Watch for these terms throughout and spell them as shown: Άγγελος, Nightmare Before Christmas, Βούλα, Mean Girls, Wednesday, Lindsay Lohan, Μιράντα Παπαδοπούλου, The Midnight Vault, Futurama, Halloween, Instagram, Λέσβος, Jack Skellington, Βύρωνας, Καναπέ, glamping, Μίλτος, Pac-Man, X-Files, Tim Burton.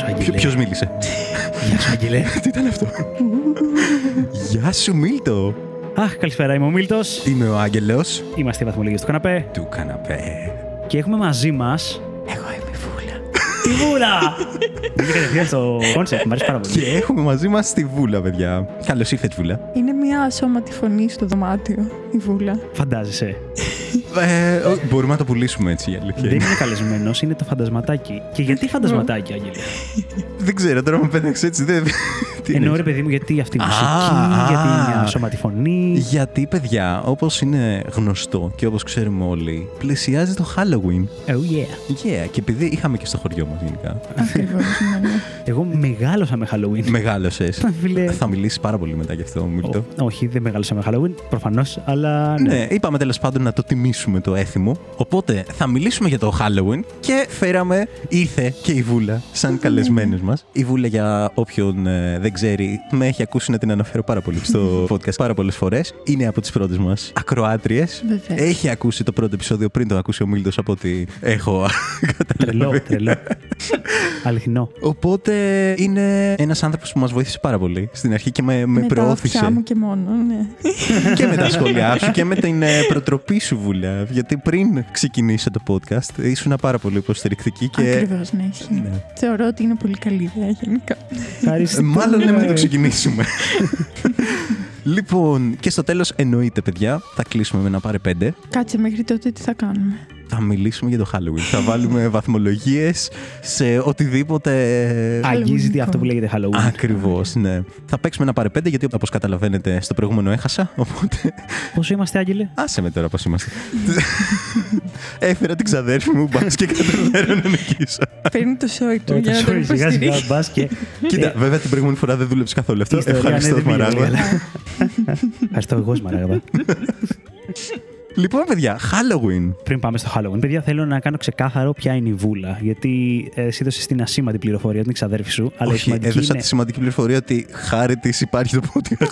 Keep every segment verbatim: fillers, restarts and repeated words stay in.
σου, Άγγελε. Ποιος μίλησε? Γεια σου, Άγγελε. Τι ήταν αυτό? Γεια σου, Μίλτο. Αχ, καλησπέρα, είμαι ο Μίλτος. Είμαι ο Άγγελος. Είμαστε οι βαθμολογίες του Καναπέ. Του Καναπέ. Και έχουμε μαζί μας. Εγώ είμαι η Βούλα. Η Βούλα! Βγήκε κατευθείαν στο κόνσεπτ, μου αρέσει πάρα πολύ. Και έχουμε μαζί μας τη Βούλα, παιδιά. Καλώς ήρθες, Βούλα. Είναι μια ασώματη φωνή στο δωμάτιο, η Βούλα. Φαντάζεσαι. Ε, μπορούμε να το πουλήσουμε έτσι, η αλήθεια. Δεν είναι καλεσμένος, είναι το φαντασματάκι. Και γιατί φαντασματάκι, Άγγελε? Δεν ξέρω, τώρα με πέταξε έτσι. Δεν... Ενώ ρε παιδί μου, γιατί αυτή η μουσική, α, γιατί είναι σωματιφωνή. Γιατί, παιδιά, όπως είναι γνωστό και όπως ξέρουμε όλοι, πλησιάζει το Halloween. Oh yeah. Yeah, και επειδή είχαμε και στο χωριό μας γενικά. Ακριβώς. Εγώ μεγάλωσα με Halloween. Μεγάλωσες. Θα μιλήσεις πάρα πολύ μετά γι' αυτό, Μίλτο. Όχι, δεν μεγάλωσα με Halloween, προφανώς, αλλά. Ναι, είπαμε τέλος πάντων να το τιμήσουμε το έθιμο. Οπότε θα μιλήσουμε για το Halloween και φέραμε, ήρθε και η Βούλα σαν καλεσμένος μας. Η Βούλα, για όποιον δεν ξέρει, με έχει ακούσει να την αναφέρω πάρα πολύ στο podcast πάρα πολλές φορές. Είναι από τις πρώτες μας ακροάτριες. Βεβαίως. Έχει ακούσει το πρώτο επεισόδιο πριν το ακούσει ο Μίλτος, από ό,τι έχω καταλάβει. Τρελό, τρελό. Αληθινό. Οπότε είναι ένας άνθρωπος που μας βοήθησε πάρα πολύ στην αρχή και με, με προώθησε. Με τα αυτιά μου και μόνο, ναι. Και με τα σχόλιά σου και με την προτροπή σου, Βούλα. Γιατί πριν ξεκινήσει το podcast ήσουν πάρα πολύ υποστηρικτική και. Ακριβώς, ναι, ναι. Θεωρώ ότι είναι πολύ καλή ιδέα γενικά. Μάλλον λέμε να το ξεκινήσουμε. Λοιπόν, και στο τέλος εννοείται, παιδιά, θα κλείσουμε με να πάρει πέντε. Κάτσε μέχρι τότε τι θα κάνουμε. Θα μιλήσουμε για το Halloween. Θα βάλουμε βαθμολογίες σε οτιδήποτε. Αγγίζει αυτό που λέγεται Halloween. Ακριβώς, ναι. Θα παίξουμε ένα παρεπέντε, γιατί όπως καταλαβαίνετε στο προηγούμενο έχασα. Οπότε. Πόσο είμαστε, Άγγελε? Άσε με τώρα, πώς είμαστε. Έφερα την ξαδέρφη μου, μπας και καταφέρω να νικήσω. Παίρνει το σόι του. Για να υποστηρίξει. Κοίτα, βέβαια την προηγούμενη φορά δεν δούλεψε καθόλου αυτό. Ευχαριστώ, Σμαράγδα. Ευχαριστώ, εγώ, Σμαράγδα. Λοιπόν, παιδιά, Halloween. Πριν πάμε στο Halloween, παιδιά, θέλω να κάνω ξεκάθαρο ποια είναι η Βούλα. Γιατί εσύ έδωσες την ασήμαντη πληροφορία, την εξαδέρφη σου. Αλλά όχι, έδωσα είναι... τη σημαντική πληροφορία ότι χάρη της υπάρχει το podcast.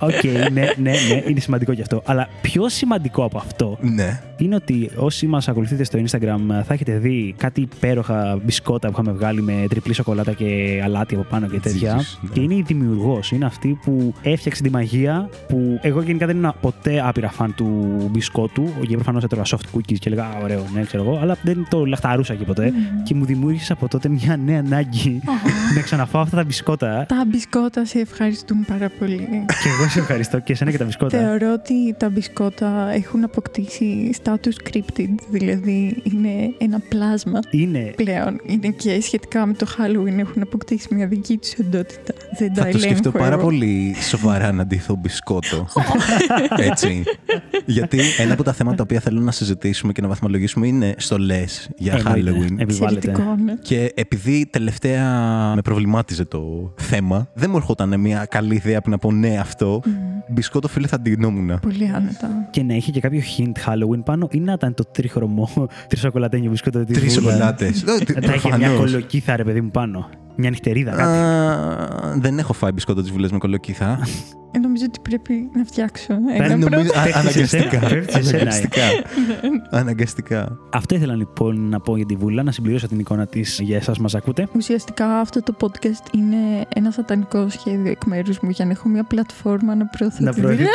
Οκ, okay, ναι, ναι, ναι, είναι σημαντικό και αυτό. Αλλά πιο σημαντικό από αυτό ναι. είναι ότι όσοι μας ακολουθείτε στο Instagram θα έχετε δει κάτι υπέροχα μπισκότα που είχαμε βγάλει με τριπλή σοκολάτα και αλάτι από πάνω και τέτοια. Ζήσεις, ναι. Και είναι η δημιουργός, είναι αυτή που έφτιαξε τη μαγεία που εγώ γενικά δεν ήμουν ποτέ άπειρα φαν του μπισκότου. Γιατί προφανώς έτρωγα soft cookies και έλεγα ωραίο, ναι, ξέρω εγώ, αλλά δεν το λαχταρούσα και ποτέ. Mm. Και μου δημιούργησε από τότε μια νέα ανάγκη oh. να ξαναφάω αυτά τα μπισκότα. Τα μπισκότα σε ευχαριστούν πάρα πολύ. Και εγώ σε ευχαριστώ και εσένα και τα μπισκότα. Θεωρώ ότι τα μπισκότα έχουν αποκτήσει status cryptid, δηλαδή είναι ένα πλάσμα. Είναι. Πλέον. Είναι και σχετικά με το Halloween έχουν αποκτήσει μια δική τους εντότητα. Δεν τα ελέγχω. Θα το σκεφτώ πάρα πολύ σοβαρά να ντυθώ μπισκότο. Έτσι. Γιατί ένα από τα θέματα τα οποία θέλω να συζητήσουμε και να βαθμολογήσουμε είναι στολές για Halloween. Επιβάλλεται. Και επειδή τελευταία με προβλημάτιζε το θέμα, δεν μου ερχόταν μια καλή ιδέα που να πω ναι, αυτό, mm. μπισκότο φίλε θα ντυνόμουν. Πολύ άνετα. Και να είχε και κάποιο hint Halloween πάνω ή να ήταν το τριχρωμό, τρισοκολατένιο μπισκότο. Τρεις σοκολάτες. Θα είχε μια κολοκύθα ρε παιδί μου πάνω. Μια νυχτερίδα κάτι. Α, δεν έχω φάει μπισκότο της Βουλές με κολοκύθα. Ε, νομίζω ότι πρέπει να φτιάξω. Ένα νομίζω, α, αναγκαστικά. αναγκαστικά. αναγκαστικά. Αυτό ήθελα λοιπόν να πω για τη Βούλα, να συμπληρώσω την εικόνα της για εσάς που μας ακούτε. Ουσιαστικά αυτό το podcast είναι ένα σατανικό σχέδιο εκ μέρους μου για να έχω μια πλατφόρμα να προωθώ τη δουλειά.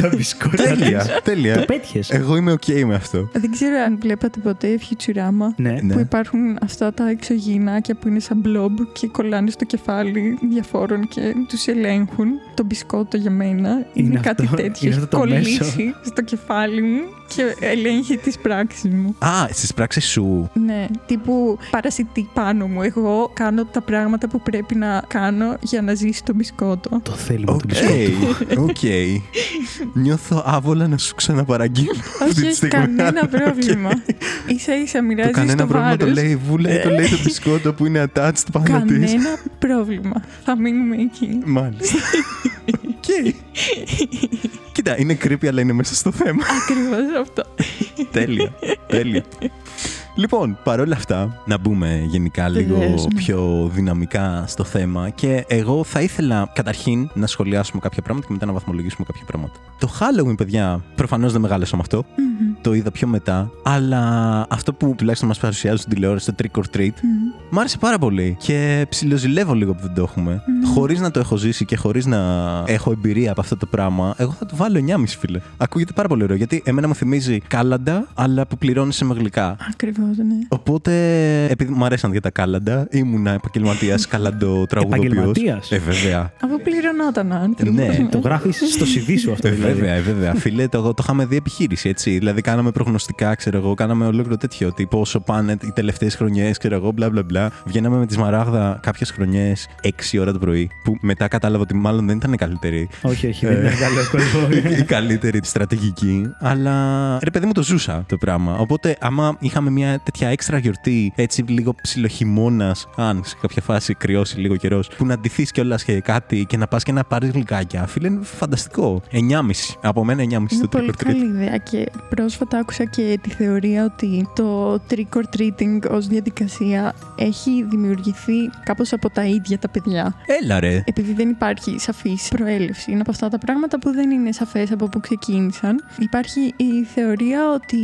Τα μπισκότα. Τέλεια. Τέλεια. Το πέτυχες. Εγώ είμαι ok με αυτό. Δεν ξέρω αν βλέπατε ποτέ Futurama που υπάρχουν αυτά τα εξωγήινάκια που είναι σαν μπλόμπ και κολλάνε στο κεφάλι διαφόρων και τους ελέγχουν. Το μπισκότο για μένα είναι, είναι κάτι αυτό, τέτοιο. Είναι έχει κολλήσει στο κεφάλι μου και ελέγχει τις πράξεις μου. Α, στις πράξεις σου. Ναι, τύπου παρασιτή πάνω μου. Εγώ κάνω τα πράγματα που πρέπει να κάνω για να ζήσει το μπισκότο. Το θέλουμε okay. το μπισκότο. Οκ. Okay. Νιώθω άβολα να σου ξαναπαραγγείλω αυτή τη στιγμή. Όχι, κανένα πρόβλημα. Okay. Ίσα ίσα μοιράζεις το βάρος. Κανένα πρόβλημα το λέει η Βούλα ή το λέει το μπισκότο που είναι attached πάνω της. Κανένα πρόβλημα. Θα μείνουμε εκεί. Μάλιστα. Okay. Κοίτα, είναι creepy αλλά είναι μέσα στο θέμα. Ακριβώς αυτό. Τέλεια, τέλεια. Λοιπόν, παρόλα αυτά, να μπούμε γενικά λίγο Λες, ναι. πιο δυναμικά στο θέμα και εγώ θα ήθελα καταρχήν να σχολιάσουμε κάποια πράγματα και μετά να βαθμολογήσουμε κάποια πράγματα. Το Halloween, παιδιά, προφανώς δεν μεγάλωσα με αυτό. Mm-hmm. το είδα πιο μετά, αλλά αυτό που τουλάχιστον μας παρουσιάζουν στην τηλεόραση, το Trick or Treat, mm-hmm. μ' άρεσε πάρα πολύ και ψιλοζηλεύω λίγο που δεν το έχουμε. Mm-hmm. Χωρίς να το έχω ζήσει και χωρίς να έχω εμπειρία από αυτό το πράγμα, εγώ θα του βάλω εννιά κόμμα πέντε, φίλε. Ακούγεται πάρα πολύ ωραίο, γιατί εμένα μου θυμίζει κάλαντα, αλλά που πληρώνεσαι με γλυκά. Ακριβώς, ναι. Οπότε, επειδή μου αρέσαν για τα κάλαντα, ήμουνα επαγγελματίας καλαντοτραγουδοποιός. Επαγγελματίας. Ε, βέβαια. Από πληρωνόταν, αν ναι, το γράφεις στο σι βι σου αυτό. Ε, βέβαια, ε, βέβαια. Φίλε, το, το είχαμε δει επιχείρηση, έτσι. Δηλαδή, κάναμε προγνωστικά, ξέρω εγώ, κάναμε ολόκληρο τέτοιο. Ότι πόσο πάνε οι τελευταίες χρονιές, ξέρω εγώ, μπλα μπλα μπλα. Βγαίναμε με τη Σμαράγδα κάποιες χρονιές έξι ώρα το πρωί, που μετά κατάλαβα ότι μάλλον δεν ήταν η καλύτερη. Όχι, όχι, δεν ήταν καλό. Η καλύτερη στρατηγική. Αλλά ρε παιδί μου, το ζούσα το πράγμα. Οπότε, άμα είχαμε μια τέτοια έξτρα γιορτή, έτσι λίγο ψιλοχειμώνα, αν σε κάποια φάση κρυώσει λίγο καιρό, που να ντυθεί κιόλα και κάτι και να πα και να πάρει γλυκάκια, φίλε, είναι φανταστικό. εννιά κόμμα πέντε. Από μένα εννιά κόμμα πέντε στο Trick or Treat. Είναι καλή ιδέα και πρόσφατα άκουσα και τη θεωρία ότι το Trick or Treating ως διαδικασία έχει δημιουργηθεί κάπως από τα ίδια τα παιδιά. Έλα ρε! Επειδή δεν υπάρχει σαφής προέλευση. Είναι από αυτά τα πράγματα που δεν είναι σαφές από πού ξεκίνησαν. Υπάρχει η θεωρία ότι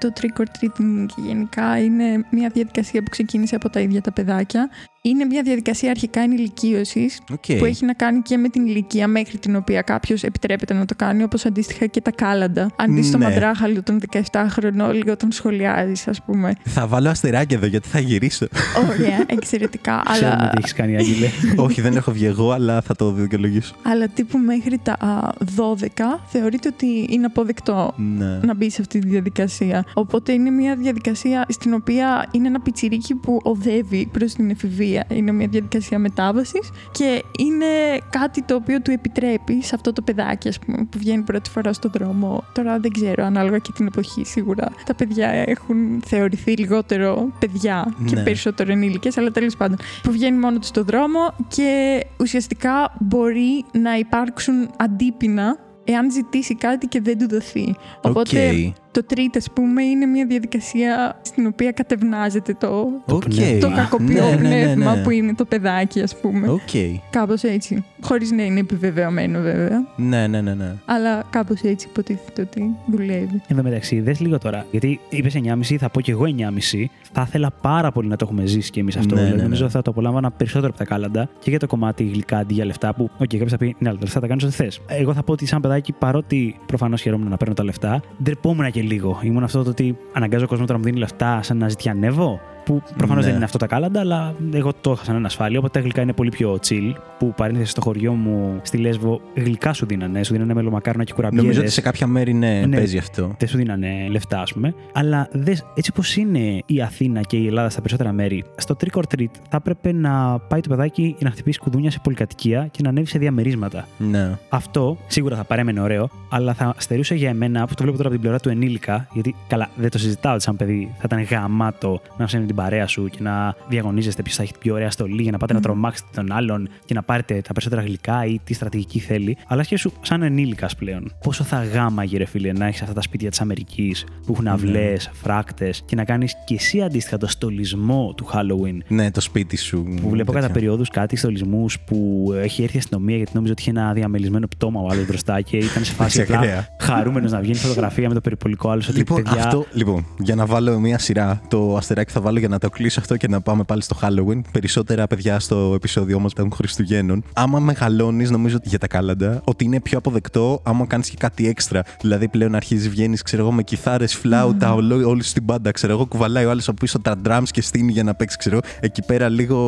το Trick or Treating γενικά είναι μια διαδικασία που ξεκίνησε από τα ίδια τα παιδάκια. Είναι μια διαδικασία αρχικά ενηλικίωσης okay. που έχει να κάνει και με την ηλικία μέχρι την οποία κάποιος επιτρέπεται να το κάνει, όπως αντίστοιχα και τα κάλαντα. Αν δεις ναι. το μαντράχαλο των δεκαεπτά χρονών, λίγο τον σχολιάζεις, ας πούμε. Θα βάλω αστεράκι εδώ γιατί θα γυρίσω. Ωραία, oh yeah, εξαιρετικά. αλλά... Ξέρω ότι έχεις κάνει, Άγγελε. Όχι, δεν έχω βγει εγώ, αλλά θα το δικαιολογήσω. Αλλά τύπου μέχρι τα δώδεκα θεωρείται ότι είναι αποδεκτό ναι. να μπει σε αυτή τη διαδικασία. Οπότε είναι μια διαδικασία στην οποία είναι ένα πιτσιρίκι που οδεύει προς την εφηβεία. Είναι μια διαδικασία μετάβασης και είναι κάτι το οποίο του επιτρέπει σε αυτό το παιδάκι, ας πούμε, που βγαίνει πρώτη φορά στον δρόμο. Τώρα δεν ξέρω, ανάλογα και την εποχή σίγουρα. Τα παιδιά έχουν θεωρηθεί λιγότερο παιδιά και ναι. περισσότερο ενήλικες, αλλά τέλος πάντων. Που βγαίνει μόνο του στον δρόμο και ουσιαστικά μπορεί να υπάρξουν αντίπεινα εάν ζητήσει κάτι και δεν του δοθεί. Οπότε. Okay. Το τρίτη, ας πούμε, είναι μια διαδικασία στην οποία κατευνάζεται το, okay. το κακοποιό ναι, πνεύμα ναι, ναι, ναι. που είναι το παιδάκι, ας πούμε. Okay. Κάπως έτσι. Χωρίς να είναι επιβεβαιωμένο, βέβαια. Ναι, ναι, ναι. ναι. Αλλά κάπως έτσι υποτίθεται ότι δουλεύει. Εν τω μεταξύ, δες λίγο τώρα. Γιατί είπες εννιά κόμμα πέντε, θα πω κι εγώ εννιά κόμμα πέντε. Θα ήθελα πάρα πολύ να το έχουμε ζήσει κι εμείς αυτό. Ναι, ναι, ναι. Νομίζω θα το απολάμβανα περισσότερο από τα κάλαντα και για το κομμάτι γλυκά αντί για λεφτά. Που, οκ, okay, κάποιος θα πει ναι, αλλά θα τα κάνεις ό,τι θες. Εγώ θα πω ότι σαν παιδάκι, παρότι προφανώς χαιρόμουν να παίρνω τα λεφτά, ντρεπόμουν και λίγο. Ήμουν αυτό το ότι αναγκάζω ο κόσμος να μου δίνει λεφτά σαν να ζητιανεύω, που προφανώς ναι. δεν είναι αυτό τα κάλαντα, αλλά εγώ το είχα σαν ανασφάλεια. Οπότε τα γλυκά είναι πολύ πιο chill. Που παρένθεση στο χωριό μου στη Λέσβο, γλυκά σου δίνανε. Σου δίνανε μελομακάρονα και κουραμπιέδες. Νομίζω ότι σε κάποια μέρη ναι, ναι, παίζει αυτό. Δεν σου δίνανε λεφτά, ας πούμε. Αλλά δες, έτσι όπως είναι η Αθήνα και η Ελλάδα στα περισσότερα μέρη, στο Trick or Treat θα έπρεπε να πάει το παιδάκι να χτυπήσει κουδούνια σε πολυκατοικία και να ανέβει σε διαμερίσματα. Ναι. Αυτό σίγουρα θα παρέμενε ωραίο, αλλά θα στερούσε για εμένα, που το βλέπω τώρα από την πλευρά του ενήλικα, γιατί καλά, δεν το συζητάω ότι σαν παιδί θα ήταν γαμάτο να ψάχνει παρέα σου και να διαγωνίζεστε ποιος θα έχει την πιο ωραία στολή για να πάτε mm. να τρομάξετε τον άλλον και να πάρετε τα περισσότερα γλυκά ή τι στρατηγική θέλει. Αλλά σκέψου σαν ενήλικας πλέον. Πόσο θα γάμαγε, ρε φίλε, να έχεις αυτά τα σπίτια της Αμερικής που έχουν αυλές, mm. φράκτες και να κάνεις κι εσύ αντίστοιχα το στολισμό του Halloween. Ναι, το σπίτι σου. Που βλέπω τέτοια. Κατά περιόδους κάτι στολισμούς που έχει έρθει η αστυνομία γιατί νόμιζε ότι είχε ένα διαμελισμένο πτώμα ο άλλος μπροστά και ήταν σε φάση απλά χαρούμενος να βγαίνει φωτογραφία με το περιπολικό άλλο. Λοιπόν, παιδιά... αυτό, λοιπόν, για να βάλω μία σειρά, το αστεράκι θα βάλω για να το κλείσω αυτό και να πάμε πάλι στο Halloween. Περισσότερα παιδιά στο επεισόδιο μας των Χριστουγέννων. Άμα μεγαλώνεις, νομίζω για τα κάλαντα, ότι είναι πιο αποδεκτό άμα κάνεις και κάτι έξτρα. Δηλαδή πλέον αρχίζει, βγαίνεις, ξέρω εγώ, με κιθάρες, φλάουτα, mm. όλοι στην μπάντα, ξέρω εγώ. Κουβαλάει ο άλλος από πίσω τα drums και στείνει για να παίξει, ξέρω εκεί πέρα λίγο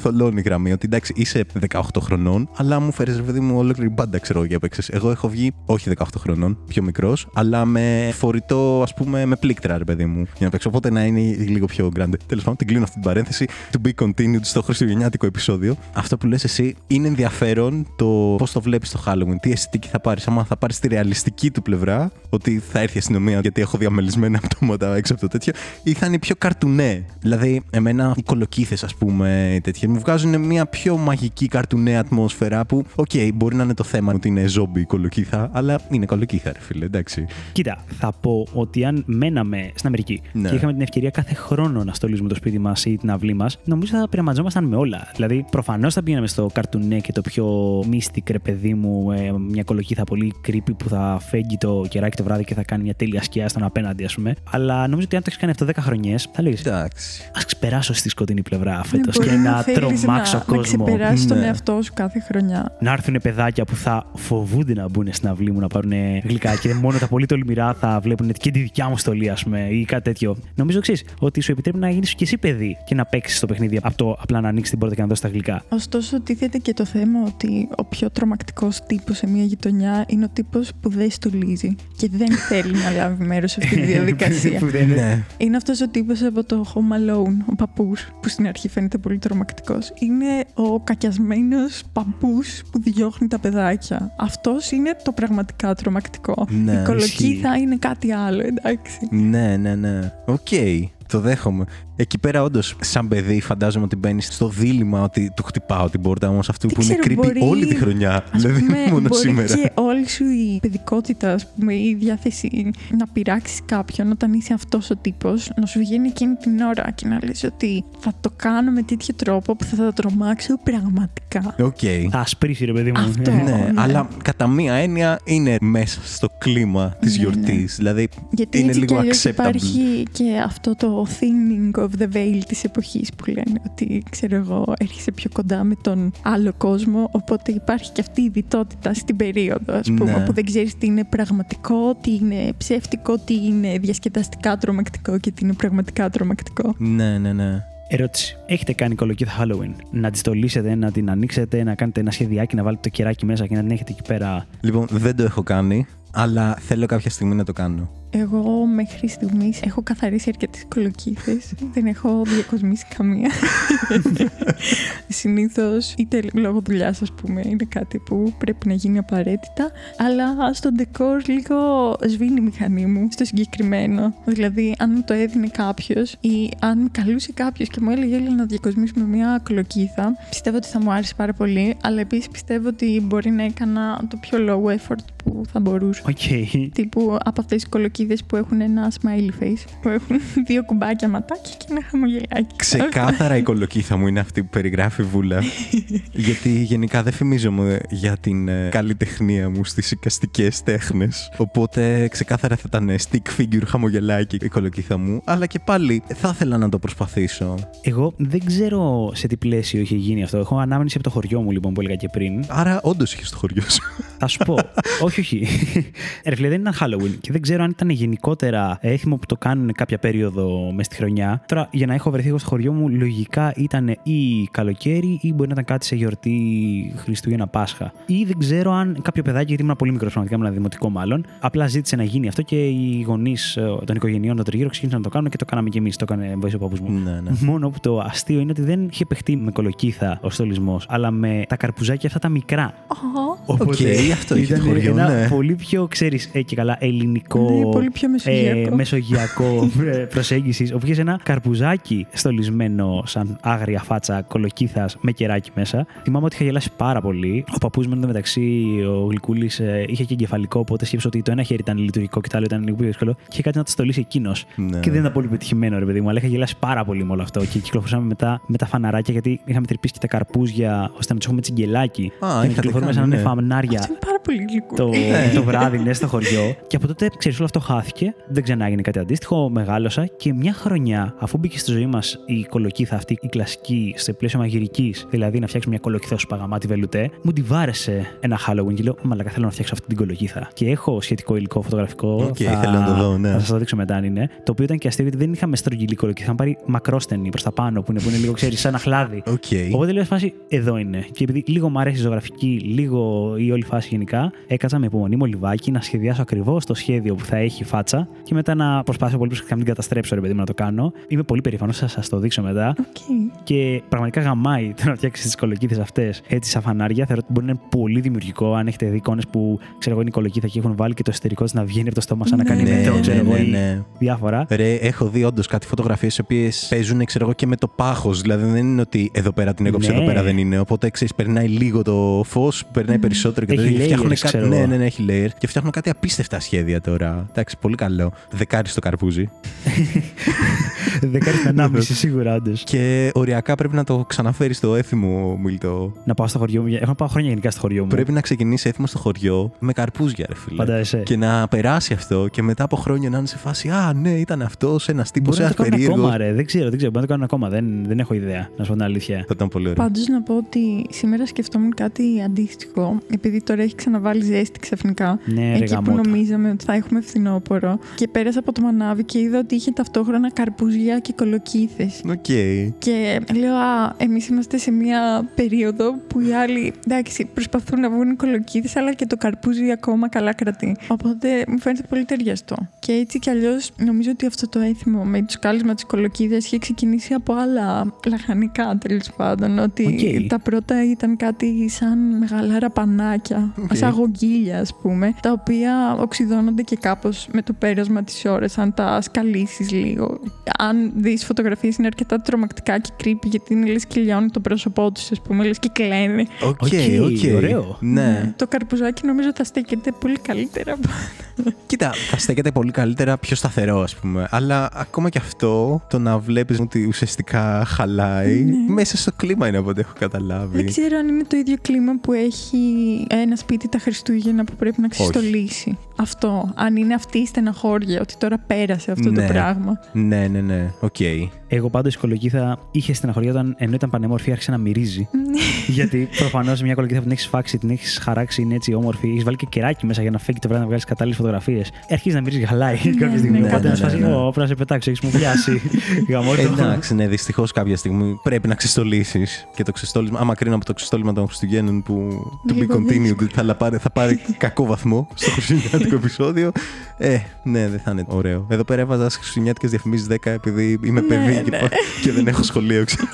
θολώνει η γραμμή. Ότι εντάξει, είσαι δεκαοκτώ χρονών, αλλά μου φέρεις, ρε παιδί μου, ολόκληρη μπάντα, ξέρω για παίξεις. Εγώ έχω βγει, όχι δεκαοκτώ χρονών, πιο μικρός, αλλά με φορητό, ας πούμε, με πλήκτρα, ρε παιδί μου, για να παίξω. Οπότε να είναι λίγο πιο. Τέλος πάντων, την κλείνω αυτή την παρένθεση. To be continued στο χριστουγεννιάτικο επεισόδιο. Αυτό που λες εσύ είναι ενδιαφέρον το πώς το βλέπεις το Halloween, τι αισθητική θα πάρεις. Άμα θα πάρεις τη ρεαλιστική του πλευρά, ότι θα έρθει η αστυνομία γιατί έχω διαμελισμένα πτώματα έξω από το τέτοιο, ή θα είναι πιο καρτουνέ. Δηλαδή, εμένα οι κολοκύθες, ας πούμε, τέτοια, μου βγάζουν μια πιο μαγική καρτουνέ ατμόσφαιρα που, οκ, okay, μπορεί να είναι το θέμα ότι είναι ζόμπι η κολοκύθα, αλλά είναι κολοκύθα, ρε φίλε, εντάξει. Κοίτα, θα πω ότι αν μέναμε στην Αμερική ναι. και είχαμε την ευκαιρία κάθε χρόνο αναστόλους με το σπίτι μας ή την αυλή μας, νομίζω θα πειραματιζόμασταν με όλα. Δηλαδή, προφανώς θα πήγαμε στο καρτουνέ και το πιο mystic, ρε παιδί μου, ε, μια κολοκύθα πολύ creepy που θα φέγγει το κεράκι το βράδυ και θα κάνει μια τέλεια σκιά στον απέναντι, ας πούμε. Αλλά νομίζω ότι αν το έχεις κάνει αυτό δέκα χρονιές, θα λέγεις. Εντάξει. Ας ξεπεράσω στη σκοτεινή πλευρά φέτος ναι, και να τρομάξω να, κόσμο. Να ξεπεράσεις ναι. τον εαυτό σου κάθε χρονιά. Να έρθουν παιδάκια που θα φοβούνται να μπουν στην αυλή μου να πάρουν γλυκά και μόνο τα πολύ τολμηρά θα βλέπουν και τη δικιά μου στολή, ας πούμε, ή κάτι τέτοιο. Νομίζω εξής, ότι σου επιτρέπει να γίνεις και εσύ παιδί και να παίξεις το παιχνίδι από το απλά να ανοίξεις την πόρτα και να δώσεις τα γλυκά. Ωστόσο, τίθεται και το θέμα ότι ο πιο τρομακτικός τύπος σε μια γειτονιά είναι ο τύπος που δεν στολίζει και δεν θέλει να λάβει μέρος σε αυτή τη διαδικασία. Είναι αυτός ο τύπος από το Home Alone, ο παππούς, που στην αρχή φαίνεται πολύ τρομακτικός. Είναι ο κακιασμένος παππούς που διώχνει τα παιδάκια. Αυτός είναι το πραγματικά τρομακτικό. Ναι, η κολοκύθα είναι κάτι άλλο, εντάξει. Ναι, ναι, ναι. Οκ. Okay. Το δέχομαι. Εκεί πέρα, όντως, σαν παιδί, φαντάζομαι ότι μπαίνεις στο δίλημμα ότι του χτυπάω την πόρτα όμως αυτού που ξέρω, είναι creepy μπορεί... όλη τη χρονιά. Ας δηλαδή, πούμε, μόνο μπορεί σήμερα. Και όλη σου η παιδικότητα, ας πούμε, η διάθεση να πειράξεις κάποιον όταν είσαι αυτός ο τύπος, να σου βγαίνει εκείνη την ώρα και να λες ότι θα το κάνω με τέτοιο τρόπο που θα τα τρομάξω πραγματικά. Okay. Θα ασπρίσει, ρε παιδί μου. Αυτό, ναι, ναι. Αλλά κατά μία έννοια είναι μέσα στο κλίμα της ναι, γιορτής. Ναι. Δηλαδή, γιατί είναι λίγο acceptable. Υπάρχει και αυτό το ο thinning of the veil της εποχής που λένε ότι, ξέρω εγώ, έρχεσαι πιο κοντά με τον άλλο κόσμο, οπότε υπάρχει και αυτή η διτότητα στην περίοδο, ας πούμε, ναι. που δεν ξέρεις τι είναι πραγματικό, τι είναι ψεύτικο, τι είναι διασκεδαστικά τρομακτικό και τι είναι πραγματικά τρομακτικό. Ναι, ναι, ναι. Ερώτηση. Έχετε κάνει κολοκύθα Halloween? Να τη στολίσετε, να την ανοίξετε, να κάνετε ένα σχεδιάκι, να βάλετε το κεράκι μέσα και να την έχετε εκεί πέρα? Λοιπόν, δεν το έχω κάνει, αλλά θέλω κάποια στιγμή να το κάνω. Εγώ μέχρι στιγμής έχω καθαρίσει αρκετές κολοκύθες. Δεν έχω διακοσμήσει καμία. Συνήθως, είτε λόγω δουλειάς, ας πούμε, είναι κάτι που πρέπει να γίνει απαραίτητα. Αλλά στο ντεκόρ λίγο σβήνει η μηχανή μου στο συγκεκριμένο. Δηλαδή, αν μου το έδινε κάποιος ή αν με καλούσε κάποιος και μου έλεγε να διακοσμήσουμε μια κολοκύθα, πιστεύω ότι θα μου άρεσε πάρα πολύ. Αλλά επίσης πιστεύω ότι μπορεί να έκανα το πιο low effort που θα μπορούσα. Okay. Τύπου από αυτές τις κολοκύθες που έχουν ένα smiley face, που έχουν δύο κουμπάκια ματάκια και ένα χαμογελάκι. Ξεκάθαρα η κολοκύθα μου είναι αυτή που περιγράφει Βούλα. Γιατί γενικά δεν φημίζομαι για την καλλιτεχνία μου στις εικαστικές τέχνες. Οπότε ξεκάθαρα θα ήταν stick figure, χαμογελάκι η κολοκύθα μου. Αλλά και πάλι θα ήθελα να το προσπαθήσω. Εγώ δεν ξέρω σε τι πλαίσιο είχε γίνει αυτό. Έχω ανάμνηση από το χωριό μου, λοιπόν, που έλεγα και πριν. Άρα όντως είχε το χωριό σου. Θα σου πω. Όχι, όχι. Ρε φίλε, δεν ήταν Halloween και δεν ξέρω αν ήταν γενικότερα έθιμο που το κάνουν κάποια περίοδο μες στη χρονιά. Τώρα, για να έχω βρεθεί εγώ στο χωριό μου, λογικά ήταν ή καλοκαίρι ή μπορεί να ήταν κάτι σε γιορτή Χριστούγεννα Πάσχα. Ή δεν ξέρω αν κάποιο παιδάκι, γιατί ήμουν πολύ μικρό, πραγματικά ήμουν δημοτικό μάλλον, απλά ζήτησε να γίνει αυτό και οι γονείς των οικογενειών των τριγύρω ξεκίνησαν να το κάνουν και το κάναμε κι εμείς. Το έκανε βοήθεια ο παππούς μου. Ναι, ναι. Μόνο που το αστείο είναι ότι δεν είχε παιχτεί με κολοκύθα ο στολισμός, αλλά με τα καρπουζάκια αυτά τα μικρά. Oh. Οπότε okay, αυτό ήταν χωριό, ένα ναι. πολύ πιο, ξέρεις, ε, και καλά ελληνικό. Ναι, πολύ πιο μεσογειακό. Ε, μεσογειακό προσέγγισης, όπου είχε ένα καρπουζάκι στολισμένο σαν άγρια φάτσα κολοκύθας με κεράκι μέσα. Θυμάμαι ότι είχα γελάσει πάρα πολύ. Ο παππούς μου, μεταξύ, ο Γλυκούλης, ε, είχε και εγκεφαλικό, οπότε σκέψω ότι το ένα χέρι ήταν λειτουργικό και το άλλο ήταν λίγο πιο δύσκολο. Και είχε κάτι να το στολίσει εκείνος. Ναι. Και δεν ήταν πολύ πετυχημένο, ρε παιδί μου, αλλά είχα γελάσει πάρα πολύ με όλο αυτό. Και κυκλοφορούσαμε μετά με τα φαναράκια, γιατί είχαμε τρυπήσει και τα καρπούζια ώστε να του έχουμε τσιγκελάκι. Α, και να κυκλοφορούμε σαν να είναι φαμνάρια το βράδυ, ναι, στο χωριό. Και από τότε, ξέρεις, αυτό χάθηκε, δεν ξανά έγινε κάτι αντίστοιχο, μεγάλωσα και μια χρονιά, αφού μπήκε στη ζωή μας η κολοκύθα αυτή, η κλασική, σε πλαίσιο μαγειρικής, δηλαδή να φτιάξουμε μια κολοκυθόσπαγα μάτι βελουτέ, μου τη βάρεσε ένα Halloween και λέω, μαλακα, θέλω να φτιάξω αυτή την κολοκύθα. Και έχω σχετικό υλικό φωτογραφικό. Okay, θα... θέλω να το δω, ναι. Θα σας το δείξω μετά αν είναι. Το οποίο ήταν και αστείο, γιατί δεν είχαμε στρογγυλή κολοκύθα, είχαμε πάρει μακρόστενη προς τα πάνω, που είναι, που είναι λίγο, ξέρεις, σαν αχλάδι. Okay. Οπότε λέω, φάση, εδώ είναι. Και επειδή λίγο μου αρέσει η ζωγραφική, λίγο η όλη φάση γενικά, έκατσα με υπομονή μολυβάκι να σχεδιάσω ακριβώς το σχέδιο που θα έχει φάτσα και μετά να προσπαθήσω πολύ προσεκτικά να την καταστρέψω, ρε παιδί μου, να το κάνω. Είμαι πολύ περήφανος, θα σας το δείξω μετά. Okay. Και πραγματικά γαμάει το να φτιάξεις τις κολοκύθες αυτές έτσι σαν φανάρια. Θεωρώ ότι μπορεί να είναι πολύ δημιουργικό. Αν έχετε δει εικόνες που, ξέρω εγώ, είναι η κολοκύθα και έχουν βάλει και το εσωτερικό της να βγαίνει από το στόμα σαν ναι, να κάνει ναι, μετό, ξέρω εγώ, ναι, ναι, ναι. διάφορα. Ρε, έχω δει όντως κάτι φωτογραφίες οι οποίες παίζουν, ξέρω εγώ, και με το πάχος. Δηλαδή δεν είναι ότι εδώ πέρα την έκοψε, ναι. εδώ πέρα δεν είναι. Οπότε ξέρεις, περνάει λίγο το φως, περνάει mm. περισσότερο και το Φτιάχνουν layers, κα... Ναι, ναι, ναι, έχει layer. Και φτιάχνουν κάτι απίστευτα σχέδια τώρα. Εντάξει, πολύ καλό. Δεκάρι στο καρπούζι. Δεκάρι στην ανάμιση, σίγουρα, όντως. Και οριακά πρέπει να το ξαναφέρει στο έθιμο, Μίλτο. Να πάω στο χωριό μου. Έχω να πάω χρόνια γενικά στο χωριό μου. Πρέπει να ξεκινήσει έθιμο στο χωριό με καρπούζια, ρε φίλε. Φαντάζεσαι. Και να περάσει αυτό και μετά από χρόνια να είναι σε φάση. Α, ναι, ήταν αυτό, ένα τύπο, ένα περίεργο. Δεν ξέρω, δεν ξέρω. Μπορεί να το κάνουν ακόμα. Δεν, δεν έχω ιδέα, να σου πω την αλήθεια. Θα ήταν πολύ ωραίο. Πάντως να πω ότι σήμερα σκεφτόμουν κάτι αντίστοιχο, επειδή τώρα έχει ξαναβάλει ζέστη ξαφνικά. Ναι, εκεί που νομίζαμε ότι θα έχουμε φθινόπορο. Και πέρασα από το μανάβι και είδα ότι είχε ταυτόχρονα καρπούζια και κολοκύθες. Οκ. Okay. Και λέω, α, εμείς είμαστε σε μια περίοδο που οι άλλοι, εντάξει, προσπαθούν να βγουν κολοκύθες, αλλά και το καρπούζι ακόμα καλά κρατεί. Οπότε μου φαίνεται πολύ ταιριαστό. Και έτσι κι αλλιώς νομίζω ότι αυτό το έθιμο με το σκάλισμα της κολοκύθες είχε ξεκινήσει από άλλα λαχανικά, τέλος πάντων. Ότι okay. τα πρώτα ήταν κάτι σαν μεγάλα ραπανάκια, okay. σαν αγωγγίλια, ας πούμε, τα οποία οξυδώνονται και κάπως με το πέρασμα της ώρας, αν τα σκαλίσεις λίγο. Αν δεις φωτογραφίες, είναι αρκετά τρομακτικά και creepy, γιατί είναι λες και λιώνει το πρόσωπό τους, ας πούμε, λες και κλαίνει. Οκ, okay, οκ, okay. ωραίο. Ναι. Ναι. Το καρπουζάκι νομίζω θα στέκεται πολύ καλύτερα. Κοίτα, θα στέκεται πολύ καλύτερα, πιο σταθερό, ας πούμε. Αλλά ακόμα και αυτό, το να βλέπεις ότι ουσιαστικά χαλάει, ναι. μέσα στο κλίμα είναι από ό,τι έχω καταλάβει. Δεν ξέρω αν είναι το ίδιο κλίμα που έχει ένα σπίτι τα Χριστούγεννα που πρέπει να ξεστολίσει. Όχι. Αυτό. Αν είναι αυτή η στεναχώρια, ότι τώρα πέρασε αυτό ναι. το πράγμα. Ναι, ναι, ναι. Οκ. Okay. Εγώ πάντως η κολοκύθα είχε στεναχωριά όταν ενώ ήταν πανέμορφη, άρχισε να μυρίζει. Γιατί προφανώς μια κολοκύθα που την έχεις φάξει, την έχεις χαράξει, είναι έτσι όμορφη, έχεις βάλει και κεράκι μέσα για να φέγγει το βράδυ να βγάλεις κατάλληλες φωτογραφίες. Αρχίζει να μυρίζει, χαλάει κάποια στιγμή. Οπότε να σου πει: Ω, πρέπει να σε πετάξω, έχεις μου βιάσει. Εντάξει, ναι, δυστυχώς κάποια στιγμή πρέπει να ξεστολίσεις. Και το ξεστόλισμα, άμα κρίνω από το ξεστόλισμα των Χριστουγέννων που to be continued θα πάρει κακό βαθμό στο χριστουγεννιάτικο επεισόδιο. Ε, ναι, δεν θα είναι ωραίο. Εδώ πέρα έβαζα χριστουγεννιάτικες διαφημίσεις δέκα επειδή είμαι παιδί. Και δεν έχω σχολείο, ξέρω.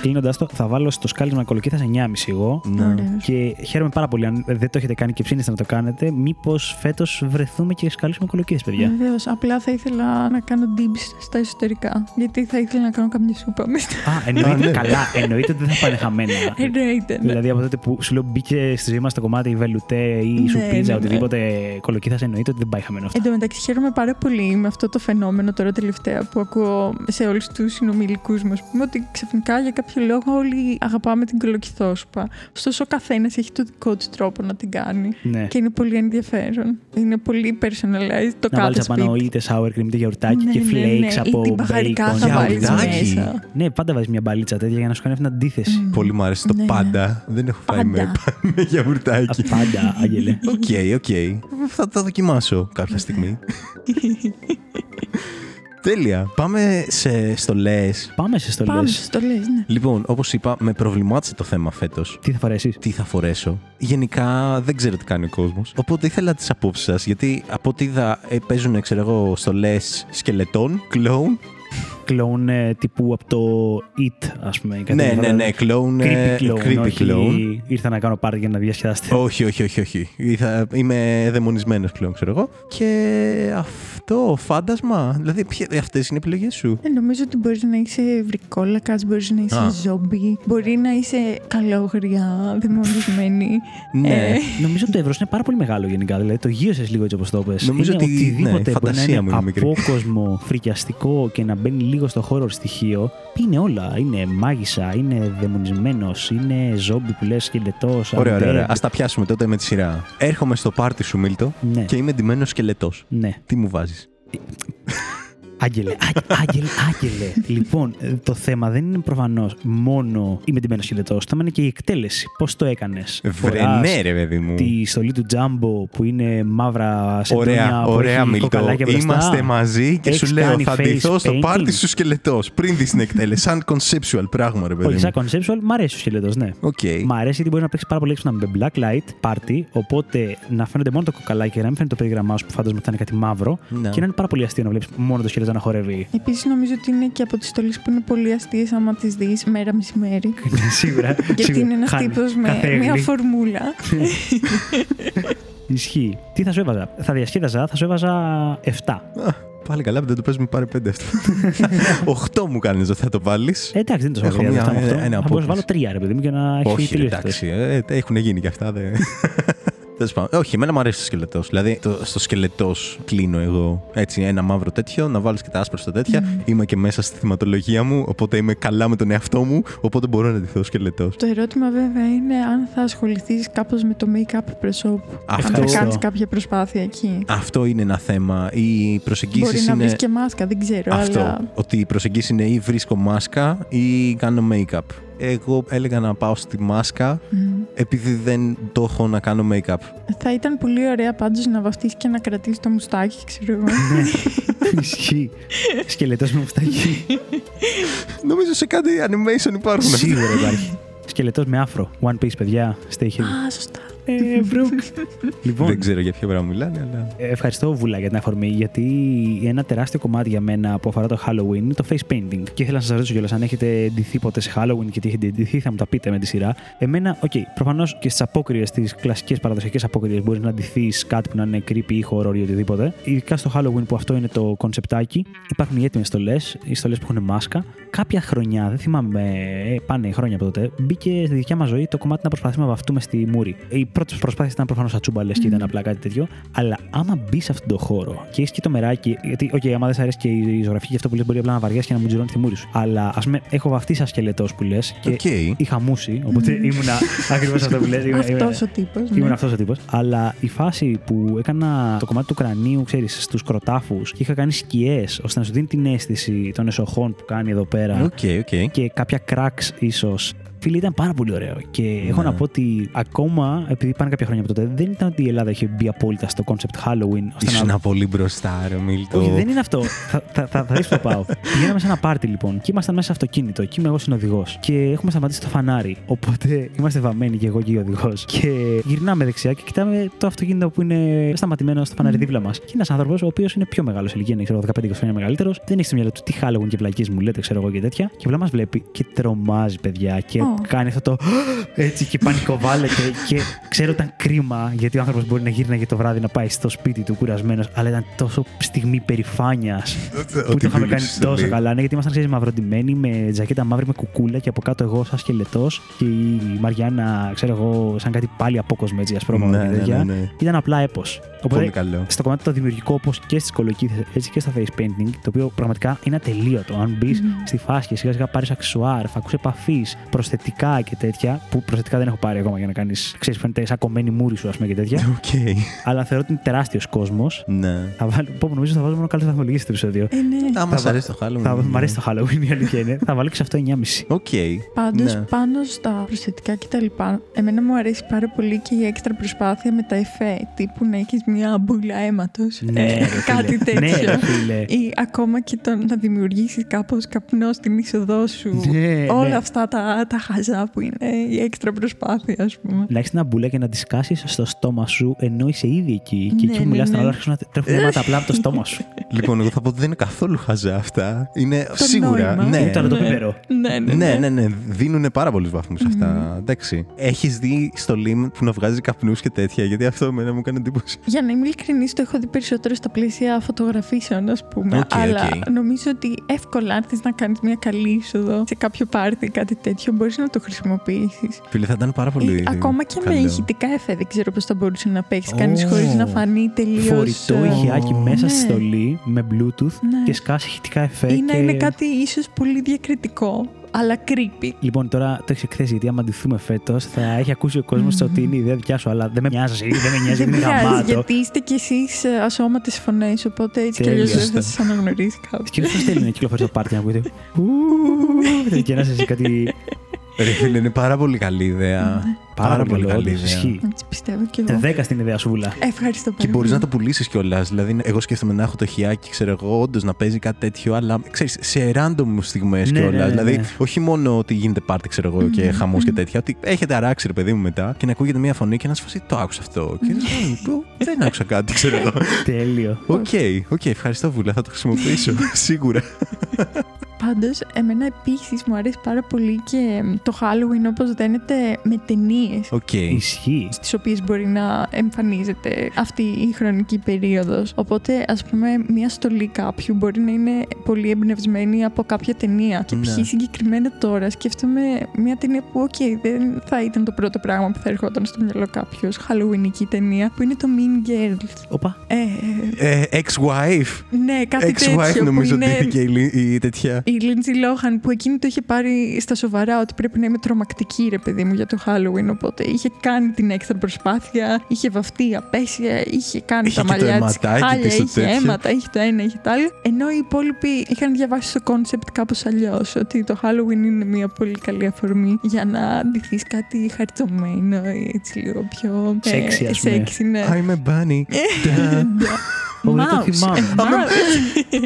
Κλείνοντας το, θα βάλω στο σκάλισμα κολοκύθας εννιά κόμμα πέντε εγώ. Ναι. Και χαίρομαι πάρα πολύ αν δεν το έχετε κάνει και ψήνεστε να το κάνετε. Μήπως φέτος βρεθούμε και σκάλισμα κολοκύθας, παιδιά. Βεβαίως. Απλά θα ήθελα να κάνω dibs στα εσωτερικά. Γιατί θα ήθελα να κάνω καμιά σούπα μέσα. Α, εννοείται. Καλά. Εννοείται ότι δεν θα πάνε χαμένα. Εννοείται. Δηλαδή από τότε που σου λέω μπήκε στη ζωή μας το κομμάτι η βελουτέ ή η σουπίτζα, οτιδήποτε κολοκύθας, εννοείται ότι δεν πάει χαμένο. Εν τω μεταξύ, χαίρομαι πάρα πολύ με αυτό το φαινόμενο τώρα τελευταία που ακούω σε όλους τους συνομιλικούς μας, ότι ξαφνικά για κάποιο λόγο όλοι αγαπάμε την κολοκυθόσουπα. Ωστόσο, ο καθένας έχει το δικό του τρόπο να την κάνει. Ναι. Και είναι πολύ ενδιαφέρον. Είναι πολύ personalized το να κάθε σπίτι. Να βάλεις είτε sour cream, είτε γιαουρτάκι ναι, και flakes ναι, ναι. από bacon. Ή την μπαχαρικά θα βάλεις μέσα. Ναι, πάντα βάζεις μια μπαλίτσα τέτοια για να σου κάνει αυτή την αντίθεση. Mm. Πολύ μου αρέσει το ναι. πάντα. Δεν έχω φάει με, με γιαουρτάκι. Α, πάντα, Άγγελε. Οκ, okay, οκ. Okay. Θα τα δοκιμάσω κάποια στιγμή. Τέλεια. Πάμε σε στολές. Πάμε σε στολές. Πάμε σε στολές, ναι. Λοιπόν, όπως είπα, με προβλημάτισε το θέμα φέτος. Τι θα φορέσεις? Τι θα φορέσω. Γενικά δεν ξέρω τι κάνει ο κόσμος. Οπότε ήθελα τις απόψεις σας, γιατί από ό,τι είδα ε, παίζουν, ξέρω εγώ, στολές σκελετών, κλόουν. Κλόουν τύπου από το It, ας πούμε. Ναι, ναι, ναι, κλόουν. Creepy κλόουν. Ήρθα να κάνω πάρτι για να διασκεδάσετε. Όχι, όχι, όχι, όχι. Ήρθα, είμαι δαιμονισμένος κλόουν, ξέρω εγώ. Και αυτό, φάντασμα. Δηλαδή, αυτές είναι οι επιλογές σου. Ε, νομίζω ότι μπορείς να είσαι βρικόλακας, μπορείς να είσαι ζόμπι, μπορεί να είσαι καλόγρια, δαιμονισμένη. Ναι. Ε. Νομίζω ότι το εύρος είναι πάρα πολύ μεγάλο γενικά. Δηλαδή, το γύρωσες λίγο έτσι όπως το είπες. Νομίζω είναι ότι οτιδήποτε ναι, μπορεί να είναι απόκοσμο, φρικιαστικό και να μπαίνει λίγο στο horror στοιχείο, είναι όλα. Είναι μάγισσα, είναι δαιμονισμένος, είναι ζόμπι που λες σκελετός. Ωραία, ωραία, ωραία. Ας τα πιάσουμε τότε με τη σειρά. Έρχομαι στο πάρτι σου, Μίλτο, ναι. και είμαι ντυμένος σκελετός. Ναι. Τι μου βάζεις? Άγγελε, Άγγελε, Άγγελε. Λοιπόν, το θέμα δεν είναι προφανώς μόνο είμαι ντυμένος σκελετός. Το θέμα είναι και η εκτέλεση. Πώς το έκανες? Βρενέ, ρε παιδί μου. Τη στολή του Τζάμπο που είναι μαύρα σε τόνια. Ωραία, Μίλτο. Είμαστε μαζί και σου λέω θα ντυθώ στο πάρτι σου σκελετός. Πριν δεις την εκτέλεση. Σαν conceptual πράγμα, ρε παιδί μου. Όχι, σαν conceptual, μ' αρέσει ο σκελετός, ναι. Μ' αρέσει γιατί μπορεί να παίξει πάρα πολύ έξυπνα με blacklight πάρτι. Οπότε να φαίνονται μόνο τα κοκαλάκια, να μην φαίνεται το περίγραμμά σου που φαντάζομαι θα είναι κάτι μαύρο. Και να είναι πάρα πολύ αστείο να βλέπει μόνο το σκελετό. Επίσης, νομίζω ότι είναι και από τις στολές που είναι πολύ αστείες άμα τις δεις μέρα μεσημέρι. Σίγουρα. Γιατί είναι ένας τύπος με μια φορμούλα. Ισχύει. Τι θα σου έβαζα? Θα διασκέδαζα, θα σου έβαζα επτά. Πάλι καλά, δεν το παίζουμε πάρε πέντε αυτό. οκτώ μου κάνεις, δεν θα το βάλεις. Εντάξει, δεν το σου έβαζα. Θα μπορούσα να βάλω τρία, ρε παιδί μου, για να έχει τελειώσει. Εντάξει, έχουν γίνει και αυτά. Όχι, εμένα μου αρέσει το σκελετό. Δηλαδή, το, στο σκελετό κλείνω εγώ. Έτσι, ένα μαύρο τέτοιο, να βάλεις και τα άσπρα στα τέτοια. Mm. Είμαι και μέσα στη θεματολογία μου, οπότε είμαι καλά με τον εαυτό μου. Οπότε μπορώ να ντυθώ σκελετό. Το ερώτημα, βέβαια, είναι αν θα ασχοληθείς κάπως με το make-up προσώπου. Αυτό. Αν θα κάνεις κάποια προσπάθεια εκεί. Αυτό είναι ένα θέμα. Οι προσεγγίσεις είναι. Μπορεί να βρεις και μάσκα, δεν ξέρω. Αυτό. Αλλά... Ότι οι προσεγγίσεις είναι ή βρίσκω μάσκα ή κάνω make-up. Εγώ έλεγα να πάω στη μάσκα mm. επειδή δεν το έχω να κάνω make-up. Θα ήταν πολύ ωραία πάντως να βαφτίσεις και να κρατήσεις το μουστάκι, ξέρω εγώ. Ισχύει. Σκελετός με μουστάκι. Νομίζω σε κάτι animation υπάρχουν. Σίγουρα υπάρχει. Σκελετός με άφρο. One Piece, παιδιά. Stay here. Α, σωστά. Ε, λοιπόν, δεν ξέρω για ποιο πράγμα μιλάνε, αλλά. Ευχαριστώ, Βούλα, για την αφορμή. Γιατί ένα τεράστιο κομμάτι για μένα που αφορά το Halloween είναι το face painting. Και ήθελα να σας ρωτήσω κιόλας αν έχετε ντυθεί ποτέ σε Halloween και τι έχετε ντυθεί, θα μου τα πείτε με τη σειρά. Εμένα, οκ, okay, προφανώς και στις απόκριες, στις κλασικές παραδοσιακές απόκριες, μπορείς να ντυθείς κάτι που να είναι creepy ή horror ή οτιδήποτε. Ειδικά στο Halloween που αυτό είναι το κονσεπτάκι, υπάρχουν οι έτοιμες στολές, οι στολές που έχουν μάσκα. Κάποια χρονιά, δεν θυμάμαι, πάνε χρόνια από τότε, μπήκε στη δικιά μας ζωή το κομμάτι να προσπαθήσουμε να βαφτούμε στη μούρη. Πρώτες προσπάθειες ήταν προφανώς ατσούμπαλες mm. και ήταν απλά κάτι τέτοιο. Αλλά άμα μπεις σε αυτόν τον χώρο και έχεις και το μεράκι. Γιατί, οκ, okay, άμα δεν σ' αρέσει και η ζωγραφική και αυτό που λες, μπορεί απλά να βαριάς και να μην τζουρώνει τη μούρη σου. Αλλά ας πούμε, έχω βαφτεί σαν σκελετός που λες και okay. είχα μούσει. Οπότε ήμουνα ακριβώς αυτό που λες. Αυτός ο τύπος. Ήμουν αυτός ο τύπος. Αλλά η φάση που έκανα το κομμάτι του κρανίου, ξέρεις, στους κροτάφους και είχα κάνει σκιές ώστε να σου δίνει την αίσθηση των εσοχών που κάνει εδώ πέρα okay, okay. και κάποια cracks ίσως. Φίλοι, ήταν πάρα πολύ ωραίο. Και yeah. έχω να πω ότι ακόμα, επειδή πάνε κάποια χρόνια από τότε, δεν ήταν ότι η Ελλάδα είχε μπει απόλυτα στο concept Halloween. Ήσουν να... πολύ μπροστά, ρε Μίλτο. Όχι, δεν είναι αυτό. θα θα, θα, θα δεις που πάω. Πηγαίναμε σε ένα πάρτι, λοιπόν, και ήμασταν μέσα σε αυτοκίνητο. Και είμαι εγώ συνοδηγός. Και έχουμε σταματήσει το φανάρι. Οπότε είμαστε βαμμένοι και εγώ και ο οδηγός. Και γυρνάμε δεξιά και κοιτάμε το αυτοκίνητο που είναι σταματημένο στο φανάρι mm. δίπλα μας. Και ένας άνθρωπος, ο οποίος είναι πιο μεγάλος σε ηλικία, ξέρω, δεκαπέντε είκοσι χρόνια μεγαλύτερος, δεν έχει στο μυαλό του τι Halloween και πλακίες μου λέτε, ξέρω εγώ και τέτοια. Και απλά μας βλέπει και τρομάζει, παιδιά. Και oh. κάνει αυτό το έτσι και πανικοβάλλεται και ξέρω ήταν κρίμα γιατί ο άνθρωπος μπορεί να γύρναγε το βράδυ να πάει στο σπίτι του κουρασμένος, αλλά ήταν τόσο στιγμή περηφάνειας που το είχαμε κάνει τόσο καλά. Ναι, γιατί ήμασταν, ξέρεις, μαυροντημένοι με τζακέτα μαύρη με κουκούλα και από κάτω εγώ σαν σκελετός και η Μαριάννα, ξέρω εγώ, σαν κάτι πάλι απόκοσμο έτσι ασπρόμαυρο και τέτοια. Ήταν απλά έπος. Οπότε στο κομμάτι το δημιουργικό, όπως και στις κολοκύθες έτσι και στα face painting, το οποίο πραγματικά είναι ατελείωτο. Αν μπει στη φάση και σιγά σιγά πάρει αξουάρ, φακούς επαφής, προσθετικά και τέτοια, που προσθετικά δεν έχω πάρει ακόμα για να κάνεις, ξέρεις, φαίνεται σαν κομμένη μούρη σου, ας πούμε, και τέτοια. Okay. Αλλά θεωρώ ότι είναι τεράστιος κόσμος. Ναι. Θα βάλω, πω, νομίζω ότι θα βάλω μόνο καλές βαθμολογίες στο επεισόδιο. Ε, ναι. Α, μας αρέσει το Halloween. Θα, ναι. Μ' αρέσει το Halloween, η αλήθεια είναι. Θα βάλω και σε αυτό εννιά και μισό. Οκ. Okay. Πάντως, ναι. Πάνω στα προσθετικά κτλ. Εμένα μου αρέσει πάρα πολύ και η έξτρα προσπάθεια με τα εφέ. Τύπου να έχεις μια μπουλά αίματος. Ναι, κάτι τέτοιο. Ναι, ή ακόμα και το να δημιουργήσεις κάπως καπνό στην είσοδό σου. Ναι, όλα ναι. αυτά τα, τα χαζά που είναι η έξτρα προσπάθεια, ας πούμε. Να έχεις ένα μπουλά και να τη σκάσεις στο στόμα σου ενώ είσαι ήδη εκεί. Και ναι, εκεί που ναι, μιλάς ναι. την ώρα αρχίζουν να τρέχουν μάτα απλά από το στόμα σου. Λοιπόν, εγώ θα πω ότι δεν είναι καθόλου χαζά αυτά. Είναι το σίγουρα. Νόημα. Ναι, ναι, το πιπέρο. Ναι, ναι, ναι. ναι, ναι, ναι. Δίνουν πάρα πολλούς βαθμούς mm. αυτά. Εντάξει. Έχεις δει στο Λιμ που να βγάζει καπνούς και τέτοια, γιατί αυτό εμένα μου κάνει εντύπωση. Για να είμαι ειλικρινής, το έχω δει περισσότερο στα πλαίσια φωτογραφίσεων, ας πούμε. Okay, αλλά okay. νομίζω ότι εύκολα έρθεις να κάνεις μια καλή είσοδο σε κάποιο πάρτι, κάτι τέτοιο. Μπορείς να το χρησιμοποιήσεις. Φίλε, θα ήταν πάρα πολύ. Ε, ακόμα και καλό. Με ηχητικά εφέ, δεν ξέρω πώς θα μπορούσε να παίξει oh. κανείς χωρίς να φανεί τελείως. Φορητό ηχιάκι oh. μέσα ναι. στη στολή με Bluetooth ναι. και σκάσει ηχητικά εφέ. Ή να και... είναι κάτι ίσως πολύ διακριτικό. Αλλά creepy. Λοιπόν, τώρα το έχεις εκθέσει, γιατί άμα ντυθούμε φέτος θα έχει ακούσει ο κόσμος mm-hmm. ότι είναι η ιδέα δικιά σου, αλλά δεν με νοιάζει, δεν με νοιάζει, δεν είναι γαμάτο. Γιατί είστε κι εσείς ασώματες φωνές, οπότε έτσι κι αλλιώς δεν θα σας αναγνωρίσει κάποιος. Και ποιος θέλει να κυκλοφορεί στο πάρτι να ακούγεται. Ουουουου. Και να είσαι κάτι. Ρε φίλε, είναι πάρα πολύ καλή ιδέα. Πάρα, πάρα πολύ καλή ιδέα. Έτσι πιστεύω και εγώ. Δέκα στην ιδέα σου, Βούλα. Ευχαριστώ πολύ. Και μπορείς να το πουλήσεις κιόλας. Δηλαδή, εγώ σκέφτομαι να έχω το χιάκι, ξέρω εγώ, όντως να παίζει κάτι τέτοιο, αλλά ξέρεις, σε random στιγμές ναι, κιόλας. Ναι, ναι, ναι. Δηλαδή, όχι μόνο ότι γίνεται πάρτι, ξέρω εγώ, και mm-hmm. χαμός και τέτοια, ότι έχετε αράξει, ρε παιδί μου, μετά και να ακούγεται μια φωνή και να σου φασεί το άκουσα αυτό. Και δεν άκουσα κάτι, ξέρω εγώ. Τέλειο. Οκ, ευχαριστώ, Βούλα, θα το χρησιμοποιήσω σίγουρα. Πάντως, εμένα επίσης μου αρέσει πάρα πολύ και το Halloween όπως δένεται με ταινίες. Οκ, okay. Ισχύει. Στις οποίες μπορεί να εμφανίζεται αυτή η χρονική περίοδος. Οπότε, ας πούμε, μια στολή κάποιου μπορεί να είναι πολύ εμπνευσμένη από κάποια ταινία. Και ποιοι συγκεκριμένα τώρα σκέφτομαι μια ταινία που, οκ, okay, δεν θα ήταν το πρώτο πράγμα που θα ερχόταν στο μυαλό κάποιου. Halloweenική ταινία που είναι το Mean Girls. Οπα. Ε, ε, ε, ex-wife. Ναι, κάτι τέτοιο. Ex-wife νομίζω ότι είναι... και η, η τέτοια. Η Λίντζι Λόχαν που εκείνη το είχε πάρει στα σοβαρά ότι πρέπει να είμαι τρομακτική, ρε παιδί μου, για το Halloween. Οπότε είχε κάνει την έξτρα προσπάθεια, είχε βαφτεί απέσια, είχε κάνει είχε τα μαλλιά της χάλια, είχε τέτοιο. Αίματα, είχε το ένα, είχε το άλλο. Ενώ οι υπόλοιποι είχαν διαβάσει το κόνσεπτ κάπως αλλιώς. Ότι το Halloween είναι μια πολύ καλή αφορμή για να αντιθεί κάτι χαριτωμένο, έτσι λίγο πιο. Σέξι, ας πούμε. I'm a bunny.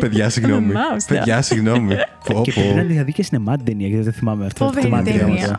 Παιδιά, συγγνώμη. Παιδιά, συγγνώμη. Και πρέπει να δει και σινεμά την ταινία, γιατί δεν θυμάμαι αυτό.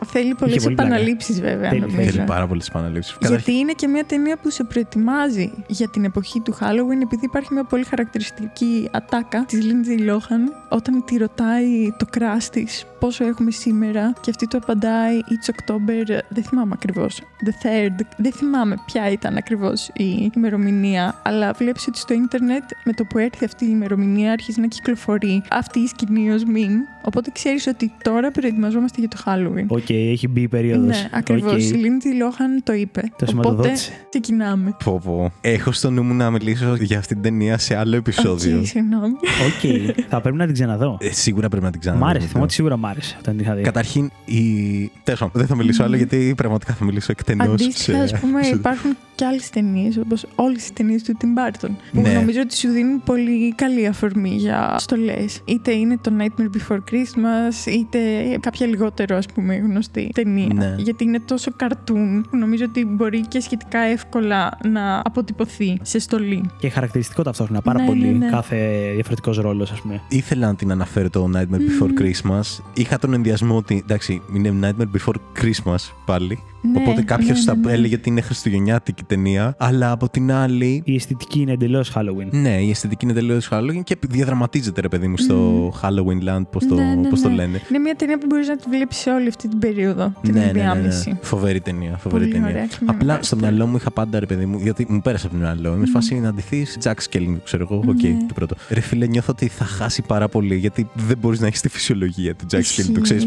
Θέλει πολλές επαναλήψεις, βέβαια. Θέλει πάρα πολλές επαναλήψεις. Γιατί είναι και μια ταινία που σε προετοιμάζει για την εποχή του Halloween, επειδή υπάρχει μια πολύ χαρακτηριστική ατάκα της Lindsay Lohan όταν τη ρωτάει το κράς της πόσο έχουμε σήμερα και αυτή του απαντάει It's October, δεν θυμάμαι ακριβώς, the third, δεν θυμάμαι ποια ήταν ακριβώς η ημερομηνία, αλλά βλέπεις ότι στο ίντερνετ με το που έρθει αυτή η ημερομηνία αρχίζει να κυκλοφορεί αυτή η σκηνή ως meme, οπότε ξέρεις ότι τώρα προετοιμαζόμαστε για το Halloween. Οκ, okay, έχει μπει η περίοδος. Ναι, ακριβώς, okay. Η Lindsay Lohan το είπε. Το σηματοδότησε. Οπότε ξεκινάμε. Πω πω, έχω στο νου μου να μιλήσω για αυτή την ταινία σε άλλο επεισόδιο. Οκ, okay, θα πρέπει να την ξαναδώ. Ε, σίγουρα πρέπει να την ξαναδώ. Μ' άρεσε, θυμώ ότι σίγουρα μ' άρεσε όταν την είχα δει. Καταρχήν, η... Τέσσερα, δεν θα μιλήσω mm. άλλο γιατί πραγματικά θα μιλήσω εκτενώς. Αντίστοιχα, σε... ας πούμε, υπάρχουν και άλλες ταινίες, όπως όλες οι ταινίες του Tim Burton. Που ναι. Νομίζω ότι σου δίνουν πολύ καλή αφορμή για στολές. Είτε είναι το Nightmare Before Christmas, είτε κάποια λιγότερο ας πούμε γνωστή ταινία. Ναι. Γιατί είναι τόσο cartoon που νομίζω ότι μπορεί και σχετικά εύκολα να αποτυπωθεί σε στολή. Και χαρακτηριστικό ταυτόχρονα πάρα ναι, πολύ. Ναι, ναι. Κάθε διαφορετικός ρόλος, ας πούμε. Ήθελα να την αναφέρω το Nightmare Before mm. Christmas. Είχα τον ενδιασμό ότι εντάξει, είναι Nightmare Before Christmas πάλι. Ναι, οπότε κάποιος ναι, ναι, ναι. θα έλεγε ότι είναι χριστουγεννιάτικη ταινία, αλλά από την άλλη. Η αισθητική είναι εντελώς Halloween. Ναι, η αισθητική είναι εντελώς Halloween και διαδραματίζεται, ρε παιδί μου, στο mm. Halloween Land, πώς το, ναι, ναι, ναι. το λένε. Είναι μια ταινία που μπορείς να τη βλέπεις όλη αυτή την περίοδο. Την ναι, ενδιάμεση. Ναι, ναι, ναι. Φοβερή ταινία. Φοβερή πολύ ταινία. Ωραία, απλά στο μυαλό μου είχα πάντα, ρε παιδί μου, γιατί μου πέρασε από το μυαλό. Είμαι σε φάση να αντιθεί Jack Skellington, ξέρω εγώ. Οκ, το πρώτο. Ρε φίλε, νιώθω ότι θα χάσει πάρα πολύ, γιατί δεν μπορείς να έχεις τη φυσιολογία του Jack Skellington, ξέρεις.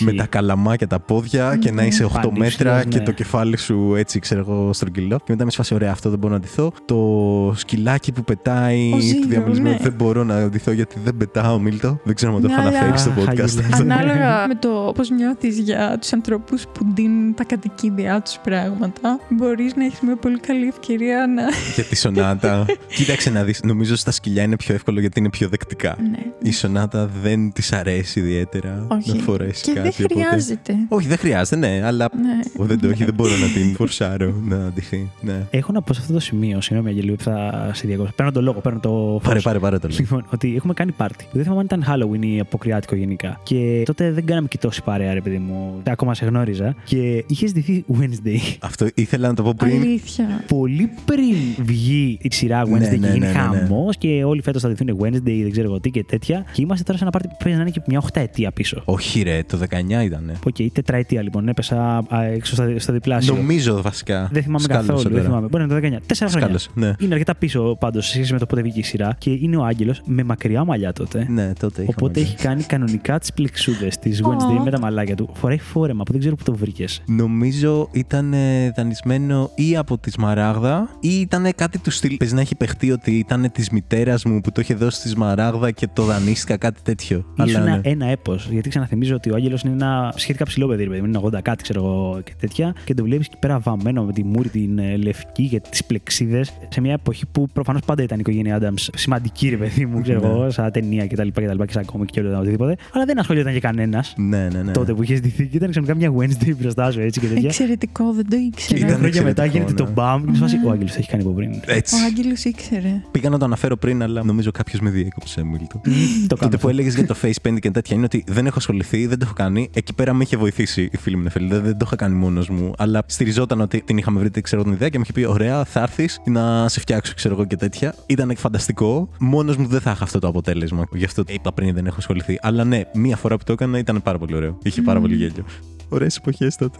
Με τα καλαμάκια τα πόδια και να είσαι οκτώ μέτρα. Και ναι. το κεφάλι σου έτσι, ξέρω εγώ, στρογγυλό. Και μετά με σφάσει, ωραία, αυτό δεν μπορώ να ντυθώ. Το σκυλάκι που πετάει, Ζήνιο, το διαμελισμένο, ναι. δεν μπορώ να ντυθώ γιατί δεν πετάω, Μίλτο. Δεν ξέρω αν το ναι, θα αναφέρει στο podcast. Ανάλογα με το πώς νιώθεις για τους ανθρώπους που ντύνουν τα κατοικίδια τους πράγματα, μπορείς να έχεις μια πολύ καλή ευκαιρία να. Για τη σονάτα. Κοίταξε να δεις. Νομίζω στα σκυλιά είναι πιο εύκολο γιατί είναι πιο δεκτικά. Ναι. Η σονάτα δεν της αρέσει ιδιαίτερα να φορέσει κάτι. Και δεν χρειάζεται. Όχι, δεν χρειάζεται, ναι, αλλά. Ο, δεν το έχει, δεν μπορώ να την φορσάρω να αντιθεί. Ναι. Έχω να πω σε αυτό το σημείο, συγγνώμη Αγγελίου, που θα σε διακόψω. Παίρνω το λόγο, παίρνω το. Πάρε, πάρε, πάρε το λόγο. Λοιπόν, ότι έχουμε κάνει πάρτι. Δεν θυμάμαι αν ήταν Halloween ή αποκριάτικο γενικά. Και τότε δεν κάναμε και τόση παρέα, ρε παιδί μου. Ακόμα σε γνώριζα. Και είχε ντυθεί Wednesday. Αυτό ήθελα να το πω πριν. Αλήθεια. Πολύ πριν βγει η σειρά Wednesday ναι, και γίνει ναι, ναι, ναι, χαμό ναι. και όλοι φέτος θα ντυθούν Wednesday, δεν ξέρω εγώ τι και τέτοια. Και είμαστε τώρα σε ένα πάρτι που παίζει να είναι και μια οχταετία πίσω. Όχι, ρε, το δεκαεννιά ήταν. Οκ, okay, τετραετία λοιπόν. Έπεσα. Στα, στα διπλάσια. Νομίζω βασικά. Δεν θυμάμαι Σκάλωσα καθόλου. Δεν θυμάμαι. Μπορεί να είναι το δεκαεννιά. Τέσσερα χρόνια. Ναι. Είναι αρκετά πίσω πάντως σε σχέση με το πότε βγήκε η σειρά και είναι ο Άγγελος με μακριά μαλλιά τότε. Ναι, τότε οπότε έχει κάνει κανονικά τις πλεξούδες της Wednesday oh. με τα μαλάκια του. Φοράει φόρεμα που δεν ξέρω που το βρήκες. Νομίζω ήταν δανεισμένο ή από τη Σμαράγδα ή ήταν κάτι του στυλ. Πες να έχει παιχτεί ότι ήταν της μητέρας μου που το είχε δώσει στη Σμαράγδα και το δανείστηκα κάτι τέτοιο. Ήσουν ναι. ένα έπος. Γιατί ξαναθυμίζω ότι ο Άγγελος είναι ένα σχετικά ψηλό παιδί. Είναι ογδόντα κάτι, ξέρω εγώ. Και τέτοια, και το βλέπεις εκεί πέρα βαμμένο με τη μούρη την ε, λευκή και τις πλεξίδες σε μια εποχή που προφανώς πάντα ήταν η οικογένεια Άνταμς σημαντική, ρε παιδί μου, ξέρω εγώ, σαν ταινία κτλ. Και σαν κόμικ και όλα οτιδήποτε. Αλλά δεν ασχολιόταν και κανένας ναι, ναι, ναι. τότε που είχε ντυθεί και ήταν ξαφνικά μια Wednesday μπροστά σου έτσι και τέτοια. Εξαιρετικό, δεν το ήξερα. Και ήταν χρόνια μετά γίνεται ναι. το μπαμ και σου ο Άγγελος το έχει κάνει από πριν. Έτσι. Ο Άγγελος ήξερε. Πήγα να το αναφέρω πριν, αλλά νομίζω κάποιο με διέκοψε, Μίλτο. Τότε που έλεγε για το face painting και τέτοια είναι ότι δεν έχω ασχοληθεί, δεν το έχω κάνει. Εκεί πέρα με είχε βοηθήσει η φίλη μου, δεν το είχα κάνει κάνει μόνος μου. Αλλά στηριζόταν ότι την είχαμε βρει, ξέρω την ιδέα και μου είχε πει: Ωραία, θα έρθεις να σε φτιάξω, ξέρω εγώ και τέτοια. Ήταν φανταστικό. Μόνος μου δεν θα είχα αυτό το αποτέλεσμα. Γι' αυτό είπα πριν δεν έχω ασχοληθεί. Αλλά ναι, μία φορά που το έκανα ήταν πάρα πολύ ωραίο. Είχε πάρα mm. πολύ γέλιο. Ωραίες εποχές τότε.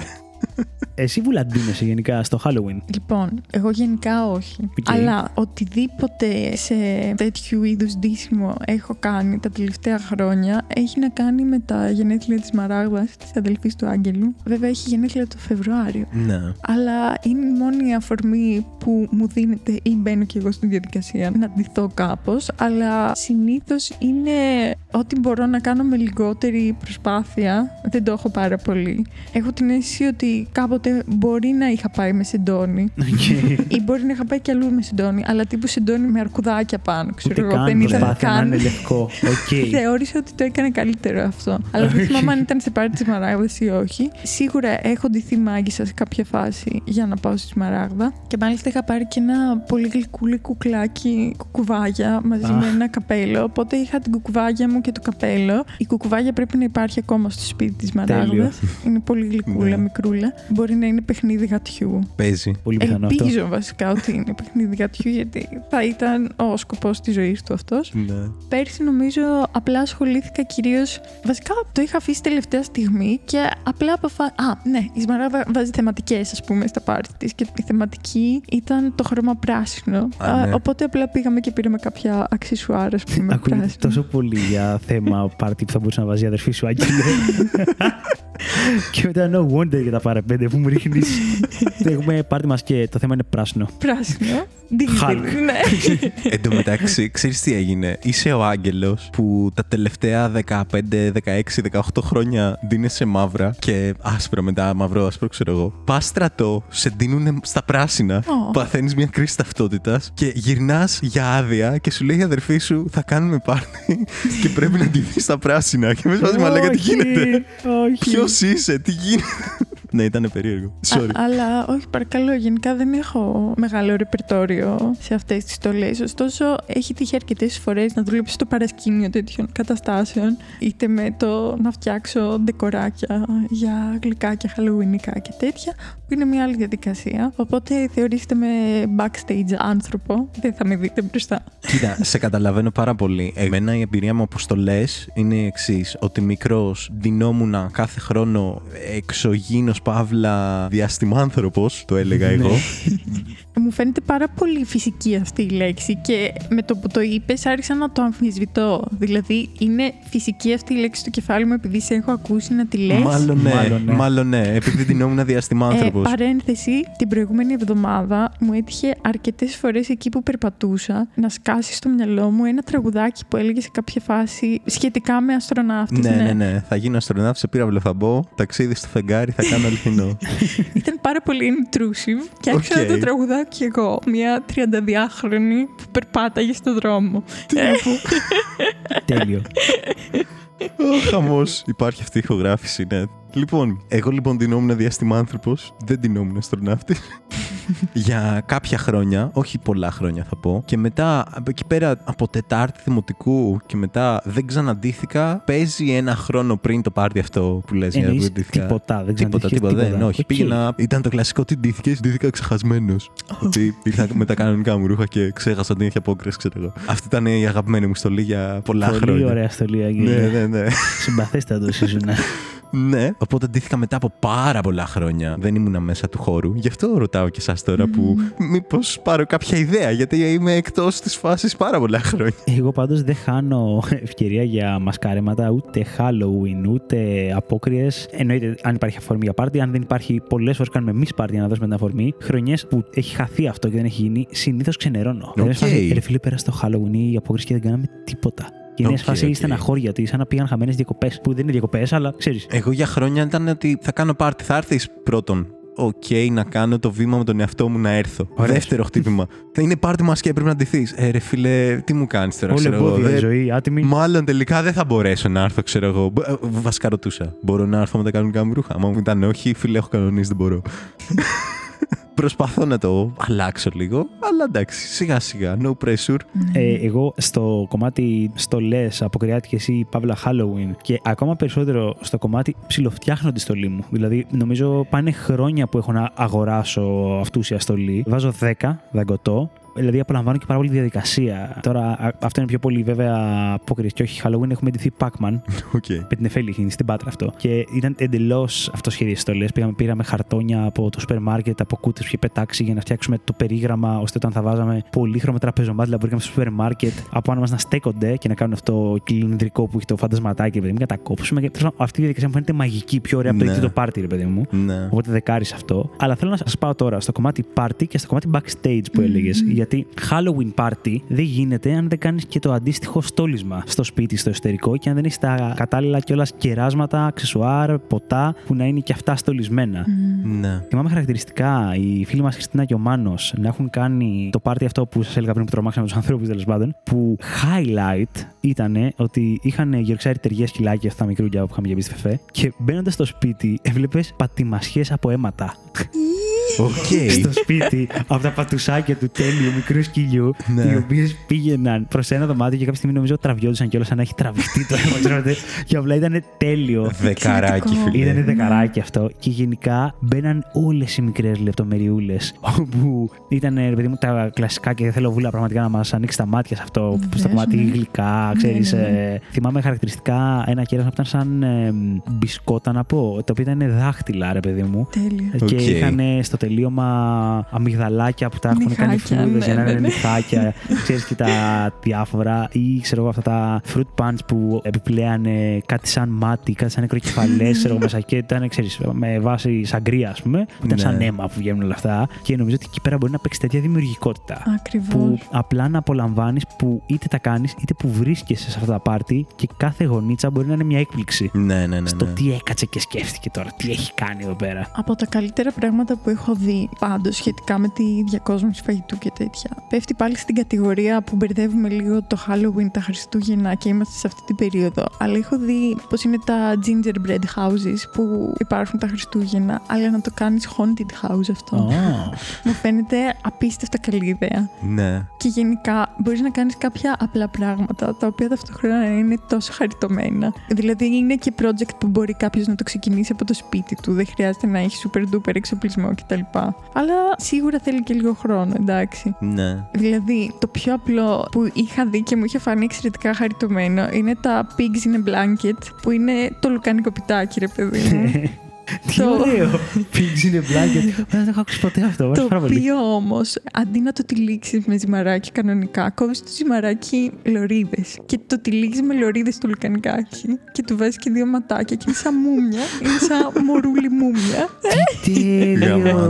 Εσύ βουλαντίνεσαι γενικά στο Halloween? Λοιπόν, εγώ γενικά όχι. Okay. Αλλά οτιδήποτε σε τέτοιου είδους ντύσιμο έχω κάνει τα τελευταία χρόνια έχει να κάνει με τα γενέθλια της Μαράγδας, της αδελφής του Άγγελου. Βέβαια έχει γενέθλια το Φεβρουάριο. Ναι. Αλλά είναι η μόνη αφορμή που μου δίνεται ή μπαίνω και εγώ στην διαδικασία να ντυθώ κάπως. Αλλά συνήθως είναι ό,τι μπορώ να κάνω με λιγότερη προσπάθεια. Δεν το έχω πάρα πολύ. Έχω την αίσθηση ότι κάποτε μπορεί να είχα πάει με σεντόνι okay. ή μπορεί να είχα πάει κι αλλού με σεντόνι, αλλά τύπου σεντόνι με αρκουδάκια πάνω. Ξέρω εγώ, δεν ήθελα καν. Okay. Θεώρησα ότι το έκανε καλύτερο αυτό. Αλλά δεν θυμάμαι αν ήταν σε πάρτι της Μαράγδας ή όχι. Σίγουρα έχω ντυθεί μάγισσα σε κάποια φάση για να πάω στη Μαράγδα. Και μάλιστα είχα πάρει και ένα πολύ γλυκούλι κουκλάκι κουκουβάγια μαζί ah. με ένα καπέλο. Οπότε είχα την κουκουβάγια μου και το καπέλο. Η κουκουβάγια πρέπει να υπάρχει ακόμα στο σπίτι της Μαράγδας. Είναι πολύ γλυκούλα, μικρούλα. Μπορεί να είναι παιχνίδι γατιού. Παίζει. Πολύ πιθανό αυτό. Ελπίζω βασικά ότι είναι παιχνίδι γατιού, γιατί θα ήταν ο σκοπός της ζωής του αυτός. Ναι. Πέρσι νομίζω απλά ασχολήθηκα κυρίως. Βασικά το είχα αφήσει τελευταία στιγμή και απλά αποφάσισα. Α, ναι, η Σμαράδα βάζει θεματικές, ας πούμε, στα πάρτι της και η θεματική ήταν το χρώμα πράσινο. Α, ναι. Οπότε απλά πήγαμε και πήραμε κάποια αξισουάρ, ας πούμε. Ακούγεται τόσο πολύ για θέμα πάρτι που θα μπορούσε να βάζει η αδερφή σου, Άγγελε. Και μετά no wonder για τα παραπέντε που μου ρίχνεις. Έχουμε πάρτι μας και το θέμα είναι πράσινο. Πράσινο. Χάλη. Ναι. Εν τω μεταξύ, ξέρεις τι έγινε? Είσαι ο Άγγελος που τα τελευταία δεκαπέντε, δεκαέξι, δεκαοκτώ χρόνια ντύνεσαι μαύρα και άσπρο, μετά μαύρο, άσπρο, ξέρω εγώ. Πας στρατό, σε ντύνουνε στα πράσινα. Oh. Παθαίνεις μια κρίση ταυτότητας και γυρνάς για άδεια και σου λέει η αδερφή σου: Θα κάνουμε πάρτι και πρέπει να ντυθείς στα πράσινα. Και με σπάζει μαλάκα, τι γίνεται? Ποιος είσαι, τι γίνεται? Ναι, ήταν περίεργο. Sorry. Α, αλλά όχι, παρακαλώ, γενικά δεν έχω μεγάλο ρεπερτόριο σε αυτές τις στολές. Ωστόσο, έχει τύχει αρκετές φορές να δουλέψω στο παρασκήνιο τέτοιων καταστάσεων, είτε με το να φτιάξω ντεκοράκια για γλυκάκια, χαλουινικά και τέτοια, που είναι μια άλλη διαδικασία. Οπότε θεωρήστε με backstage άνθρωπο. Δεν θα με δείτε μπροστά. Κοίτα, σε καταλαβαίνω πάρα πολύ. Εμένα η εμπειρία μου από στολές είναι η εξής: ότι μικρός ντυνόμουνα κάθε χρόνο εξωγήινος παύλα διαστημάνθρωπος, το έλεγα εγώ. Μου φαίνεται πάρα πολύ φυσική αυτή η λέξη και με το που το είπες άρχισα να το αμφισβητώ. Δηλαδή είναι φυσική αυτή η λέξη στο κεφάλι μου επειδή σε έχω ακούσει να τη λες. Μάλλον ναι, μάλλον ναι, μάλλον ναι, επειδή την ήμουν διαστημάνθρωπος. Ε, παρένθεση, την προηγούμενη εβδομάδα μου έτυχε αρκετές φορές εκεί που περπατούσα να σκάσει στο μυαλό μου ένα τραγουδάκι που έλεγε σε κάποια φάση σχετικά με αστροναύτες. Ναι, ναι, ναι, ναι. Θα γίνω αστροναύτη, σε πύραυλο θα μπω, ταξίδι στο φεγγάρι θα κάνω αληθινό. Ήταν πάρα πολύ intrusive και άρχισα okay. το τραγουδάκι. Και εγώ, μια τριανταδιάχρονη που περπάταγε στον δρόμο. Τέλειο. Ο χαμός. Υπάρχει αυτή η ηχογράφηση, ναι. Λοιπόν, εγώ λοιπόν ντυνόμουν διαστημάνθρωπος, δεν ντυνόμουν αστροναύτη. Για κάποια χρόνια, όχι πολλά χρόνια θα πω, και μετά εκεί πέρα από Τετάρτη Δημοτικού και μετά δεν ξαναντήθηκα. Παίζει ένα χρόνο πριν το πάρτι αυτό που λες. Εννοείς τίποτα, δεν τίποτα, τίποτα, δεν, όχι. Okay. Πήγαινα, ήταν το κλασικό, τι ντύθηκες? Ντύθηκα ξεχασμένος. Oh. Ότι ήρθα με τα κανονικά μου ρούχα και ξέχασα την απόκριση, ξέρω εγώ. Αυτή ήταν η αγαπημένη μου στολή για πολλά πολύ χρόνια. Πολύ ωραία στολή, Άγγελε. Ναι, ναι, ναι. Συμπαθέστατος ήσουν. Ναι, οπότε ντύθηκα μετά από πάρα πολλά χρόνια. Δεν ήμουνα μέσα του χώρου. Γι' αυτό ρωτάω και εσάς τώρα mm. που μήπως πάρω κάποια ιδέα, γιατί είμαι εκτός της φάσης πάρα πολλά χρόνια. Εγώ πάντως δεν χάνω ευκαιρία για μασκάρεματα, ούτε Halloween, ούτε απόκριες. Εννοείται αν υπάρχει αφορμή για πάρτι. Αν δεν υπάρχει, πολλές φορές κάνουμε εμείς πάρτι για να δώσουμε την αφορμή. Χρονιές που έχει χαθεί αυτό και δεν έχει γίνει, συνήθως ξενερώνω. Okay. Δηλαδή, ρε φίλε, πέρα στο Halloween ή απόκριση και δεν κάναμε τίποτα. Και είναι okay, ασφασί, okay. στεναχώρια τη, σαν να πήγαν χαμένες διακοπές, που δεν είναι διακοπές, αλλά ξέρεις. Εγώ για χρόνια ήταν ότι θα κάνω πάρτι, θα έρθεις πρώτον. Οκ, okay, να κάνω το βήμα με τον εαυτό μου να έρθω. Ωραία. Δεύτερο χτύπημα. Θα είναι πάρτι μας και πρέπει να ντυθείς. Ε, ρε φίλε, τι μου κάνεις τώρα, ξέρω εγώ. Όλη η ζωή, άτιμη. Μάλλον τελικά δεν θα μπορέσω να έρθω, ξέρω εγώ. Βασικά ρωτούσα. Μπορώ να έρθω με τα κανονικά μου ρούχα? Μα ήταν όχι, φίλε, έχω κανονίσει, δεν μπορώ. προσπαθώ να το αλλάξω λίγο, αλλά εντάξει, σιγά σιγά, no pressure. Ε, εγώ στο κομμάτι στολές αποκριάτηκε εσύ, Παύλα, Halloween, και ακόμα περισσότερο στο κομμάτι ψιλοφτιάχνω τη στολή μου. Δηλαδή, νομίζω πάνε χρόνια που έχω να αγοράσω αυτούσια στολή. Βάζω δέκα δαγκωτό. Δηλαδή, απολαμβάνω και πάρα πολύ τη διαδικασία. Τώρα, α, αυτό είναι πιο πολύ βέβαια απόκριση. Και όχι Halloween, έχουμε ντυθεί Pac-Man. Okay. Με την Εφέλη, στην Πάτρα αυτό. Και ήταν εντελώς αυτοσχέδιες στολές. Πήγαμε, πήραμε χαρτόνια από το σούπερ μάρκετ, από κούτες που είχε πετάξει για να φτιάξουμε το περίγραμμα, ώστε όταν θα βάζαμε πολύχρωμα τραπεζομάτιλα που βρήκαμε στο σούπερ μάρκετ, από πάνω μας να στέκονται και να κάνουν αυτό κυλινδρικό που είχε το φαντασματάκι, παιδί μου, να τα κόψουμε. Και, τέλος, αυτή η διαδικασία μου φαίνεται μαγική, πιο ωραία από το, ναι, το πάρτι, ρε παιδί μου. Ναι. Οπότε δεκάρι αυτό. Αλλά θέλω να σας πάω τώρα στο κομμάτι πάρτι και στο κομμάτι backstage που έλεγες. Mm-hmm. Γιατί Halloween party δεν γίνεται αν δεν κάνεις και το αντίστοιχο στόλισμα στο σπίτι, στο εσωτερικό, και αν δεν έχεις τα κατάλληλα κιόλας κεράσματα, αξεσουάρ, ποτά που να είναι και αυτά στολισμένα. Mm. Ναι. Θυμάμαι χαρακτηριστικά οι φίλοι μας Χριστίνα και ο Μάνος να έχουν κάνει το party αυτό που σας έλεγα πριν που τρομάξαμε τους ανθρώπους, τέλος πάντων. Που highlight ήταν ότι είχαν Yorkshire τεριές σκυλάκια, αυτά τα μικρούλια που είχαμε για μπει στη φεφέ, και μπαίνοντας στο σπίτι έβλεπες πατημασιές από αίματα. Okay. Στο σπίτι, από τα πατουσάκια του τέλειου μικρού σκυλιού, ναι, οι οποίες πήγαιναν προς ένα δωμάτιο και κάποια στιγμή νομίζω τραβιόντουσαν κιόλας, σαν να έχει τραβηχτεί το αίμα, ξέρετε. Και απλά ήταν τέλειο. Δεκαράκι, φίλε. Ήταν δεκαράκι αυτό. Και γενικά μπαίναν όλες οι μικρές λεπτομεριούλες, όπου ήταν, ρε παιδί μου, τα κλασικά, και θέλω, Βούλα, πραγματικά να μας ανοίξει τα μάτια σε αυτό. Που στο κομμάτι γλυκά, ξέρεις. Ναι, ναι, ναι. Ε, θυμάμαι χαρακτηριστικά ένα κέρασμα που ήταν σαν ε, μπισκότα, να πω, το οποίο ήταν δάχτυλα, ρε παιδί μου. Τέλειο. Και okay, είχαν στο τελείωμα αμυγδαλάκια που τα έχουν κάνει φρούδες για να είναι νυχάκια, ξέρεις, και τα διάφορα, ή ξέρω εγώ αυτά τα fruit punch που επιπλέανε κάτι σαν μάτι, κάτι σαν νεκροκεφαλές, ξέρω εγώ μέσα, και ήταν, ξέρεις, με βάση σαγκρία, ας πούμε, που ήταν σαν αίμα που βγαίνουν όλα αυτά, και νομίζω ότι εκεί πέρα μπορεί να παίξει τέτοια δημιουργικότητα. Ακριβώς. Που απλά να απολαμβάνεις, που είτε τα κάνεις είτε που βρίσκεσαι σε αυτά τα πάρτι, και κάθε γονίτσα μπορεί να είναι μια έκπληξη. Ναι, ναι, ναι, ναι. Στο τι έκατσε και σκέφτηκε τώρα, τι έχει κάνει εδώ πέρα. Από τα καλύτερα πράγματα που έχω δει πάντως σχετικά με τη διακόσμηση φαγητού και τέτοια. Πέφτει πάλι στην κατηγορία που μπερδεύουμε λίγο το Halloween, τα Χριστούγεννα, και είμαστε σε αυτή την περίοδο. Αλλά έχω δει πως είναι τα gingerbread houses που υπάρχουν τα Χριστούγεννα, αλλά να το κάνεις haunted house αυτό. Oh. Μου φαίνεται απίστευτα καλή ιδέα. Ναι. Και γενικά μπορείς να κάνεις κάποια απλά πράγματα, τα οποία ταυτόχρονα είναι τόσο χαριτωμένα. Δηλαδή είναι και project που μπορεί κάποιος να το ξεκινήσει από το σπίτι του. Δεν χρειάζεται να έχει super duper εξοπλισμό κτλ. Αλλά σίγουρα θέλει και λίγο χρόνο, εντάξει. Ναι. Δηλαδή, το πιο απλό που είχα δει και μου είχε φανεί εξαιρετικά χαριτωμένο είναι τα pigs in a blanket, που είναι το λουκάνικο πιτάκι, ρε παιδί μου. Τι ωραίο! Pigs in a blanket. Δεν έχω ακούσει ποτέ αυτό. Το οποίο όμως, αντί να το τυλίξεις με ζυμαράκι κανονικά, κόβεις το ζυμαράκι λωρίδες. Και το τυλίξεις με λωρίδες στο λουκανικάκι. Και του βάζεις και δύο ματάκια. Και είναι σαν μούμια. Είναι σαν μωρούλι μούμια. Τέλειο!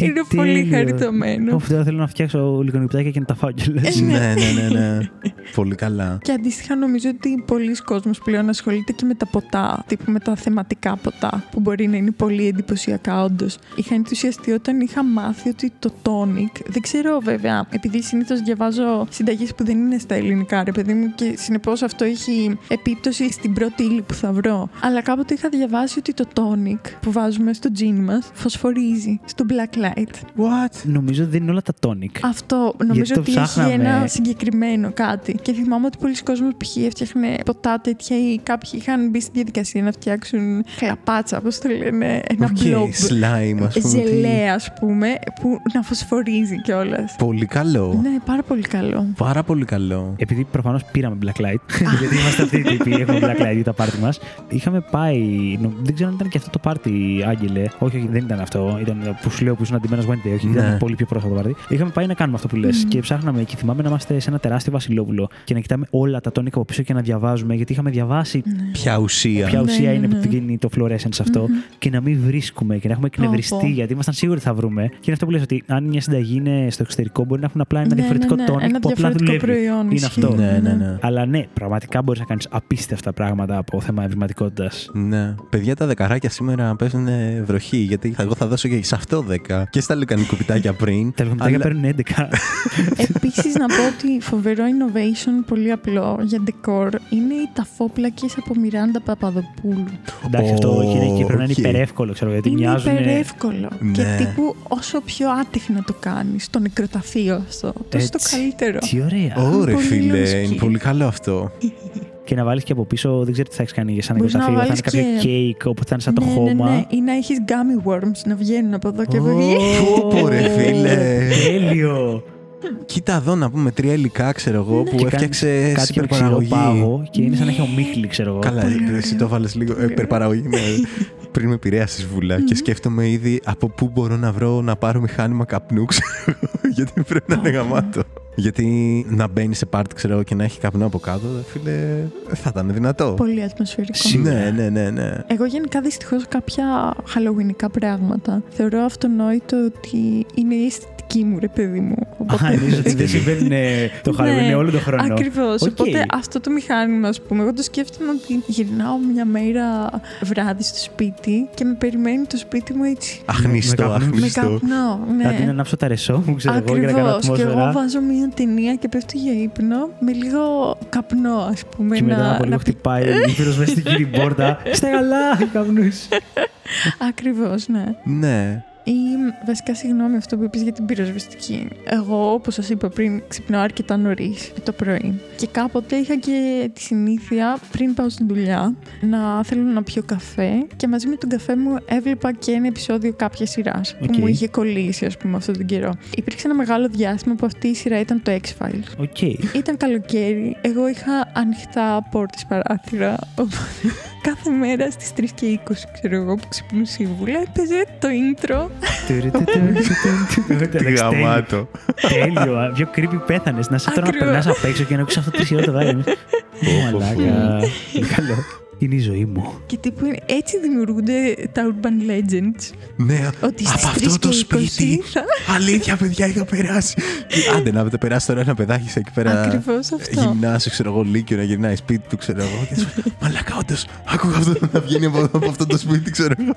Είναι πολύ χαριτωμένο. Οφ, τώρα θέλω να φτιάξω λουκανικουτάκια και να τα φάω κιόλας. Ναι, ναι, ναι. Πολύ καλά. Και αντίστοιχα, νομίζω ότι πολλοί κόσμοι πλέον ασχολείται και με τα ποτά. Τύπου με τα θεματικά ποτά που μπορεί να είναι πολύ εντυπωσιακά, όντως. Είχα ενθουσιαστεί όταν είχα μάθει ότι το τόνικ, δεν ξέρω βέβαια, επειδή συνήθως διαβάζω συνταγές που δεν είναι στα ελληνικά, ρε παιδί μου, και συνεπώς αυτό έχει επίπτωση στην πρώτη ύλη που θα βρω. Αλλά κάποτε είχα διαβάσει ότι το τόνικ που βάζουμε στο τζιν μας φωσφορίζει στο black light. What? Νομίζω δεν είναι όλα τα τόνικ. Αυτό νομίζω ότι ψάχναμε... έχει ένα συγκεκριμένο κάτι. Και θυμάμαι ότι πολλοί κόσμοι π.χ. έφτιαχνε ποτά τέτοια, ή κάποιοι είχαν μπει στη διαδικασία να φτιάξουν χλαπάτσα, το λένε, ένα okay, μπλοκ ζελέα, ας πούμε, που να φωσφορίζει κιόλας. Πολύ καλό. Ναι, πάρα πολύ καλό. Πάρα πολύ καλό. Επειδή προφανώς πήραμε blacklight, γιατί είμαστε αυτοί οι τύποι, έχουμε blacklight για τα πάρτι μας. Είχαμε πάει, δεν ξέρω αν ήταν και αυτό το πάρτι, Άγγελε. Όχι, όχι, δεν ήταν αυτό. Ήταν που σου λέω που ήσουν αντιμένος Wednesday, όχι, ήταν πολύ πιο πρόσφατο πάρτι. Είχαμε πάει να κάνουμε αυτό που λες και ψάχναμε, και θυμάμαι να είμαστε σε ένα τεράστιο βασιλόπουλο και να κοιτάμε όλα τα τόνικα από πίσω και να διαβάζουμε, γιατί είχαμε διαβάσει ποια ουσία είναι που γίνει το fluorescence αυτό. Mm-hmm. Και να μην βρίσκουμε και να έχουμε εκνευριστεί, oh, γιατί ήμασταν σίγουροι θα βρούμε. Και είναι αυτό που λες, ότι αν μια συνταγή είναι στο εξωτερικό, μπορεί να έχουν απλά ένα, ναι, διαφορετικό, ναι, τόνικ, ένα που απλά δουλεύει. Προϊόν, είναι αυτό. Ναι, ναι, ναι. Αλλά ναι, πραγματικά μπορείς να κάνεις απίστευτα πράγματα από θέμα ευρηματικότητας. Ναι. Παιδιά, τα δεκαράκια σήμερα παίζουν βροχή, γιατί εγώ θα δώσω και σε αυτό δέκα και στα λουκανικουπιτάκια πριν. Τα λουκανικουπιτάκια αλλά... παίρνουν έντεκα. Επίσης, να πω ότι φοβερό innovation, πολύ απλό για decor, είναι τα φόπλακες από Μιράντα Παπαδοπούλου. Εντάξει, αυτό έχει. Πρέπει να είναι υπερεύκολο, ξέρω, γιατί είναι μοιάζουν. Είναι υπερεύκολο. Ναι. Και τύπου όσο πιο άτυχνα το κάνεις, το νεκροταφείο αυτό, τόσο το καλύτερο. Τι ωραία. Ωρε φίλε, λοσκή. Είναι πολύ καλό αυτό. Και να βάλεις και από πίσω, δεν ξέρω τι θα έχεις κάνει για σαν νεκροταφείο, θα είναι και... κάποιο κέικ όπου θα είναι σαν το ναι, χώμα. Ναι, ναι, ναι. Ή να έχεις gummy worms να βγαίνουν από εδώ και από εκεί. Ωρε φίλε. Τέλειο. Κοίτα εδώ να πούμε τρία υλικά, ξέρω εγώ, ναι, που έφτιαξε υπερπαραγωγή. Και είναι σαν να έχει ομίχλη, ξέρω εγώ. Καλά, εσύ το βάλες λίγο υπερπαραγωγή. Ναι. Πριν με επηρέασεις Βούλα και σκέφτομαι ήδη από πού μπορώ να βρω να πάρω μηχάνημα καπνού, ξέρω γιατί πρέπει να είναι γαμάτο. Γιατί να μπαίνει σε πάρτι, ξέρω εγώ, και να έχει καπνό από κάτω, φίλε, θα ήταν δυνατό. Πολύ ατμοσφαιρικό. Ναι, ναι, ναι, ναι. Εγώ γενικά δυστυχώς κάποια χαλογουινικά πράγματα θεωρώ αυτονόητο ότι είναι αισθητική μου, ρε παιδί μου. Α, νομίζω ότι δεν συμβαίνει το Halloween όλο τον χρόνο. Ακριβώς. Οπότε αυτό το μηχάνημα, ας πούμε, εγώ το σκέφτομαι ότι γυρνάω μια μέρα βράδυ στο σπίτι και με περιμένει το σπίτι μου έτσι. Αχνιστό, αχνιστό. Να την ανάψω τα ρεσό μου, ξέρω εγώ, για να κάνω ατμόσφαιρα. Και εγώ βάζω μια ταινία και πέφτω για ύπνο με λίγο καπνό, ας πούμε. Και μετά από λίγο χτυπάει ο γύρος μέσα στην κύριη πόρτα. Στα καλά, καπνούς. Ακριβώς, ναι. Ναι. Ή βασικά, συγγνώμη, αυτό που είπες για την πυροσβεστική. Εγώ, όπως σας είπα πριν, ξυπνάω αρκετά νωρίς το πρωί. Και κάποτε είχα και τη συνήθεια, πριν πάω στην δουλειά, να θέλω να πιω καφέ. Και μαζί με τον καφέ μου έβλεπα και ένα επεισόδιο κάποιας σειράς okay. που μου είχε κολλήσει, ας πούμε, αυτόν τον καιρό. Υπήρξε ένα μεγάλο διάστημα που αυτή η σειρά ήταν το X-Files. Okay. Ήταν καλοκαίρι. Εγώ είχα ανοιχτά πόρτες παράθυρα. Κάθε μέρα στις τρεις και είκοσι, ξέρω εγώ, που ξυπνούσε η Βούλα, έπαιζε το intro. Τι γαμάτο. Τέλειο. Πιο creepy πέθανες. Να σε τώρα να περνάς απ' έξω και να ακούσεις αυτό το τρισιό το δάγμα. Μαλάκα. Καλό. Είναι η ζωή μου. Και τύπου έτσι δημιουργούνται τα urban legends. Ναι, ότι από αυτό το σπίτι. Αλήθεια, παιδιά, είχα περάσει. Άντε να τα περάσει τώρα ένα παιδάκι εκεί πέρα. Ακριβώς αυτό. Γυμνάσιο, ξέρω εγώ, Λύκειο, να γυρνάει σπίτι του, ξέρω εγώ. Μαλάκα, όντως. Άκουγα αυτό να βγαίνει από αυτό το σπίτι, ξέρω εγώ.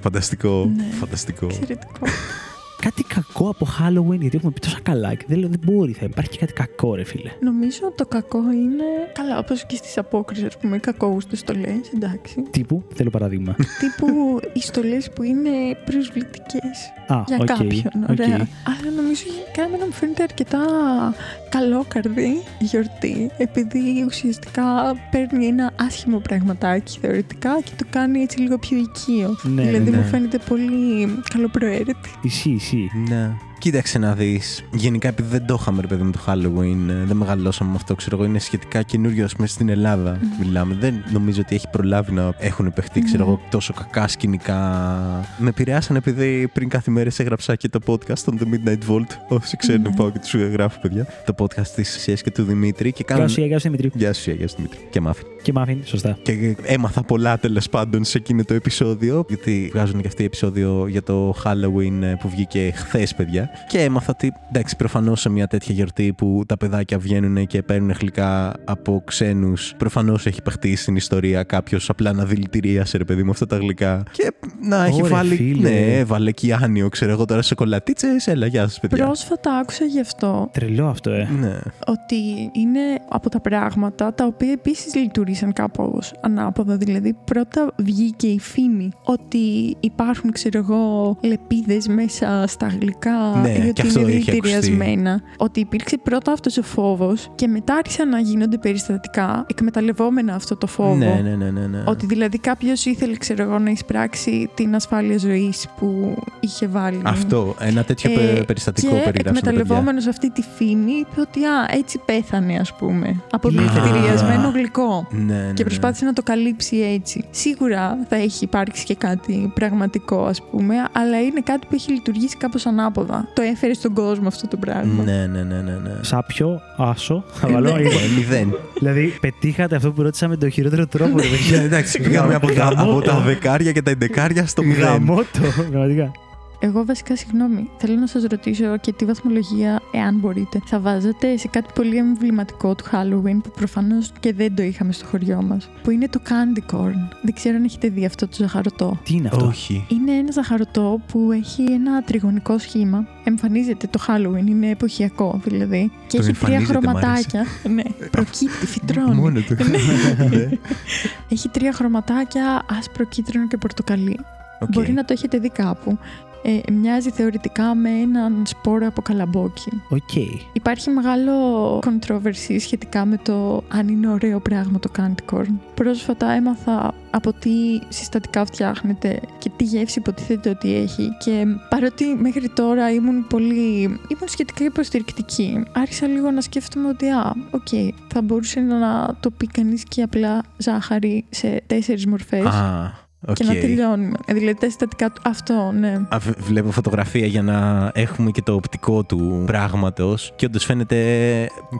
Φανταστικό. Φανταστικό. Εξαιρετικό. Κάτι κακό από Halloween, γιατί έχουμε πει τόσα καλά και δεν λέω δεν μπορεί, θα υπάρχει και κάτι κακό, ρε φίλε. Νομίζω το κακό είναι. Καλά, όπως και στις απόκρισεις, ας πούμε, κακόγουστες στολές, εντάξει. Τύπου, θέλω παράδειγμα. Τύπου οι στολές που είναι προσβλητικές. Α, για okay, κάποιον, ωραία. Okay. Αλλά νομίζω γενικά εμένα μου φαίνεται αρκετά καλόκαρδη γιορτή, επειδή ουσιαστικά παίρνει ένα άσχημο πραγματάκι θεωρητικά και το κάνει έτσι λίγο πιο οικείο. Ναι, δηλαδή ναι. Μου φαίνεται πολύ καλοπροαίρετη. Ισχύει. Ναι. Κοίταξε να δεις. Γενικά, επειδή δεν το είχαμε, ρε παιδί μου, το Halloween, δεν μεγαλώσαμε με αυτό, ξέρω εγώ, είναι σχετικά καινούριο, ας πούμε, στην Ελλάδα. Mm. Μιλάμε. Δεν νομίζω ότι έχει προλάβει να έχουν παιχτεί, ξέρω εγώ, mm. τόσο κακά σκηνικά. Με επηρεάσαν επειδή πριν κάθε μέρα έγραψα και το podcast των The Midnight Vault. Όσοι ξέρουν, mm. πάω και του γράφω, παιδιά. Το podcast τη Σιές και του Δημήτρη. Και κάνω. Γεια σου, Δημήτρη. Γεια σου, Δημήτρη. Και Μάφιν. Και Μάφιν, σωστά. Και έμαθα πολλά, τέλος πάντων, σε εκείνο το επεισόδιο. Γιατί βγάζουν και αυτή επεισόδιο για το Halloween που βγήκε χθες, παιδιά. Και έμαθα ότι, εντάξει, προφανώς σε μια τέτοια γιορτή που τα παιδάκια βγαίνουν και παίρνουν γλυκά από ξένους, προφανώς έχει παιχτεί στην ιστορία κάποιος απλά να δηλητηρίασε, ρε παιδί μου, αυτά τα γλυκά. Και να έχει Ωρε, βάλει. Φίλε. Ναι, βάλε κιάνιο, ξέρω εγώ τώρα, σοκολατίτσες. Έλα, γεια σας, παιδιά. Πρόσφατα άκουσα γι' αυτό. Τρελό αυτό, ε. Ναι. Ότι είναι από τα πράγματα τα οποία επίσης λειτουργήσαν κάπως ανάποδα. Δηλαδή, πρώτα βγήκε η φήμη ότι υπάρχουν, ξέρω εγώ, λεπίδες μέσα στα γλυκά. Ναι, και αυτό είχε ακουστεί. Ότι υπήρξε πρώτα αυτός ο φόβος και μετά άρχισαν να γίνονται περιστατικά εκμεταλλευόμενα αυτό το φόβο. Ναι, ναι, ναι, ναι, ναι. Ότι δηλαδή κάποιος ήθελε, ξέρω εγώ, να εισπράξει την ασφάλεια ζωής που είχε βάλει. Αυτό, ένα τέτοιο ε, περιστατικό περιγράφει. Και εκμεταλλευόμενος αυτή τη φήμη, είπε ότι α, έτσι πέθανε, ας πούμε. Από δηλητηριασμένο γλυκό. Ναι, ναι, ναι. Και προσπάθησε να το καλύψει έτσι. Σίγουρα θα έχει υπάρξει και κάτι πραγματικό, ας πούμε, αλλά είναι κάτι που έχει λειτουργήσει κάπως ανάποδα. Το έφερε στον κόσμο αυτό το πράγμα. Ναι, ναι, ναι, ναι, ναι. Σάπιο, άσο, θα βάλω μηδέν. Δηλαδή, πετύχατε αυτό που ρώτησα με τον χειρότερο τρόπο. Εντάξει, πήγαμε από τα δεκάρια και τα εντεκάρια στο μηδέν. Γαμώτο, πραγματικά. Εγώ βασικά, συγγνώμη, θέλω να σας ρωτήσω και τι βαθμολογία, εάν μπορείτε, θα βάζετε σε κάτι πολύ εμβληματικό του Halloween που προφανώς και δεν το είχαμε στο χωριό μας, που είναι το candy corn. Δεν ξέρω αν έχετε δει αυτό το ζαχαρωτό. Τι είναι αυτό? Όχι. Είναι ένα ζαχαρωτό που έχει ένα τριγωνικό σχήμα. Εμφανίζεται το Halloween, είναι εποχιακό δηλαδή. Και το έχει τρία χρωματάκια. Ναι, προκύπτει, φυτρώνει. Μόνο το χρωματάκι. Έχει τρία χρωματάκια, άσπρο, κίτρινο και πορτοκαλί. Okay. Μπορεί να το έχετε δει κάπου. Ε, μοιάζει θεωρητικά με έναν σπόρο από καλαμπόκι. Okay. Υπάρχει μεγάλο controversy σχετικά με το αν είναι ωραίο πράγμα το candy corn. Πρόσφατα έμαθα από τι συστατικά φτιάχνεται και τι γεύση υποτίθεται ότι έχει. Και παρότι μέχρι τώρα ήμουν πολύ... ήμουν σχετικά υποστηρικτική, άρχισα λίγο να σκέφτομαι ότι α, οκ, okay, θα μπορούσε να το πει κανείς και απλά ζάχαρη σε τέσσερις μορφές. Ah. Okay. Και να τελειώνουμε. Δηλαδή τα συστατικά του. Αυτό, ναι. Α, βλέπω φωτογραφία για να έχουμε και το οπτικό του πράγματος. Και όντως φαίνεται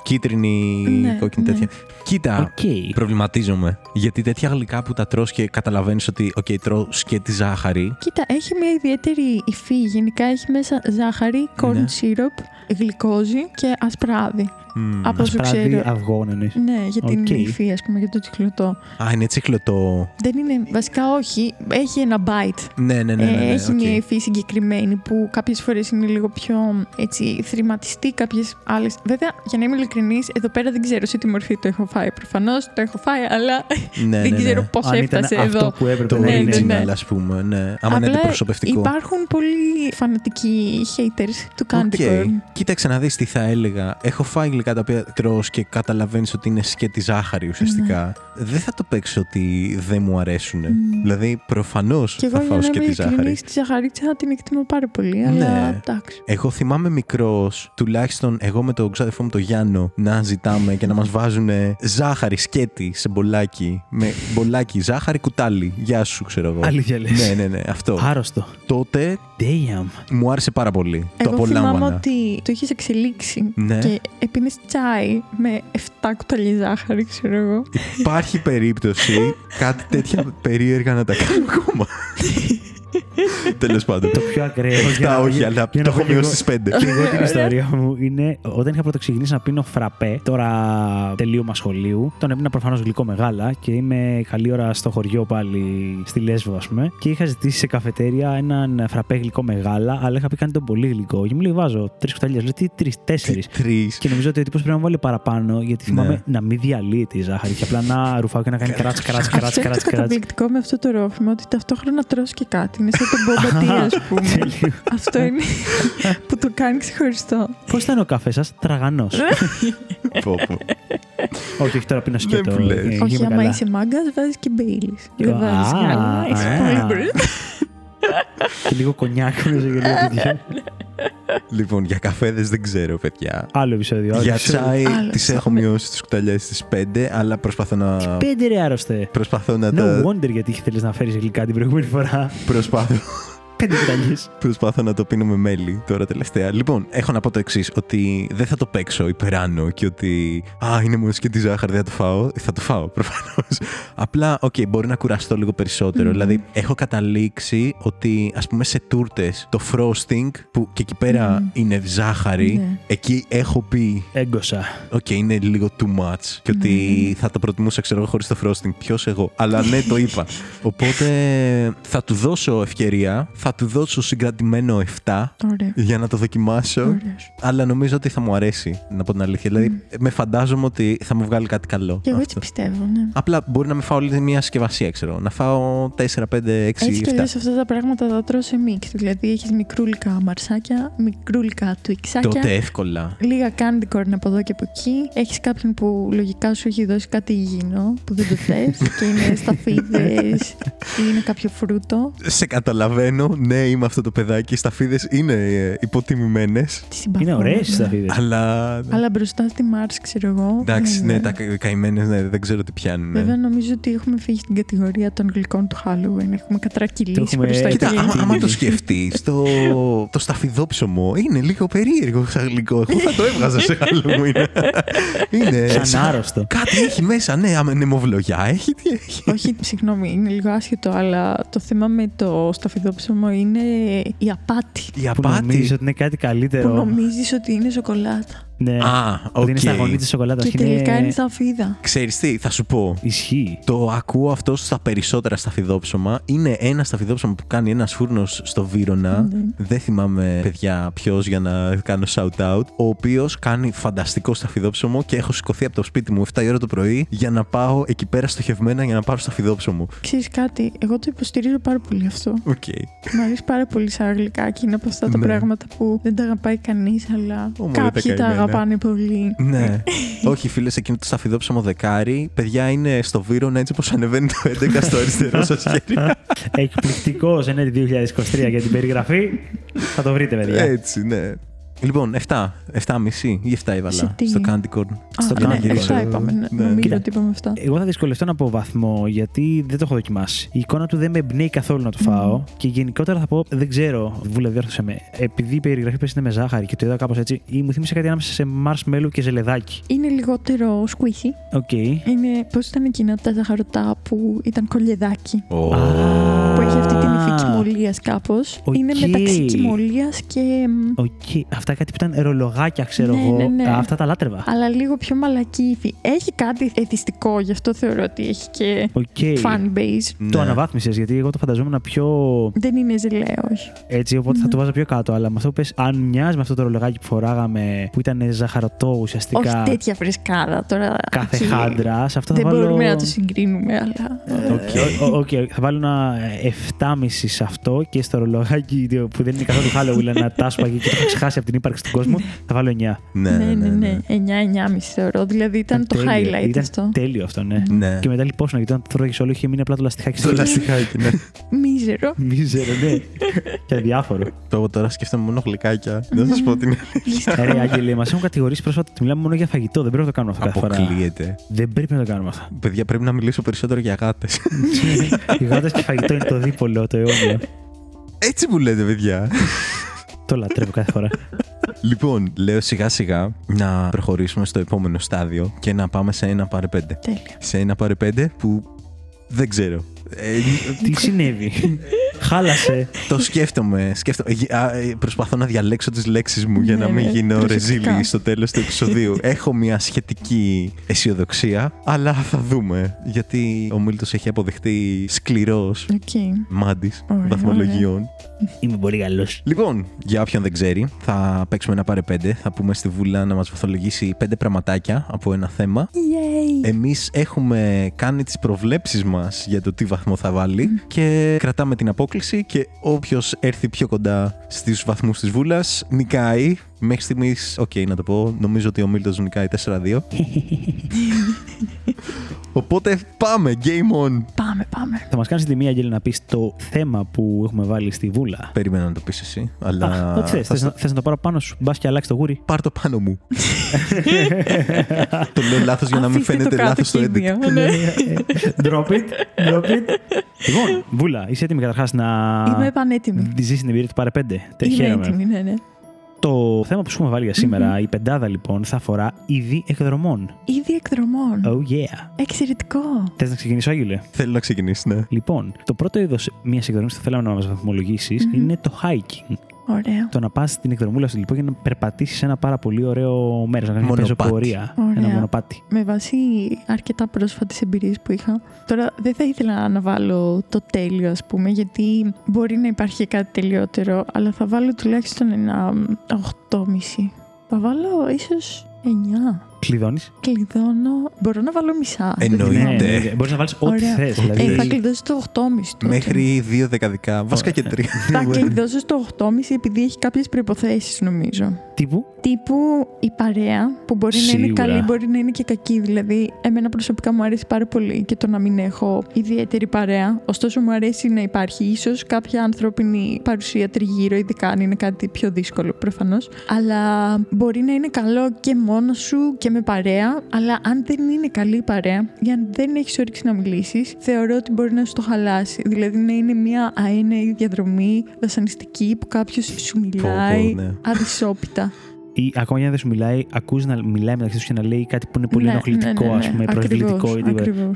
κίτρινη, ναι, κόκκινη, ναι, τέτοια. Κοίτα, okay, προβληματίζομαι. Γιατί τέτοια γλυκά που τα τρως και καταλαβαίνεις ότι οκ, okay, τρως και τη ζάχαρη. Κοίτα, έχει μια ιδιαίτερη υφή. Γενικά έχει μέσα ζάχαρη, corn, ναι, syrup, γλυκόζι και ασπράδι. Mm, από όσο ξέρω. Αυγόνενες. Ναι, για την υφή, okay, ας πούμε, για το τσιχλωτό. Α, είναι τσιχλωτό. Δεν είναι, βασικά όχι, έχει ένα bite. Ναι, ναι, ναι, ναι, ναι, έχει, okay, μια υφή συγκεκριμένη που κάποιες φορές είναι λίγο πιο έτσι θρηματιστή, κάποιες άλλες. Βέβαια, για να είμαι ειλικρινής, εδώ πέρα δεν ξέρω σε τι μορφή το έχω φάει. Προφανώς το έχω φάει, αλλά ναι, δεν ναι, ξέρω ναι, πώς αν έφτασε ήταν εδώ. Αυτό που έπρεπε να είναι original, ας πούμε. Ναι. Άμα είναι αντιπροσωπευτικό. Υπάρχουν πολύ φανατικοί haters του candy corn. Κοίταξε να δεις τι θα έλεγα. Έχω φάει τα οποία τρως και καταλαβαίνεις ότι είναι σκέτη ζάχαρη ουσιαστικά. Mm. Δεν θα το παίξω ότι δεν μου αρέσουν. Mm. Δηλαδή, προφανώς θα φάω σκέτη ζάχαρη. Και τη ζαχαρίτσα την εκτιμώ πάρα πολύ, ναι, αλλά εντάξει. Εγώ θυμάμαι μικρός, τουλάχιστον εγώ με τον ξάδερφό μου τον Γιάννο, να ζητάμε και να μας βάζουν ζάχαρη σκέτη σε μπολάκι. Με μπολάκι, ζάχαρη, κουτάλι. Γεια σου, ξέρω εγώ. Αλήθεια λες? Ναι, ναι, ναι, αυτό. Άρρωστο. Τότε. Damn. Μου άρεσε πάρα πολύ. Εγώ το απολάμβανα. Θυμάμαι ότι το είχες εξελίξει. Ναι. Και επίνες τσάι με εφτά κουταλιά ζάχαρη, ξέρω εγώ. Υπάρχει περίπτωση κάτι τέτοια περίεργα να τα κάνουμε ακόμα. Τέλος πάντων. Το πιο ακραίο. εφτά όχι, αλλά το έχω μειώσει στις πέντε. Και εγώ την ιστορία μου είναι όταν είχα πρωτοξεκινήσει να πίνω φραπέ, τώρα τελείωμα σχολείου. Τον έπινα προφανώς γλυκό μεγάλα και είμαι καλή ώρα στο χωριό πάλι, στη Λέσβο, ας πούμε. Και είχα ζητήσει σε καφετέρια έναν φραπέ γλυκό μεγάλα, αλλά είχα πει κάνει τον πολύ γλυκό. Και μου λέει βάζω τρεις κουταλιές. Λέω τι τρεις, τέσσερις. Και νομίζω ότι ο τύπος πρέπει να βάλει παραπάνω, γιατί θυμάμαι να μην διαλύεται η ζάχαρη και απλά να ρουφάω και να κάνει κράτς, κράτς, κράτς. Είναι καταπληκτικό με αυτό το ρόφημα ότι ταυτόχρονα τρως και κάτι. Είναι σαν τον μπομπατή, ας πούμε. Αυτό είναι που το κάνει ξεχωριστό. Πώς ήταν ο καφές σας? Τραγανός. Όχι, τώρα πίνω σκέτο. Όχι, άμα είσαι μάγκας βάζεις και μπέιλις. Δεν βάζεις κι άλλα. Είσαι πολύ μπρος. Και λίγο κονιάκ μέσα για λίγο τέτοια. Λοιπόν, για καφέδες δεν ξέρω, παιδιά. Άλλο επεισόδιο. Άλλο για επεισόδιο. Τσάι τις έχω μειώσει τις κουταλιές στις πέντε, αλλά προσπαθώ να. Τι πέντε ρε άρρωστε. Προσπαθώ να no τα. No wonder γιατί θέλεις να φέρεις γλυκά την προηγούμενη φορά. Προσπαθώ. Προσπάθω να το πίνω με μέλι τώρα τελευταία. Λοιπόν, έχω να πω το εξής, ότι δεν θα το παίξω υπεράνω και ότι α, είναι μόνο σκέτη ζάχαρη, δεν θα το φάω. Θα το φάω προφανώς. Απλά, οκ, okay, μπορεί να κουραστώ λίγο περισσότερο. Mm. Δηλαδή, έχω καταλήξει ότι ας πούμε σε τούρτες το frosting, που και εκεί πέρα mm. είναι ζάχαρη, mm. εκεί έχω πει. Έγκωσα. Οκ, okay, είναι λίγο too much. Και ότι mm. θα το προτιμούσα, ξέρω εγώ, χωρίς το frosting. Ποιος εγώ. Αλλά ναι, το είπα. Οπότε θα του δώσω ευκαιρία. Θα του δώσω συγκρατημένο εφτά Ωραία. Για να το δοκιμάσω. Ωραία. Αλλά νομίζω ότι θα μου αρέσει, να πω την αλήθεια. Mm. Δηλαδή, με φαντάζομαι ότι θα μου βγάλει κάτι καλό. Και εγώ έτσι πιστεύω, ναι. Απλά μπορεί να με φάω όλη μια συσκευασία, ξέρω. Να φάω τέσσερα, πέντε, έξι, εφτά Έτσι κι αλλιώς αυτά τα πράγματα θα τρώω σε μίξ. Δηλαδή, έχεις μικρούλικα μαρσάκια, μικρούλικα τουιξάκια. Τότε εύκολα. Λίγα candy corn από εδώ και από εκεί. Έχεις κάποιον που λογικά σου έχει δώσει κάτι υγιεινό που δεν το θες και είναι σταφίδες ή είναι κάποιο φρούτο. Σε καταλαβαίνω. Ναι, είμαι αυτό το παιδάκι. Οι σταφίδες είναι υποτιμημένες. Είναι ωραίες οι σταφίδες. Αλλά... αλλά μπροστά στη Μάρς, ξέρω εγώ. Εντάξει, ναι, ναι, τα καημένες, ναι, δεν ξέρω τι πιάνουν. Ναι. Βέβαια, νομίζω ότι έχουμε φύγει στην κατηγορία των γλυκών του Halloween. Έχουμε κατρακυλήσει προς τα εκεί. Κοίτα, άμα, άμα το σκεφτείς, το, το σταφιδόψωμο είναι λίγο περίεργο σαν γλυκό. Εγώ θα το έβγαζα σε Halloween. Είναι. Σαν άρρωστο. Κάτι έχει μέσα, ναι, ανεμοβλογιά έχει, τι έχει. Όχι, συγγνώμη, είναι λίγο άσχετο, αλλά το θέμα με το σταφιδόψωμο κόσμο είναι η απάτη. Η απάτη. Που νομίζεις ότι είναι κάτι καλύτερο. Που νομίζεις ότι είναι σοκολάτα. Ναι. Α, okay. Ότι είναι στα γονή της σοκολάτας. Και τελικά είναι, είναι σταφίδα. Ξέρεις τι, θα σου πω. Ισχύει. Το ακούω αυτό στα περισσότερα σταφιδόψωμα. Είναι ένα σταφιδόψωμα που κάνει ένας φούρνος στο Βύρωνα. Mm-hmm. Δεν θυμάμαι, παιδιά, ποιος, για να κάνω shout-out. Ο οποίος κάνει φανταστικό σταφιδόψωμο και έχω σηκωθεί από το σπίτι μου εφτά η ώρα το πρωί για να πάω εκεί πέρα στοχευμένα για να πάρω σταφιδόψωμο. Ξέρεις κάτι, εγώ το υποστηρίζω πάρα πολύ αυτό. Okay. Μ' αρέσει πάρα πολύ σαν γλυκάκι. Είναι από αυτά τα ναι. πράγματα που δεν τα αγαπάει κανείς, αλλά κάποιοι τα αγαπάει. Πάνε πολύ. Ναι. Όχι, φίλες, εκείνο το σταφιδόψωμο δεκάρι. Παιδιά, είναι στο Βύρωνα έτσι όπως ανεβαίνει το έντεκα στο αριστερό σας χέρι. Εκπληκτικός ενέτη δύο χιλιάδες είκοσι τρία για την περιγραφή. Θα το βρείτε, παιδιά. Έτσι, ναι. Λοιπόν, εφτά, εφτά και μισή ή εφτά έβαλα στο Candy Corn. Στο Candy Corn. εφτά είπαμε. Νομίζω ότι είπαμε εφτά. Εγώ θα δυσκολευτώ να πω βαθμό γιατί δεν το έχω δοκιμάσει. Η εικόνα του δεν με εμπνέει καθόλου να το φάω. Mm. Και γενικότερα θα πω, δεν ξέρω, Βούλα, διόρθωσε με. Επειδή η περιγραφή πες είναι με ζάχαρη και το είδα κάπως έτσι, ή μου θύμισε κάτι ανάμεσα σε marshmallow και ζελεδάκι. Είναι λιγότερο squishy. Okay. Είναι πώς ήταν εκείνα τα ζαχαρωτά που ήταν κολλιεδάκι. Oh. Ah. Που έχει αυτή την υφή κιμωλίας κάπως. Okay. Είναι μεταξύ κιμωλίας και. Okay. Αυτά κάτι που ήταν ρολογάκια, ξέρω ναι, εγώ. Ναι, ναι. Αυτά τα λάτρευα. Αλλά λίγο πιο μαλακή υφή. Έχει κάτι εθιστικό, γι' αυτό θεωρώ ότι έχει και okay. fan base. Ναι. Το αναβάθμισες, γιατί εγώ το φανταζόμουν πιο. Δεν είναι ζηλαίος. Έτσι, οπότε ναι. θα το βάζα πιο κάτω. Αλλά με αυτό που πες, αν μοιάζει με αυτό το ρολογάκι που φοράγαμε, που ήταν ζαχαρωτό ουσιαστικά. Όχι τέτοια φρεσκάδα τώρα. Κάθε χάντρα. Αυτό θα δεν βάλω. Δεν μπορούμε να το συγκρίνουμε, αλλά. Okay. Okay. Okay. Θα βάλω ένα εφτά και μισή σε αυτό και στο ρολογάκι που δεν είναι καθόλου Halloween, ένα τάσπαγγι και το έχει χάσει από την ύπαρξη του κόσμου, θα βάλω εννιά. Ναι, ναι, ναι. ναι. εννιά, εννιά και μισή θεωρώ. Δηλαδή ήταν το highlight. Ήταν τέλειο αυτό, ναι. ναι. Και μετά λιπόσουνα, γιατί όταν το τρώγες όλο είχε μείνει απλά το λαστιχάκι. Το λαστιχάκι, ναι. Μίζερο. Μίζερο, ναι. Και αδιάφορο. Τώρα τώρα σκέφτομαι μόνο γλυκάκια. Δεν θα σα πω την αλήθεια. Ρε Άγγελε, μας έχουν κατηγορήσει πρόσφατα ότι μιλάμε μόνο για φαγητό. Δεν πρέπει να το κάνουμε αυτό κάθε φορά. Αποκλείεται. Δεν πρέπει να το κάνουμε αυτό. Παιδιά, πρέπει να μιλήσω περισσότερο για γάτες. Οι γάτες και φαγητό είναι το δίπολο, το αιώνιο. Έτσι μου λέτε, παιδιά. Το λατρεύω κάθε φορά. Λοιπόν, λέω σιγά σιγά να προχωρήσουμε στο επόμενο στάδιο και να πάμε σε ένα πάρε πέντε. Τέλεια. Σε ένα πάρε πέντε που δεν ξέρω. Ε, τι συνέβη. Χάλασε. Το σκέφτομαι. σκέφτομαι. Προσπαθώ να διαλέξω τις λέξεις μου για ναι, να μην γίνω ρεζίλη στο τέλος του επεισοδίου. Έχω μια σχετική αισιοδοξία, αλλά θα δούμε. Γιατί ο Μίλτος έχει αποδεχτεί σκληρός okay. μάντης ωραία, βαθμολογιών. Ωραία. Είμαι πολύ καλός. Λοιπόν, για όποιον δεν ξέρει, θα παίξουμε ένα πάρε πέντε. Θα πούμε στη Βούλα να μας βαθμολογήσει πέντε πραγματάκια από ένα θέμα. Yay. Εμείς έχουμε κάνει τις προβλέψεις μας για το τι βαθμό θα βάλει mm. και κρατάμε την απόκληση και όποιος έρθει πιο κοντά στους βαθμούς της Βούλας νικάει. Μέχρι στιγμής, οκ, okay, να το πω, νομίζω ότι ο Μίλτος νικάει τέσσερα δύο. Οπότε πάμε, game on! Πάμε, πάμε. Θα μας κάνεις τη τιμή, Αγγέλη, να πεις το θέμα που έχουμε βάλει στη Βούλα. Περίμενα να το πεις εσύ, αλλά. Α, θα... θες, να, θες να το πάρω πάνω σου, μπας και αλλάξει το γούρι. Πάρ' το πάνω μου. Το λέω λάθος για να μην φαίνεται λάθος στο edit. Drop it, drop it. Λοιπόν, Βούλα, είσαι έτοιμη καταρχάς να. Είμαι πανέτοιμη. Ζήσεις την εμπειρία του πάρε πέντε. Είμαι έτοιμη, ναι, ναι. Το θέμα που σου έχουμε βάλει για σήμερα, mm-hmm. η πεντάδα λοιπόν, θα αφορά είδη εκδρομών. Είδη εκδρομών. Oh yeah. Εξαιρετικό. Θες να ξεκινήσω, Άγγελε? Θέλω να ξεκινήσεις, ναι. Λοιπόν, το πρώτο είδος μιας εκδρομής που θα θέλαμε να μας βαθμολογήσεις mm-hmm. είναι το hiking. Ωραίο. Το να πας στην εκδρομούλα σου λοιπόν για να περπατήσεις ένα πάρα πολύ ωραίο μέρος, να κάνεις μια πεζοπορία, ένα μονοπάτι. Με βάση αρκετά πρόσφατες εμπειρίες που είχα. Τώρα δεν θα ήθελα να βάλω το τέλειο, ας πούμε, γιατί μπορεί να υπάρχει κάτι τελειότερο, αλλά θα βάλω τουλάχιστον ένα οκτώ και μισή. Θα βάλω ίσως εννιά. Κλειδώνεις. Κλειδώνω. Μπορώ να βάλω μισά. Εννοείται. Ναι, ναι, ναι. Μπορείς να βάλεις ό,τι θες. Δηλαδή. Ε, θα κλειδώσεις το οκτώ και μισό. Τότε. Μέχρι δύο δεκαδικά. Βασικά και τρία. Θα κλειδώσεις το οκτώ και μισό επειδή έχει κάποιες προϋποθέσεις, νομίζω. Τύπου. Τύπου η παρέα που μπορεί σίγουρα να είναι καλή, μπορεί να είναι και κακή. Δηλαδή, εμένα προσωπικά μου αρέσει πάρα πολύ και το να μην έχω ιδιαίτερη παρέα. Ωστόσο, μου αρέσει να υπάρχει ίσως κάποια ανθρώπινη παρουσία τριγύρω, ειδικά αν είναι κάτι πιο δύσκολο προφανώς. Αλλά μπορεί να είναι καλό και μόνο σου και με παρέα, αλλά αν δεν είναι καλή παρέα, για αν δεν έχεις όρεξη να μιλήσεις, θεωρώ ότι μπορεί να σου το χαλάσει. Δηλαδή να είναι μια αέναη διαδρομή δασανιστική που κάποιος σου μιλάει αδυσόπιτα. ή ακόμα για να δεν σου μιλάει, ακούς να μιλάει μεταξύ τους και να λέει κάτι που είναι πολύ ναι, ενοχλητικό, ναι, ναι, ναι. ας πούμε, προσβλητικό.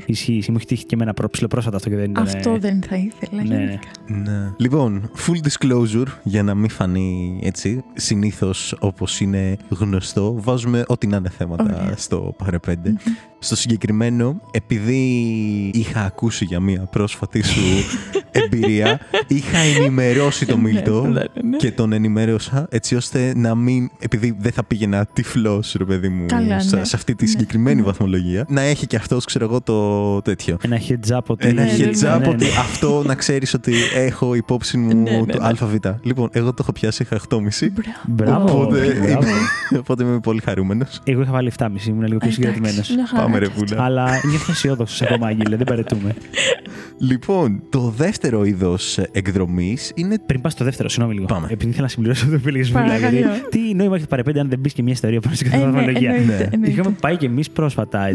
Ισχύει. Μου έχει τύχει και εμένα ψηλοπρόσφατα αυτό και δεν ήταν. Αυτό δεν θα ήθελα. Ναι. Ναι. Λοιπόν, full disclosure, για να μην φανεί έτσι, συνήθως όπως είναι γνωστό, βάζουμε ό,τι να είναι θέματα okay. στο παρεπέντε. Mm-hmm. Στο συγκεκριμένο, επειδή είχα ακούσει για μία πρόσφατη σου εμπειρία, είχα ενημερώσει τον Μίλτο και τον ενημέρωσα έτσι ώστε να μην. Επειδή δεν θα πήγαινα τυφλός, ρε παιδί μου, Καλά, σε, ναι. σε αυτή τη ναι. συγκεκριμένη ναι. βαθμολογία, να έχει και αυτός, ξέρω εγώ, το τέτοιο. Ένα heads up ότι. Ένα heads up ότι αυτό να ξέρεις ότι έχω υπόψη μου το ΑΒ. Λοιπόν, εγώ το έχω πιάσει, είχα οκτώ και μισό. Μπράβο. Οπότε είμαι πολύ χαρούμενος. Εγώ είχα βάλει επτά και μισό, ήμουν λίγο πιο συγκρατημένος. Αλλά νιώθω αισιόδοξος ακόμα, Άγγελε, δεν παρετούμε. Λοιπόν, το δεύτερο είδος εκδρομής είναι. Πριν πας στο δεύτερο, συγγνώμη λίγο. Πάμε. Επειδή ήθελα να συμπληρώσω αυτό που έλεγες Βούλα. Τι νόημα έχει το παρεπέντε αν δεν μπει και μια ιστορία πάνω στην καθημερινολογία. Είχαμε πάει κι εμείς πρόσφατα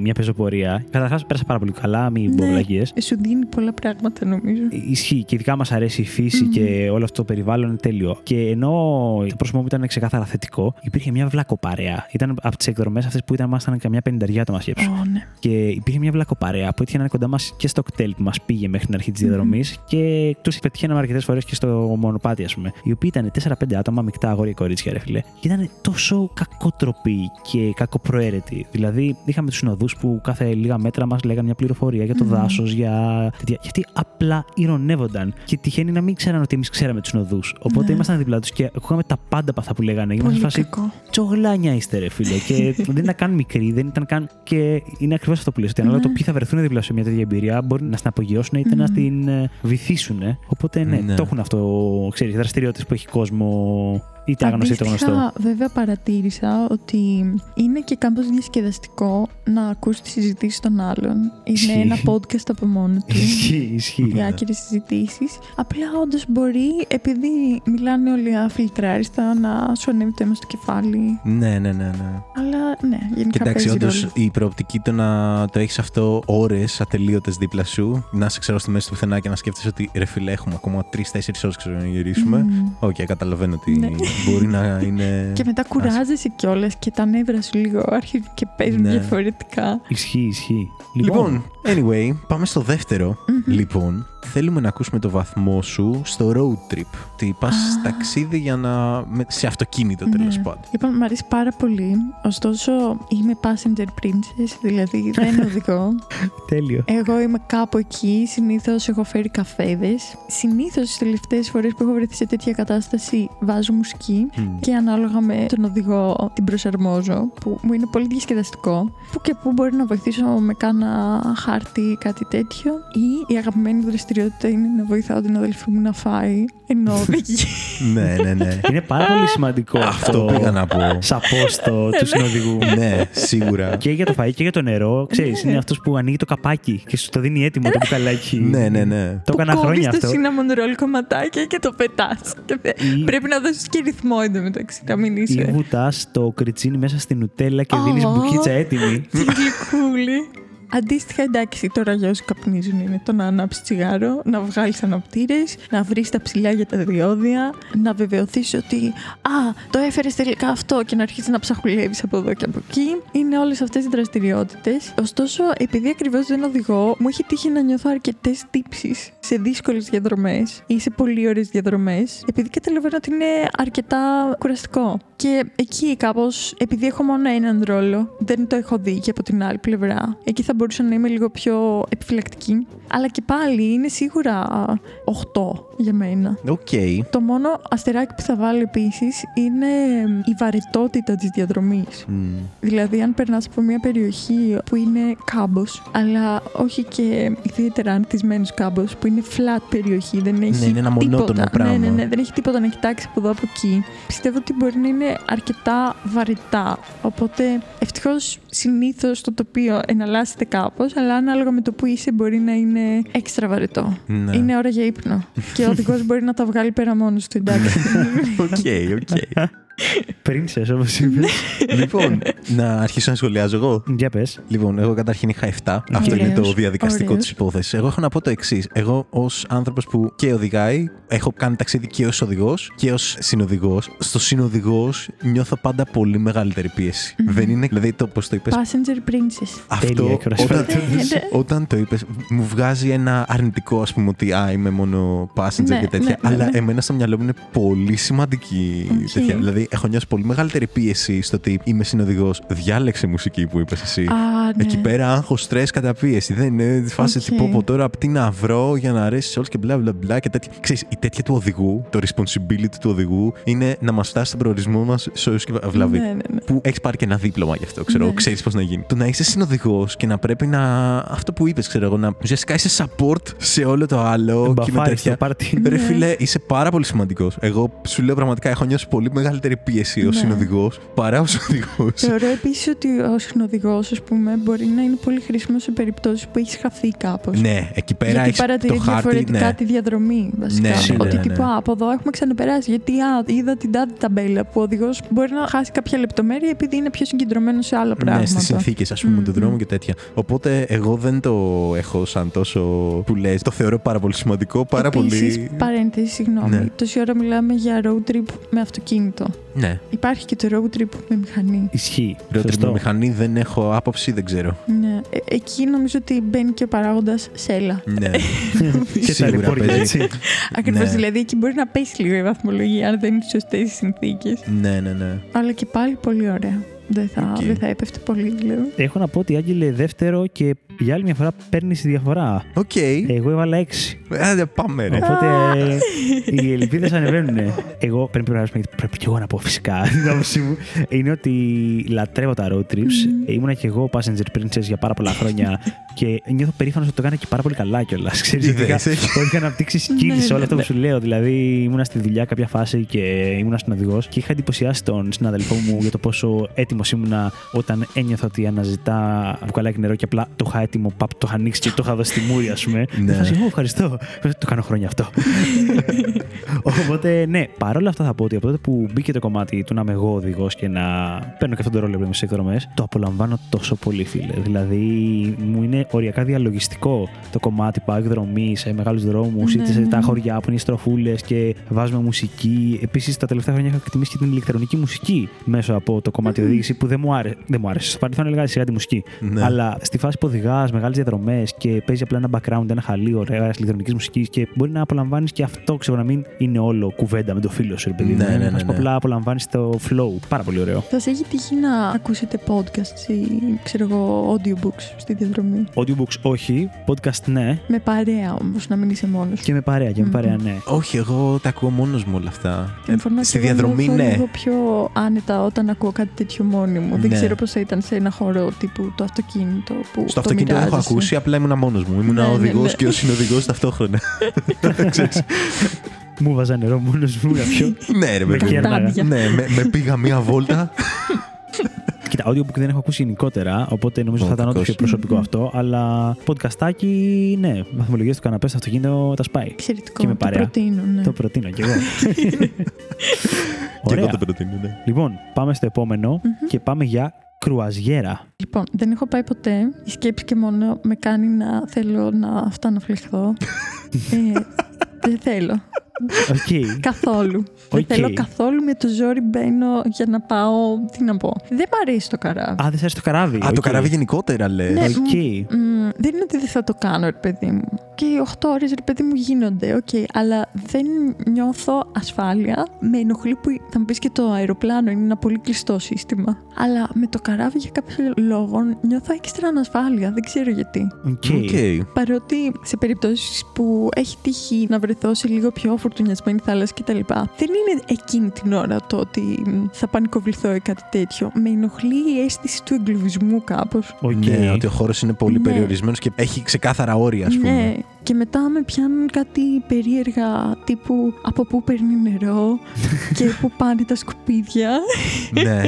μια πεζοπορία. Καταρχάς, πέρασα πάρα πολύ καλά, μην πω βλακίες. Σου δίνει πολλά πράγματα, νομίζω. Ισχύει και ειδικά μας αρέσει η φύση και όλο αυτό το περιβάλλον είναι τέλειο. Και ενώ το πρόσωπό μου ήταν ξεκάθαρα θετικό, υπήρχε μια βλακοπαρέα. Ήταν από τις εκδρομές αυτές που ήταν ήμασταν καμιά πενηνταριά άτομα σκέψου. Oh, ναι. Και υπήρχε μια βλακοπαρέα που έτυχε να είναι κοντά μας και στο κτέλ που μας πήγε μέχρι την αρχή της διαδρομής mm-hmm. και τους πετυχαίναμε αρκετές φορές και στο μονοπάτι, ας πούμε. Οι οποίοι ήταν τέσσερα πέντε άτομα, μεικτά αγόρια και κορίτσια, ρε φίλε. Και ήταν τόσο κακότροποι και κακοπροαίρετοι. Δηλαδή, είχαμε τους συνοδούς που κάθε λίγα μέτρα μας λέγανε μια πληροφορία για το mm-hmm. δάσος, για τέτοια. Γιατί απλά ηρωνεύονταν. Και τυχαίνει να μην ξέραν ότι εμείς ξέραμε τους συνοδούς. Οπότε ήμασταν mm-hmm. δίπλα τους και ακούγαμε τα πάντα από αυτά που λέγανε. Και ήμασταν φάση. Τσογλάνια είστε, ρε φίλε. Και δεν ήταν καν μικροί, δεν ήταν καν. Και είναι ακριβώς αυτό που λες. Ότι ανάλογα το ποιοι θα βρεθούν δίπλα σε μια τέτοια εμπειρία, μπορεί να στην απογειώσουν είτε mm. να στην βυθίσουν. Οπότε ναι, mm. το έχουν αυτό, ξέρεις, δραστηριότητες που έχει κόσμο. Είτε άγνωστο είτε γνωστό. Βέβαια, παρατήρησα ότι είναι και κάπως διασκεδαστικό να ακούς τις συζητήσεις των άλλων. Είναι ένα podcast από μόνο του. Ισχύει, ισχύει. Για άκυρες συζητήσεις. Απλά, όντως μπορεί, επειδή μιλάνε όλοι αφιλτράριστα, να σου ανέβει το αίμα στο κεφάλι. Ναι, ναι, ναι. ναι. Αλλά ναι, γενικά. Κοιτάξτε, όντως η προοπτική το να το έχεις αυτό ώρες ατελείωτες δίπλα σου, να σε ξέρω στη μέση του πουθενά και να σκέφτεσαι ότι ρε φίλε, έχουμε ακόμα τρεις τέσσερις ώρες να γυρίσουμε. Οκ, mm. okay, καταλαβαίνω ότι. Ναι. Μπορεί να είναι. Και μετά κουράζεσαι κιόλας και τα νεύρα σου λίγο αρχίζουν και παίζουν ναι. διαφορετικά. Ισχύει, ισχύει. Λοιπόν, λοιπόν, anyway, πάμε στο δεύτερο. Mm-hmm. Λοιπόν, θέλουμε να ακούσουμε το βαθμό σου στο road trip. Τι πας ah. ταξίδι για να. Σε αυτοκίνητο τέλος ναι. πάντων. Λοιπόν, μου αρέσει πάρα πολύ. Ωστόσο, είμαι passenger princess, δηλαδή δεν οδηγώ. Τέλειο. Εγώ είμαι κάπου εκεί. Συνήθως έχω φέρει καφέδες. Συνήθως τις τελευταίες φορές που έχω βρεθεί σε τέτοια κατάσταση βάζω μουσική. Και ανάλογα με τον οδηγό την προσαρμόζω, που μου είναι πολύ διασκεδαστικό. Που και που μπορεί να βοηθήσω με κάνα χάρτη, κάτι τέτοιο. Ή η αγαπημένη δραστηριότητα είναι να βοηθάω την αδελφή μου να φάει ενώ οδηγεί. Ναι, ναι, ναι. Είναι πάρα πολύ σημαντικό αυτό. Αυτό πήγα να πω. Σαπόστο του συνοδηγού. Ναι, σίγουρα. Και για το φαΐ και για το νερό. Ξέρεις, είναι αυτός που ανοίγει το καπάκι και σου το δίνει έτοιμο το μπουκαλάκι. Ναι, ναι, ναι. Το έκανα χρόνια αυτό. Κόβεις το cinnamon roll κομματάκια και το πετάς. Πρέπει να δώσεις και ρυθμό εντωμεταξύ, να μην είσαι. Ή βουτάς το κριτσίνι μέσα στην νουτέλα και oh, δίνεις μπουκίτσα έτοιμη. Τι γλυκούλη. Αντίστοιχα, εντάξει, τώρα για όσους καπνίζουν είναι το να ανάψεις τσιγάρο, να βγάλεις αναπτήρες, να βρεις τα ψηλά για τα διόδια, να βεβαιωθείς ότι «Α, το έφερες τελικά αυτό» και να αρχίσεις να ψαχουλεύεις από εδώ και από εκεί. Είναι όλες αυτές οι δραστηριότητες. Ωστόσο, επειδή ακριβώς δεν οδηγώ, μου έχει τύχει να νιώθω αρκετές τύψεις σε δύσκολες διαδρομές ή σε πολύ ωραίες διαδρομές, επειδή καταλαβαίνω ότι είναι αρκετά κουραστικό. Και εκεί κάπως, επειδή έχω μόνο έναν ρόλο, δεν το έχω δει και από την άλλη πλευρά. Εκεί θα μπορούσα να είμαι λίγο πιο επιφυλακτική. Αλλά και πάλι είναι σίγουρα οκτώ για μένα. Okay. Το μόνο αστεράκι που θα βάλω επίσης είναι η βαρετότητα της διαδρομής. Mm. Δηλαδή, αν περνάς από μια περιοχή που είναι κάμπος, αλλά όχι και ιδιαίτερα ανεπτυσμένος κάμπος, που είναι flat περιοχή, δεν έχει ναι, είναι ένα μονότονο πράγμα. Ναι, ναι, ναι, δεν έχει τίποτα να κοιτάξει από εδώ από εκεί. Πιστεύω ότι μπορεί να είναι αρκετά βαρετά. Οπότε, ευτυχώς συνήθως το τοπίο εναλλάσσεται κάπως, αλλά ανάλογα με το που είσαι μπορεί να είναι έξτρα βαρετό. Ναι. Είναι ώρα για ύπνο. Και ο οδηγός μπορεί να τα βγάλει πέρα μόνος του, εντάξει. Οκ, οκ. Princess, όπως είπες. Λοιπόν, να αρχίσω να σχολιάζω εγώ. Για πες. Λοιπόν, εγώ καταρχήν είχα εφτά. Αυτό είναι το διαδικαστικό της υπόθεσης. Εγώ έχω να πω το εξής. Εγώ ως άνθρωπος που και οδηγάει, έχω κάνει ταξίδι και ως οδηγός και ως συνοδηγός. Στο συνοδηγός νιώθω πάντα πολύ μεγαλύτερη πίεση. Mm-hmm. Δεν είναι, δηλαδή, το πώς το είπες. Passenger princess. Αυτό, όταν, όταν το είπες, μου βγάζει ένα αρνητικό, ας πούμε, ότι α, είμαι μόνο passenger και τέτοια. Αλλά εμένα στο μυαλό μου είναι πολύ σημαντική τέτοια. Δηλαδή, έχω νιώσει πολύ μεγαλύτερη πίεση στο ότι είμαι συνοδηγός. Διάλεξε μουσική που είπες εσύ. Ah, ναι. Εκεί πέρα άγχος, στρες, καταπίεση. Δεν είναι φάση okay. τυπό τώρα απ' τι να βρω για να αρέσει σε όλους και μπλα μπλα μπλα και τέτοια. Ξέρεις, η τέτοια του οδηγού, το responsibility του οδηγού είναι να μας φτάσει στον προορισμό μας σε όλους και βλαβή. Ναι, ναι, ναι. Που έχεις πάρει και ένα δίπλωμα γι' αυτό, ξέρω. Ναι. Ξέρεις πώς να γίνει. Το να είσαι συνοδηγός και να πρέπει να. Αυτό που είπες, ξέρω εγώ, να ουσιαστικά είσαι support σε όλο το άλλο και με τέτοια. Ναι. Ρε φίλε, είσαι πάρα πολύ σημαντικός. Εγώ σου λέω πραγματικά έχω νιώσει πολύ μεγαλύτερη πίεση ως ναι. συνοδηγός παρά ως οδηγός. Θεωρώ επίσης ότι ο συνοδηγός, ας πούμε, μπορεί να είναι πολύ χρήσιμο σε περιπτώσεις που έχεις χαθεί κάπως. Ναι, εκεί πέρα έχεις το χάρτη. Γιατί παρατηρείς διαφορετικά ναι. τη διαδρομή, βασικά. Ναι, ναι, ότι ναι, ναι. τύπου, α, από εδώ έχουμε ξαναπεράσει. Γιατί α, είδα την τάδε ταμπέλα που ο οδηγός μπορεί να χάσει κάποια λεπτομέρεια επειδή είναι πιο συγκεντρωμένο σε άλλα πράγματα. Ναι, στις συνθήκες, ας πούμε, mm-hmm. του δρόμου και τέτοια. Οπότε εγώ δεν το έχω σαν τόσο που λες. Το θεωρώ πάρα πολύ σημαντικό, πάρα επίσης, πολύ. Παρένθεση, συγγνώμη. Ναι. Τόση ώρα μιλάμε για road trip με αυτοκίνητο. Ναι. Υπάρχει και το road trip με μηχανή. Ισχύει. Road trip με μηχανή δεν έχω άποψη, δεν ξέρω. Ναι. Ε- εκεί νομίζω ότι μπαίνει και ο παράγοντας σέλα. Ναι. Και σίγουρα παίζει. Ακριβώς. Δηλαδή εκεί μπορεί να πέσει λίγο η βαθμολογία, αν δεν είναι σωστές οι συνθήκες. Ναι, ναι, ναι. Αλλά και πάλι πολύ ωραία. Δεν θα, okay. δεν θα έπεφτε πολύ, λέω. Έχω να πω ότι, Άγγελε, δεύτερο και για άλλη μια φορά παίρνει τη διαφορά. Οκ. Okay. Εγώ έβαλα έξι. Άντε, πάμε, ρε. Οπότε οι ελπίδες ανεβαίνουν. Εγώ πρέπει, πρέπει και εγώ να πω φυσικά την άποψή μου. Είναι ότι λατρεύω τα road trips. Mm. Ήμουνα και εγώ passenger princess για πάρα πολλά χρόνια και νιώθω περήφανος ότι το έκανα και πάρα πολύ καλά κιόλας. Ξέρεις, ότι είχα αναπτύξει skills σε όλο αυτό που σου λέω. Δηλαδή, ήμουνα στη δουλειά κάποια φάση και ήμουνα συνοδηγός και είχα εντυπωσιάσει τον συναδελφό μου για το πόσο έτοιμο ήμουνα όταν ένιωθα ότι αναζητά μπουκαλάκι νερό και απλά το είχα έτοιμο, παπ, το είχα ανοίξει και το είχα δώσει στη μούρη, ας πούμε. Θα σου πω, ευχαριστώ. Το κάνω χρόνια αυτό. Οπότε, ναι, παρόλα αυτά θα πω ότι από τότε που μπήκε το κομμάτι του να είμαι εγώ οδηγός και να παίρνω και αυτόν τον ρόλο που είμαι σε εκδρομές, το απολαμβάνω τόσο πολύ, φίλε. Δηλαδή, μου είναι οριακά διαλογιστικό το κομμάτι πάω εκδρομή σε μεγάλους δρόμους είτε σε τα χωριά που είναι οι στροφούλες και βάζουμε μουσική. Επίσης, τα τελευταία χρόνια έχω εκτιμήσει και την ηλεκτρονική μουσική μέσα από το κομμάτι οδήγηση. Που δεν μου άρεσε. Δεν μου άρεσε. Στο παρελθόν έλεγα σιγά τη μουσική. Ναι. Αλλά στη φάση που οδηγάς μεγάλες διαδρομές και παίζει απλά ένα background, ένα χαλί ωραία ηλεκτρονικής μουσικής και μπορεί να απολαμβάνεις και αυτό, ξέρω, να μην είναι όλο κουβέντα με το φίλο σου, ρε παιδί μου. Ναι, ναι, ναι, ναι. Απλά απολαμβάνεις το flow. Πάρα πολύ ωραίο. Σας έχει τύχει να ακούσετε podcasts ή ξέρω εγώ audiobooks στη διαδρομή? Audiobooks όχι. Podcast ναι. Με παρέα όμως, να μην είσαι μόνος. Και με παρέα, και με mm-hmm. παρέα ναι. Όχι, εγώ τα ακούω μόνος μου όλα αυτά. Ε, ε, στη διαδρομή ναι. Είναι λίγο πιο άνετα όταν ακούω κάτι τέτοιο μόνη μου. Ναι. Δεν ξέρω πώς θα ήταν σε ένα χώρο τύπου το αυτοκίνητο που. Στο αυτοκίνητο δεν έχω ακούσει, απλά ήμουνα μόνος μου. Ήμουνα ναι, οδηγός ναι, ναι. και ο συνοδηγός ταυτόχρονα. Μου βάζα νερό μόνος μου για πιο. Ναι, ρε, με, ναι, με, με πήγα μία βόλτα. Κοίτα, audio που δεν έχω ακούσει γενικότερα, οπότε νομίζω ότι θα ήταν ό,τι πιο προσωπικό mm-hmm. αυτό. Αλλά podcastάκι, ναι, βαθμολογίες του καναπέ στο αυτοκίνητο τα σπάει. Εξαιρετικό. Και με παρέα. Το προτείνω, ναι. Το προτείνω κι εγώ. Και εγώ το προτείνω, ναι. Λοιπόν, πάμε στο επόμενο mm-hmm. και πάμε για κρουαζιέρα. Λοιπόν, δεν έχω πάει ποτέ. Η σκέψη και μόνο με κάνει να θέλω να αυτοαναφλεχθώ. ε, δεν θέλω. Okay. Καθόλου. Okay. Δεν θέλω καθόλου, με το ζόρι μπαίνω για να πάω. Τι να πω. Δεν μ' αρέσει το καράβι. Α, δεν σ' αρέσει το καράβι. Α, okay. Το καράβι γενικότερα λες. Ναι, okay. μ, μ, δεν είναι ότι δεν θα το κάνω, ρε παιδί μου. Και οι οκτώ ώρες, ρε παιδί μου, γίνονται. Okay. Αλλά δεν νιώθω ασφάλεια. Με ενοχλεί που θα μου πεις και το αεροπλάνο είναι ένα πολύ κλειστό σύστημα. Αλλά με το καράβι για κάποιο λόγο νιώθω έξτρα ανασφάλεια. Δεν ξέρω γιατί. Okay. Okay. Παρότι σε περιπτώσεις που έχει τύχει να βρεθώ σε λίγο πιο φορτουνιασμένη θάλασσα κτλ. Δεν είναι εκείνη την ώρα το ότι θα πανικοβληθώ ή κάτι τέτοιο. Με ενοχλεί η αίσθηση του εγκλωβισμού κάπως. Okay. Ναι, ότι ο χώρος είναι πολύ ναι. περιορισμένος και έχει ξεκάθαρα όρια, ας πούμε. Ναι. Και μετά με πιάνουν κάτι περίεργα τύπου από πού παίρνει νερό και πού πάνε τα σκουπίδια. Ναι.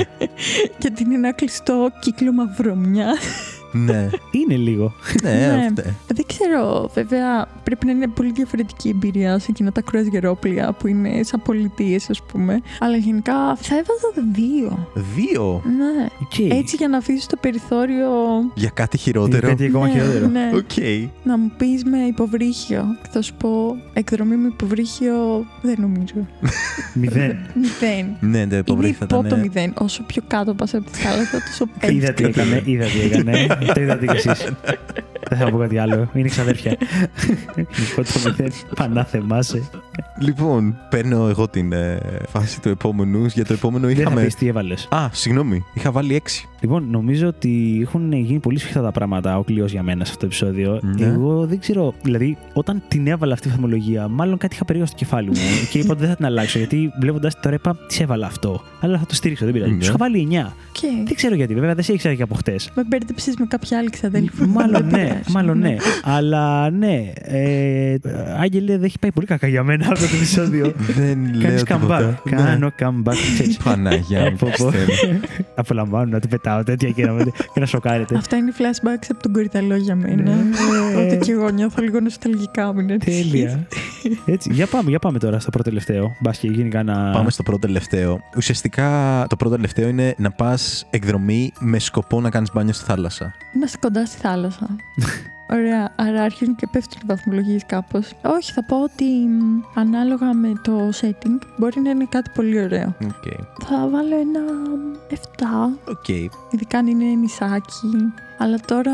Και την ένα κλειστό κύκλωμα βρωμιά. Ναι. Είναι λίγο. Ναι, ναι. Δεν ξέρω, βέβαια πρέπει να είναι πολύ διαφορετική η εμπειρία σε εκείνα τα κρουαζιερόπλια που είναι σαν πολιτείες, ας πούμε. Αλλά γενικά θα έβαζα δύο. Δύο? Ναι. Okay. Έτσι για να αφήσεις το περιθώριο. Για κάτι χειρότερο. Για κάτι ακόμα ναι, χειρότερο. Ναι. Okay. Να μου πεις με υποβρύχιο. Θα σου πω εκδρομή με υποβρύχιο δεν νομίζω. Μηδέν. Μηδέν. Ναι, το υποβρύχιο θα ήταν. Υπό το μηδέν. Όσο πιο κάτω πας από τη θάλασσα, τόσο πέφτει. Είδα τι έκανε. Είδα τι έκανε. Το είδατε κι εσείς. Δεν θα πω κάτι άλλο. Είναι ξαδέρφια. Πανάθεμάσαι. Λοιπόν, παίρνω εγώ την φάση του επόμενου. Για το επόμενο είχαμε. Δεν θα πεις τι έβαλες. Α, συγγνώμη. Είχα βάλει έξι. Λοιπόν, νομίζω ότι έχουν γίνει πολύ σφιχτά τα πράγματα ο Κλειός για μένα σε αυτό το επεισόδιο. Ναι. Εγώ δεν ξέρω. Δηλαδή, όταν την έβαλα αυτή η βαθμολογία, μάλλον κάτι είχα περίεργο στο κεφάλι μου και είπα ότι δεν θα την αλλάξω. Γιατί βλέποντας τώρα είπα, τι έβαλα αυτό. Αλλά θα το στηρίξω, δεν πειράζει. Ναι. Του είχα βάλει εννιά. Okay. Δεν ξέρω γιατί, βέβαια δεν σε ήξερα και από χτες. Με μπέρδεψες με κάποια άλλη ξαδέλφη. Μάλλον ναι, μάλλον ναι. Αλλά ναι. Ε, Άγγελε, δεν έχει πάει πολύ κακά για μένα αυτό το επεισόδιο. Δεν λέω τίποτα. Κάνω comeback. Παναγιά μου. Απολαμβάνω να του πετάω. Τέτοια και να σοκάρετε. Αυτά είναι flashbacks από τον Κοριταλό για μένα. Ότι και εγώ νιώθω λίγο νοσταλγικά μου. Τέλεια. Έτσι, για πάμε, για πάμε τώρα στο πρώτο τελευταίο. Μπας και γίνει κανένα. Πάμε στο πρώτο τελευταίο. Ουσιαστικά το πρώτο τελευταίο είναι να πας εκδρομή με σκοπό να κάνεις μπάνιο στη θάλασσα. Είμαστε κοντά στη θάλασσα. Ωραία, άρα αρχίζουν και πέφτουν οι βαθμολογίες κάπως. Όχι, θα πω ότι μ, ανάλογα με το setting μπορεί να είναι κάτι πολύ ωραίο. Okay. Θα βάλω ένα εφτά. Okay. Ειδικά αν είναι νησάκι. Αλλά τώρα,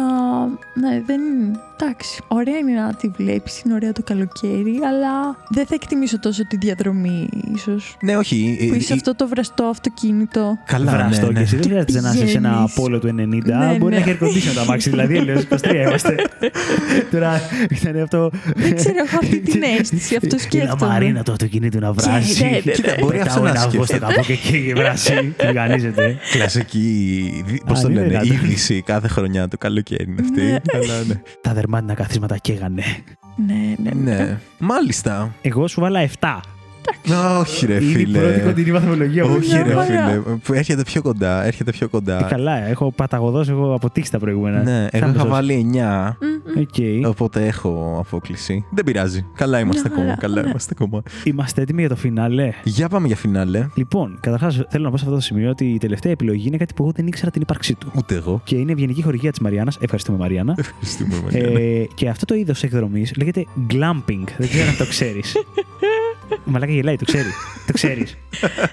ναι, δεν είναι. Εντάξει, ωραία είναι να τη βλέπεις, είναι ωραία το καλοκαίρι, αλλά δεν θα εκτιμήσω τόσο τη διαδρομή, ίσως. Ναι, όχι. Που είσαι ε, αυτό ε, το βραστό αυτοκίνητο. Καλά, βραστό. Ναι, ναι. Και εσύ δεν χρειάζεται να είσαι σε ένα Apollo του ενενήντα. Ναι, μπορεί ναι. να έχει air-condition το αμάξι, δηλαδή, αλλιώς είκοσι τρία είμαστε. Τώρα ήταν αυτό. Δεν ξέρω, έχω αυτή την αίσθηση, αυτό σκέφτομαι. Ένα μαρίνα το αυτοκίνητο να βράσει. Μπορεί αυτό να σκέφτεται. Πετάω ένα αυγό και βράσει, οργανίζεται. Κλασική, πώς το λένε, είδηση κάθε χρονιά. Το καλοκαίρι είναι αυτή. Ναι. Καλά, ναι. Τα δερμάτινα καθίσματα καίγανε. Ναι, ναι, ναι, ναι. Μάλιστα. Εγώ σου βάλα εφτά. Όχι ρε φίλε. Είναι η πρώτη κοντινή βαθμολογία. Όχι ρε φίλε. Έρχεται πιο κοντά, έρχεται πιο κοντά. Καλά, έχω παταγωδός, έχω αποτύχει τα προηγούμενα. Ναι, εγώ είχα βάλει εννιά. Οπότε έχω απόκληση. Δεν πειράζει. Καλά είμαστε ακόμα. Καλά είμαστε ακόμα. Είμαστε έτοιμοι για το φινάλε. Για πάμε για φινάλε. Λοιπόν, καταρχάς θέλω να πω σε αυτό το σημείο ότι η τελευταία επιλογή είναι κάτι που εγώ δεν ήξερα την ύπαρξή του. Ούτε εγώ. Και είναι ευγενική χορηγία της Μαριάννας. Ευχαριστούμε Μαριάννα. Και αυτό το είδος εκδρομής λέγεται glamping. Δεν ξέρω αν το ξέρεις. Μαλάκα γελάει, το ξέρει. Το ξέρεις.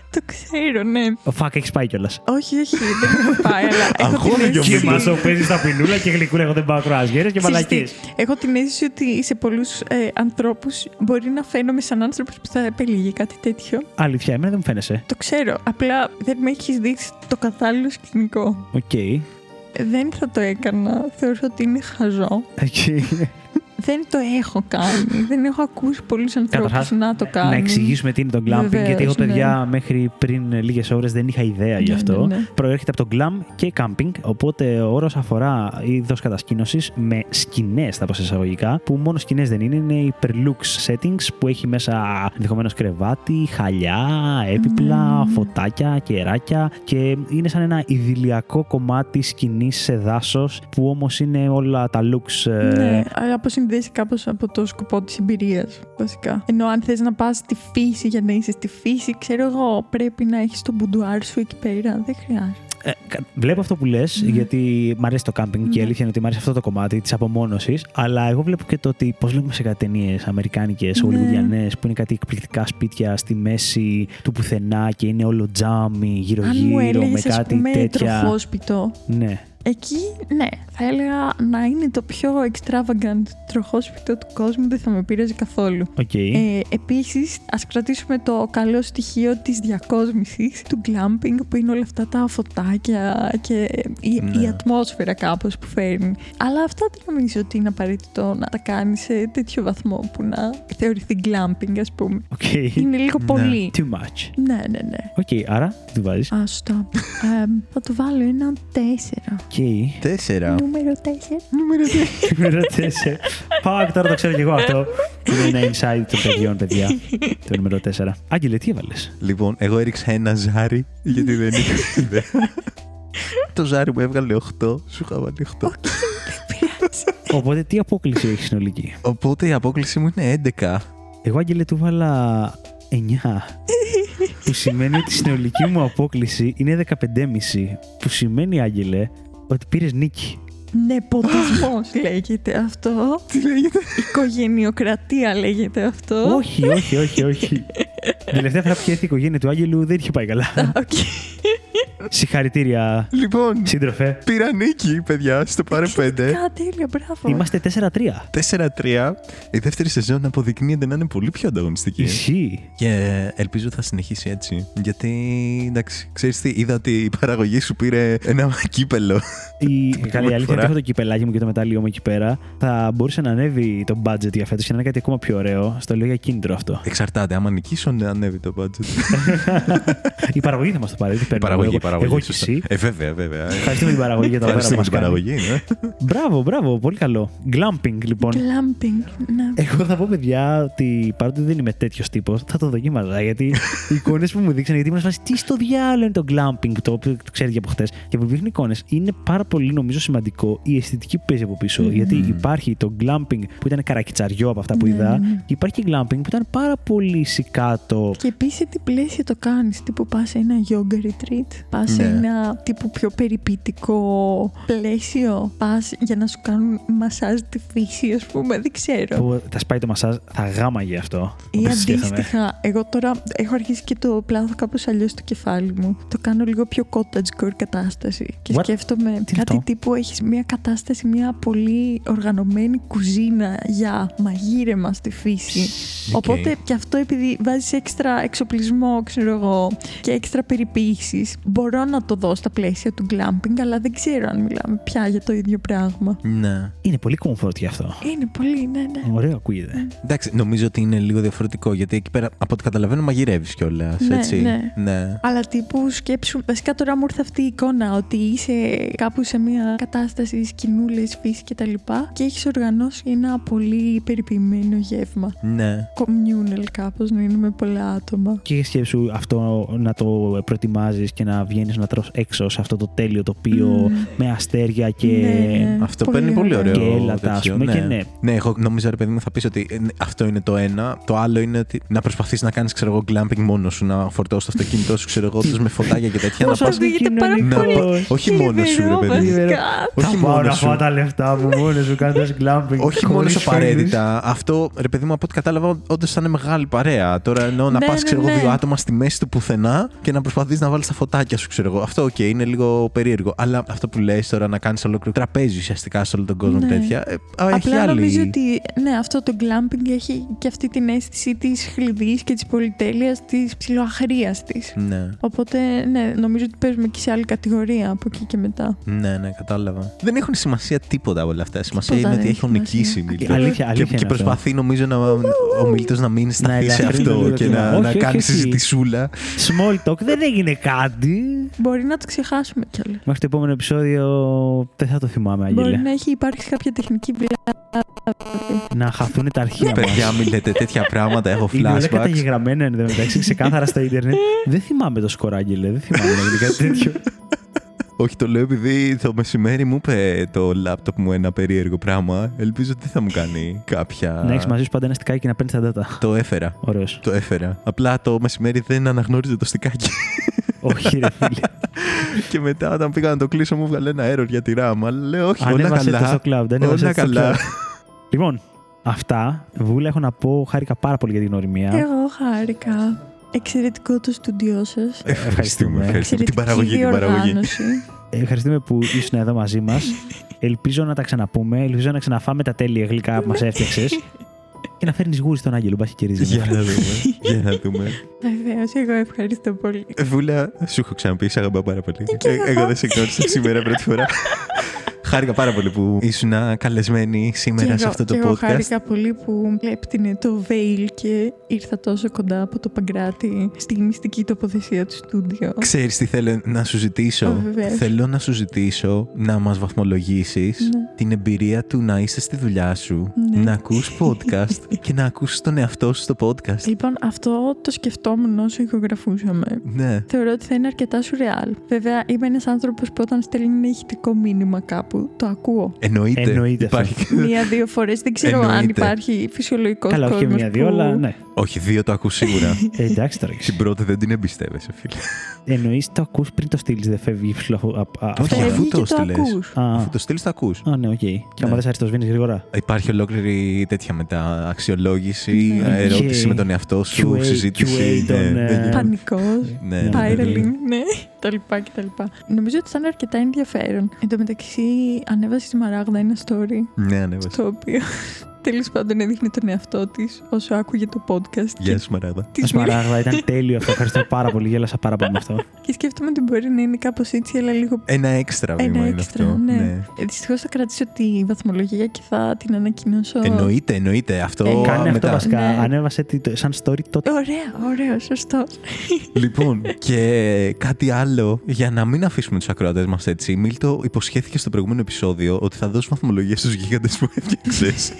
Το ξέρω, ναι. Ο Φακ, έχεις πάει κιόλας. Όχι, όχι, δεν έχω πάει, αλλά. Αγχώνει κι ο Μίλτος. Και παίζεις τα πινούλα και γλυκούλα. Εγώ δεν πάω κρουαζιέρες και μαλακίες. Έχω την αίσθηση ότι σε πολλούς ανθρώπους μπορεί να φαίνομαι σαν άνθρωπος που θα επέλεγε κάτι τέτοιο. Αλήθεια, εμένα δεν μου φαίνεσαι. Το ξέρω. Απλά δεν με έχεις δείξει το καθάλληλο σκηνικό. Οκ. Δεν θα το έκανα. Θεωρώ ότι είναι χαζό. Οκ. Δεν το έχω κάνει. Δεν έχω ακούσει πολλούς ανθρώπους να το κάνουν. Να εξηγήσουμε τι είναι το glamping, βεβαίως, γιατί εγώ παιδιά ναι. μέχρι πριν λίγες ώρες δεν είχα ιδέα ναι, γι' αυτό. Ναι, ναι. Προέρχεται από το glam και camping. Οπότε ο όρος αφορά είδος κατασκήνωσης με σκηνές, θα πω σε εισαγωγικά, που μόνο σκηνές δεν είναι. Είναι υπερlux settings που έχει μέσα ενδεχομένως κρεβάτι, χαλιά, έπιπλα, ναι. φωτάκια, κεράκια. Και είναι σαν ένα ιδηλιακό κομμάτι σκηνής σε δάσος που όμως είναι όλα τα looks. Ναι, αλλά συνδέσει κάπως από το σκοπό της εμπειρίας, βασικά. Ενώ αν θες να πας στη φύση για να είσαι στη φύση, ξέρω εγώ, πρέπει να έχεις το μπουντουάρ σου εκεί πέρα. Δεν χρειάζεται. Ε, βλέπω αυτό που λες, mm. γιατί μ' αρέσει το κάμπινγκ mm. και η αλήθεια είναι ότι μ' αρέσει αυτό το κομμάτι της απομόνωσης. Αλλά εγώ βλέπω και το ότι, πώς λέμε σε κάτι ταινίες αμερικάνικες, χολιγουδιανές, mm. που είναι κάτι εκπληκτικά σπίτια στη μέση του πουθενά και είναι όλο τζάμι γύρω-γύρω με κάτι πούμε, τέτοια. Τροχόσπιτο. Ναι. Εκεί, ναι, θα έλεγα να είναι το πιο extravagant τροχόσπιτο του κόσμου, δεν θα με πείραζε καθόλου. Okay. Ε, επίσης, ας κρατήσουμε το καλό στοιχείο της διακόσμησης, του glamping, που είναι όλα αυτά τα φωτάκια και η, ναι. η ατμόσφαιρα κάπως που φέρνει. Αλλά αυτά δεν νομίζω ότι είναι απαραίτητο να τα κάνεις σε τέτοιο βαθμό που να θεωρηθεί glamping, ας πούμε. Okay. Είναι λίγο ναι. πολύ. Too much. Ναι, ναι, ναι. Οκ, okay, άρα, τι του βάζεις. Α, σωστά. ε, θα του βάλω ένα τέσσερα. Okay. Τέσσερα. Νούμερο τέσσερα. Νούμερο τέσσερα. Πάω και τώρα το ξέρω κι εγώ αυτό. Είναι ένα insight των παιδιών, παιδιά. Το νούμερο τέσσερα. Άγγελε, τι έβαλες. Λοιπόν, εγώ έριξα ένα ζάρι, γιατί δεν είχα ιδέα. Το ζάρι μου έβγαλε οκτώ, σου είχα βάλει οκτώ. Δεν πειράζει. Οπότε τι απόκληση έχει συνολική? Οπότε η απόκληση μου είναι έντεκα. Εγώ, Άγγελε, του βάλα εννιά. Που σημαίνει ότι η συνολική μου απόκληση είναι δεκαπέντε κόμμα πέντε. Που σημαίνει, Άγγελε, ότι πήρες νίκη. Νεποτισμός λέγεται αυτό. Τι λέγεται? Οικογενειοκρατία λέγεται αυτό. Όχι, όχι, όχι, όχι. Τελευταία φορά που είχε έρθει η οικογένεια του Άγγελου δεν είχε πάει καλά. Συγχαρητήρια, λοιπόν, σύντροφε. Πήρα νίκη, παιδιά, στο πάρε πέντε. Τέλεια, μπράβο. Είμαστε τέσσερα τρία. τέσσερα τρία. Η δεύτερη σεζόν αποδεικνύεται να είναι πολύ πιο ανταγωνιστική. Ισχύει. Και ελπίζω θα συνεχίσει έτσι. Γιατί, εντάξει, ξέρεις τι, είδα ότι η παραγωγή σου πήρε ένα κύπελο. Η καλή αλήθεια είναι το κυπελάκι μου και το μετάλλιό μου εκεί πέρα. Θα μπορούσε να ανέβει το budget για φέτος και να είναι κάτι ακόμα πιο ωραίο. Στο λέω για κίνητρο αυτό. Εξαρτάται, άμα νικήσω, να ανέβει το budget. Η παραγωγή θα μας το πάρει. Εγώ και εσύ. Ε, βέβαια, βέβαια. Ευχαριστούμε την παραγωγή για τα πέρα που μας κάνει. Μπράβο, μπράβο, πολύ καλό. Γκλάμπινγκ, λοιπόν. Γκλάμπινγκ, ναι. Εγώ θα πω, παιδιά, ότι παρότι δεν είμαι τέτοιος τύπος, θα το δοκίμαζα. Γιατί οι εικόνες που μου δείξανε, γιατί ήμουν σε φάση, τι στο διάλογο είναι το γκλάμπινγκ, το οποίο το ξέρετε από χτες. Και που δείχνουν εικόνες, είναι πάρα πολύ, νομίζω, σημαντικό η αισθητική που παίζει από πίσω. Γιατί υπάρχει το γκλάμπινγκ που ήταν καρακιτσαριό από αυτά που είδα, και υπάρχει και γκλάμπινγκ που ήταν πάρα πολύ σικάτο. Και επίσης τι πλαίσια το κάνεις, τύπου πα σε ένα yoga retreat. Πας σε ένα τύπου πιο περιποιητικό πλαίσιο. Πας για να σου κάνουν μασάζ τη φύση, ας πούμε, δεν ξέρω. Που θα σπάει το μασάζ, θα γάμαγε αυτό. Ή αντίστοιχα, εγώ τώρα έχω αρχίσει και το πλάθω κάπως αλλιώς στο κεφάλι μου. Το κάνω λίγο πιο cottagecore κατάσταση. Και What? σκέφτομαι Τι κάτι αυτό? Τύπου έχεις μια κατάσταση, μια πολύ οργανωμένη κουζίνα για μαγείρεμα στη φύση. Okay. Οπότε και αυτό, επειδή βάζεις έξτρα εξοπλισμό, ξέρω εγώ, και έξτρα περιποίησης. Μπορώ να το δω στα πλαίσια του γκλάμπινγκ, αλλά δεν ξέρω αν μιλάμε πια για το ίδιο πράγμα. Ναι. Είναι πολύ comfort γι' αυτό. Είναι πολύ, ναι, ναι. Ωραίο ακούγεται. Ναι. Εντάξει, νομίζω ότι είναι λίγο διαφορετικό, γιατί εκεί πέρα, από ό,τι καταλαβαίνω, μαγειρεύεις κιόλας. Ναι, έτσι. Ναι. Ναι. Αλλά τύπου σκέψου. Βασικά τώρα μου ήρθε αυτή η εικόνα ότι είσαι κάπου σε μια κατάσταση, σκηνούλες, φύση κτλ. Και, και έχεις οργανώσει ένα πολύ περιποιημένο γεύμα. Ναι. Communal κάπως, να είναι με πολλά άτομα. Και σκέψου αυτό να το προετοιμάζεις και να. Να βγαίνεις να τρως έξω σε αυτό το τέλειο τοπίο mm. με αστέρια και. Ναι. Αυτό πολύ παίρνει πολύ ωραίο. Και έλατα, ας πούμε. Ναι. Και ναι. Ναι, εγώ νόμιζα, ρε παιδί μου, θα πεις ότι αυτό είναι το ένα. Το άλλο είναι ότι να προσπαθείς να κάνεις, ξέρω εγώ, glamping μόνος σου, να φορτώσεις το αυτοκίνητό σου, ξέρω εγώ, με φωτάκια και τέτοια. Να πας. Να πας. Όχι μόνος σου, ρε παιδί μου. Όχι μόνος σου. Πάω τα λεφτά που μόνος σου κάνεις glamping. Όχι μόνος απαραίτητα. Αυτό, ρε παιδί μου, από ό,τι κατάλαβα, όντως θα είναι μεγάλη παρέα. Τώρα εννοώ να πας, ξέρω εγώ, δύο άτομα στη μέση του πουθενά και να προσπαθείς να βάλεις τα φωτάκια. Σου, ξέρω εγώ. Αυτό, οκ, okay, είναι λίγο περίεργο. Αλλά αυτό που λες τώρα, να κάνεις ολόκληρο τραπέζι ουσιαστικά σε όλο τον κόσμο, ναι. Τέτοια. Ε, απλά έχει άλλη... νομίζω ότι ναι, αυτό το γκλάμπινγκ έχει και αυτή την αίσθηση της χλυδής και της πολυτέλειας, της ψιλοαχρείαστης. Ναι. Οπότε, ναι, νομίζω ότι παίζουμε και σε άλλη κατηγορία από εκεί και μετά. Ναι, ναι, κατάλαβα. Δεν έχουν σημασία τίποτα όλα αυτά. Σημασία τίποτα είναι ότι έχουν νικήσει η Μίλτος. Αλήθεια, αλήθεια. Και, και προσπαθεί, αυτό. νομίζω, να, ο Μίλτος να μην σταθεί σε αυτό και να κάνει συζητησούλα. Small talk, δεν έγινε κάτι. Μπορεί να το ξεχάσουμε κιόλας. Μέχρι το επόμενο επεισόδιο δεν θα το θυμάμαι, Άγγελε. Μπορεί να έχει υπάρξει κάποια τεχνική βλάβη. Να χαθούν τα αρχεία μας. Παιδιά, μην λέτε τέτοια πράγματα, έχω flashbacks. Είναι όλα καταγεγραμμένα εντωμεταξύ, ξεκάθαρα στα ίντερνετ. Δεν θυμάμαι το σκορ, Άγγελε. Δεν θυμάμαι να γίνει κάτι τέτοιο. Όχι, το λέω επειδή το μεσημέρι μου είπε το λάπτοπ μου ένα περίεργο πράγμα. Ελπίζω ότι δεν θα μου κάνει κάποια. Να έχεις μαζί σου πάντα ένα στικάκι και να παίρνεις τα data. Το έφερα. Ωραίος. Το έφερα. Απλά το μεσημέρι δεν αναγνώριζε το στικάκι. Όχι, ρε φίλε. Και μετά, όταν πήγα να το κλείσω, μου βγάλε ένα error για τη RAM. Αλλά λέω, όχι, όλα καλά. Όλα καλά. Λοιπόν, αυτά. Βούλα, έχω να πω, χάρηκα πάρα πολύ για την γνωριμία. Εγώ χάρηκα. Εξαιρετικό το στούντιό σας. Ευχαριστούμε. Ευχαριστούμε την παραγωγή. Την παραγωγή. Ευχαριστούμε που ήσουν εδώ μαζί μας. Ελπίζω να τα ξαναπούμε. Ελπίζω να ξαναφάμε τα τέλεια γλυκά που μας έφτιαξες. Και να φέρνεις γούρι στον Άγγελο, μπάχει και ρύζι. Για να δούμε. Για να δούμε. Βεβαίως, εγώ ευχαριστώ πολύ. Βούλα, σου έχω ξαναπεί, σ' αγαπάω πάρα πολύ. Εγώ δεν σε γνώρισα σήμερα πρώτη φορά. Χάρηκα πάρα πολύ που ήσουν καλεσμένη σήμερα σε αυτό το podcast. Χάρηκα πολύ που έπτυνε το veil και ήρθα τόσο κοντά από το Παγκράτη στη μυστική τοποθεσία του στούντιο. Ξέρεις τι θέλω να σου ζητήσω? Θέλω να σου ζητήσω να μας βαθμολογήσεις. την εμπειρία του να είσαι στη δουλειά σου, ναι. να ακούς podcast και να ακούσεις τον εαυτό σου στο podcast. Λοιπόν, αυτό το σκεφτόμουν όσο ηχογραφούσαμε. Ναι. Θεωρώ ότι θα είναι αρκετά σουρεάλ. Βέβαια, είμαι ένας άνθρωπος που όταν στέλνει ένα ηχητικό μήνυμα κάπου, το ακούω. Εννοείται. Εννοείται υπάρχει... Μία-δύο φορές. Δεν ξέρω Εννοείται. αν υπάρχει φυσιολογικός κόσμος. Καλά, όχι μία-δύο, που... αλλά ναι. Όχι, δύο το ακούς σίγουρα. ε, εντάξει τώρα. Την πρώτη δεν την εμπιστεύεσαι, φίλε. Εννοείς το ακούς πριν το στείλεις, δεν φεύγει. Όχι, αφού το στείλεις. Αφού το στείλεις, το ακούς. Α, ναι, οκ. Και άμα δεν σ' αρέσει, το σβήνεις γρήγορα. Υπάρχει ολόκληρη τέτοια μετά. Αξιολόγηση, ερώτηση με τον εαυτό σου, συζήτηση. Πανικός, spiraling, ναι. Τα λοιπά και τα λοιπά. Νομίζω ότι ήταν αρκετά ενδιαφέρον. Εν τω μεταξύ, ανέβασε τη Μαράγδα ένα story. Ναι, ανέβασε. Το οποίο. Τέλος πάντων έδειχνε τον εαυτό της όσο άκουγε το podcast. Γεια σου Μαράγδα. Της Μαράγδα ήταν τέλειο αυτό. Ευχαριστώ πάρα πολύ. Γέλασα πάρα πολύ με αυτό. Και σκέφτομαι ότι μπορεί να είναι κάπως έτσι, αλλά λίγο. Ένα έξτρα βήμα Ένα είναι έξτρα, αυτό. Ναι. ναι. Δυστυχώς θα κρατήσω τη βαθμολογία και θα την ανακοινώσω. Εννοείται, εννοείται. Αυτό ε, κάνε μετά. Αυτό βασικά. Ναι. Ανέβασε σαν story τότε. Ωραία, ωραίο, σωστό. Λοιπόν, και κάτι άλλο για να μην αφήσουμε τους ακροατές μας έτσι. Μίλτο, υποσχέθηκε στο προηγούμενο επεισόδιο ότι θα δώσω βαθμολογία στους γίγαντες που έφτιαξες.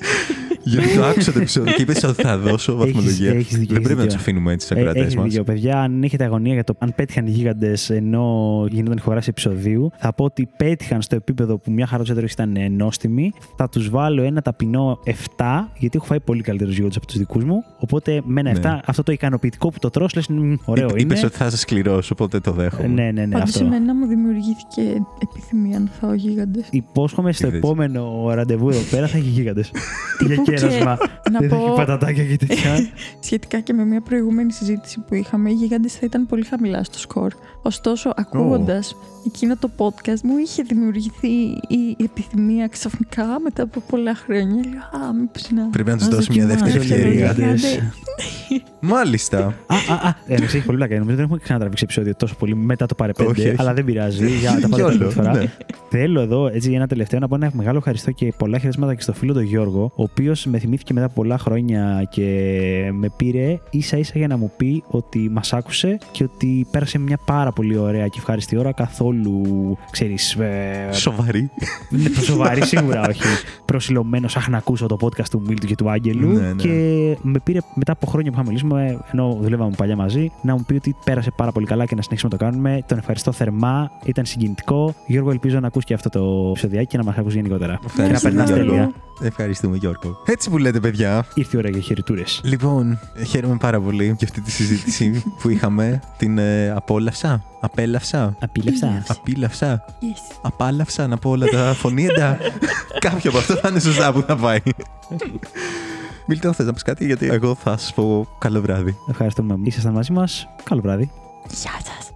Γιατί το άκουσα το επεισόδιο και είπες ότι θα δώσω βαθμολογία. Έχεις, έχεις δικαιώ, δεν πρέπει δικαιώ. να τους αφήνουμε έτσι στους ακροατές μας. Έχεις δικαιώ, παιδιά. Αν έχετε αγωνία για το αν πέτυχαν οι γίγαντες ενώ γινόταν ηχογράφηση επεισοδίου, θα πω ότι πέτυχαν στο επίπεδο που μια χαρά τους έτρωγες ήταν νόστιμοι. Θα τους βάλω ένα ταπεινό εφτά, γιατί έχω φάει πολύ καλύτερους γίγαντες από τους δικούς μου. Οπότε με ένα ναι. εφτά, αυτό το ικανοποιητικό που το τρως, λες, ωραίο Εί, είναι. Είπες ότι θα είσαι σκληρός, οπότε το δέχομαι. Ναι, ναι, ναι. Πάντως εμένα μου δημιουργήθηκε επιθυμία να φάω γίγαντες. Υπόσχομαι στο επόμενο ραντεβού εδώ πέρα θα έχει γίγαντες. Δεν θα έχει πατατάκια και τέτοια. Σχετικά και με μια προηγούμενη συζήτηση που είχαμε, οι γίγαντες θα ήταν πολύ χαμηλά στο σκορ. Ωστόσο, ακούγοντας oh. εκείνο το podcast, μου είχε δημιουργηθεί η επιθυμία ξαφνικά μετά από πολλά χρόνια. Λέω, α, μήπως να. Πρέπει να τους δώσουμε μια δεύτερη ευκαιρία. Μάλιστα. Α, α, α. Έχει πολύ πλάκα. Νομίζω δεν έχουμε ξανατραβήξει επεισόδιο τόσο πολύ μετά το παρεπέντε, αλλά δεν πειράζει. Για τα πάντα την φορά. Θέλω εδώ έτσι ένα τελευταίο να πω ένα μεγάλο ευχαριστώ και πολλά χαιρετίσματα και στο φίλο τον Γιώργο, ο οποίος με θυμήθηκε μετά από πολλά χρόνια και με πήρε ίσα ίσα για να μου πει ότι μας άκουσε και ότι πέρασε μια πάρα πολύ ωραία και ευχάριστη ώρα, καθόλου, ξέρεις... Ε, σοβαρή. Ναι, σοβαρή σίγουρα όχι. Προσιλωμένος, αχ να ακούσω το podcast του Μίλτου και του Άγγελου ναι, ναι. και με πήρε μετά από χρόνια που είχαμε μιλήσουμε, ενώ δουλεύαμε παλιά μαζί, να μου πει ότι πέρασε πάρα πολύ καλά και να συνεχίσουμε να το κάνουμε. Τον ευχαριστώ θερμά, ήταν συγκινητικό. Γιώργο, ελπίζω να ακούσει και αυτό το επεισοδιάκι και να μας ακούσει γενικότερα. Και να περνάς τέλεια. Ευχαριστούμε Γιώργο. Έτσι που λέτε παιδιά. Ήρθε η ώρα για χαιρετούρες. Λοιπόν, χαίρομαι πάρα πολύ για αυτή τη συζήτηση που είχαμε. Την ε, απόλαυσα. Απέλαυσα. Απίλαυσα. Απίλαυσα. Yes. Απάλαυσα να πω όλα τα φωνήεντα. Κάποιο από αυτό θα είναι σωστά που θα πάει. Μίλτο, θες να πεις κάτι? Γιατί εγώ θα σας πω καλό βράδυ. Ευχαριστούμε. Ήσασταν μαζί μας. Καλό βράδυ. Γεια σας.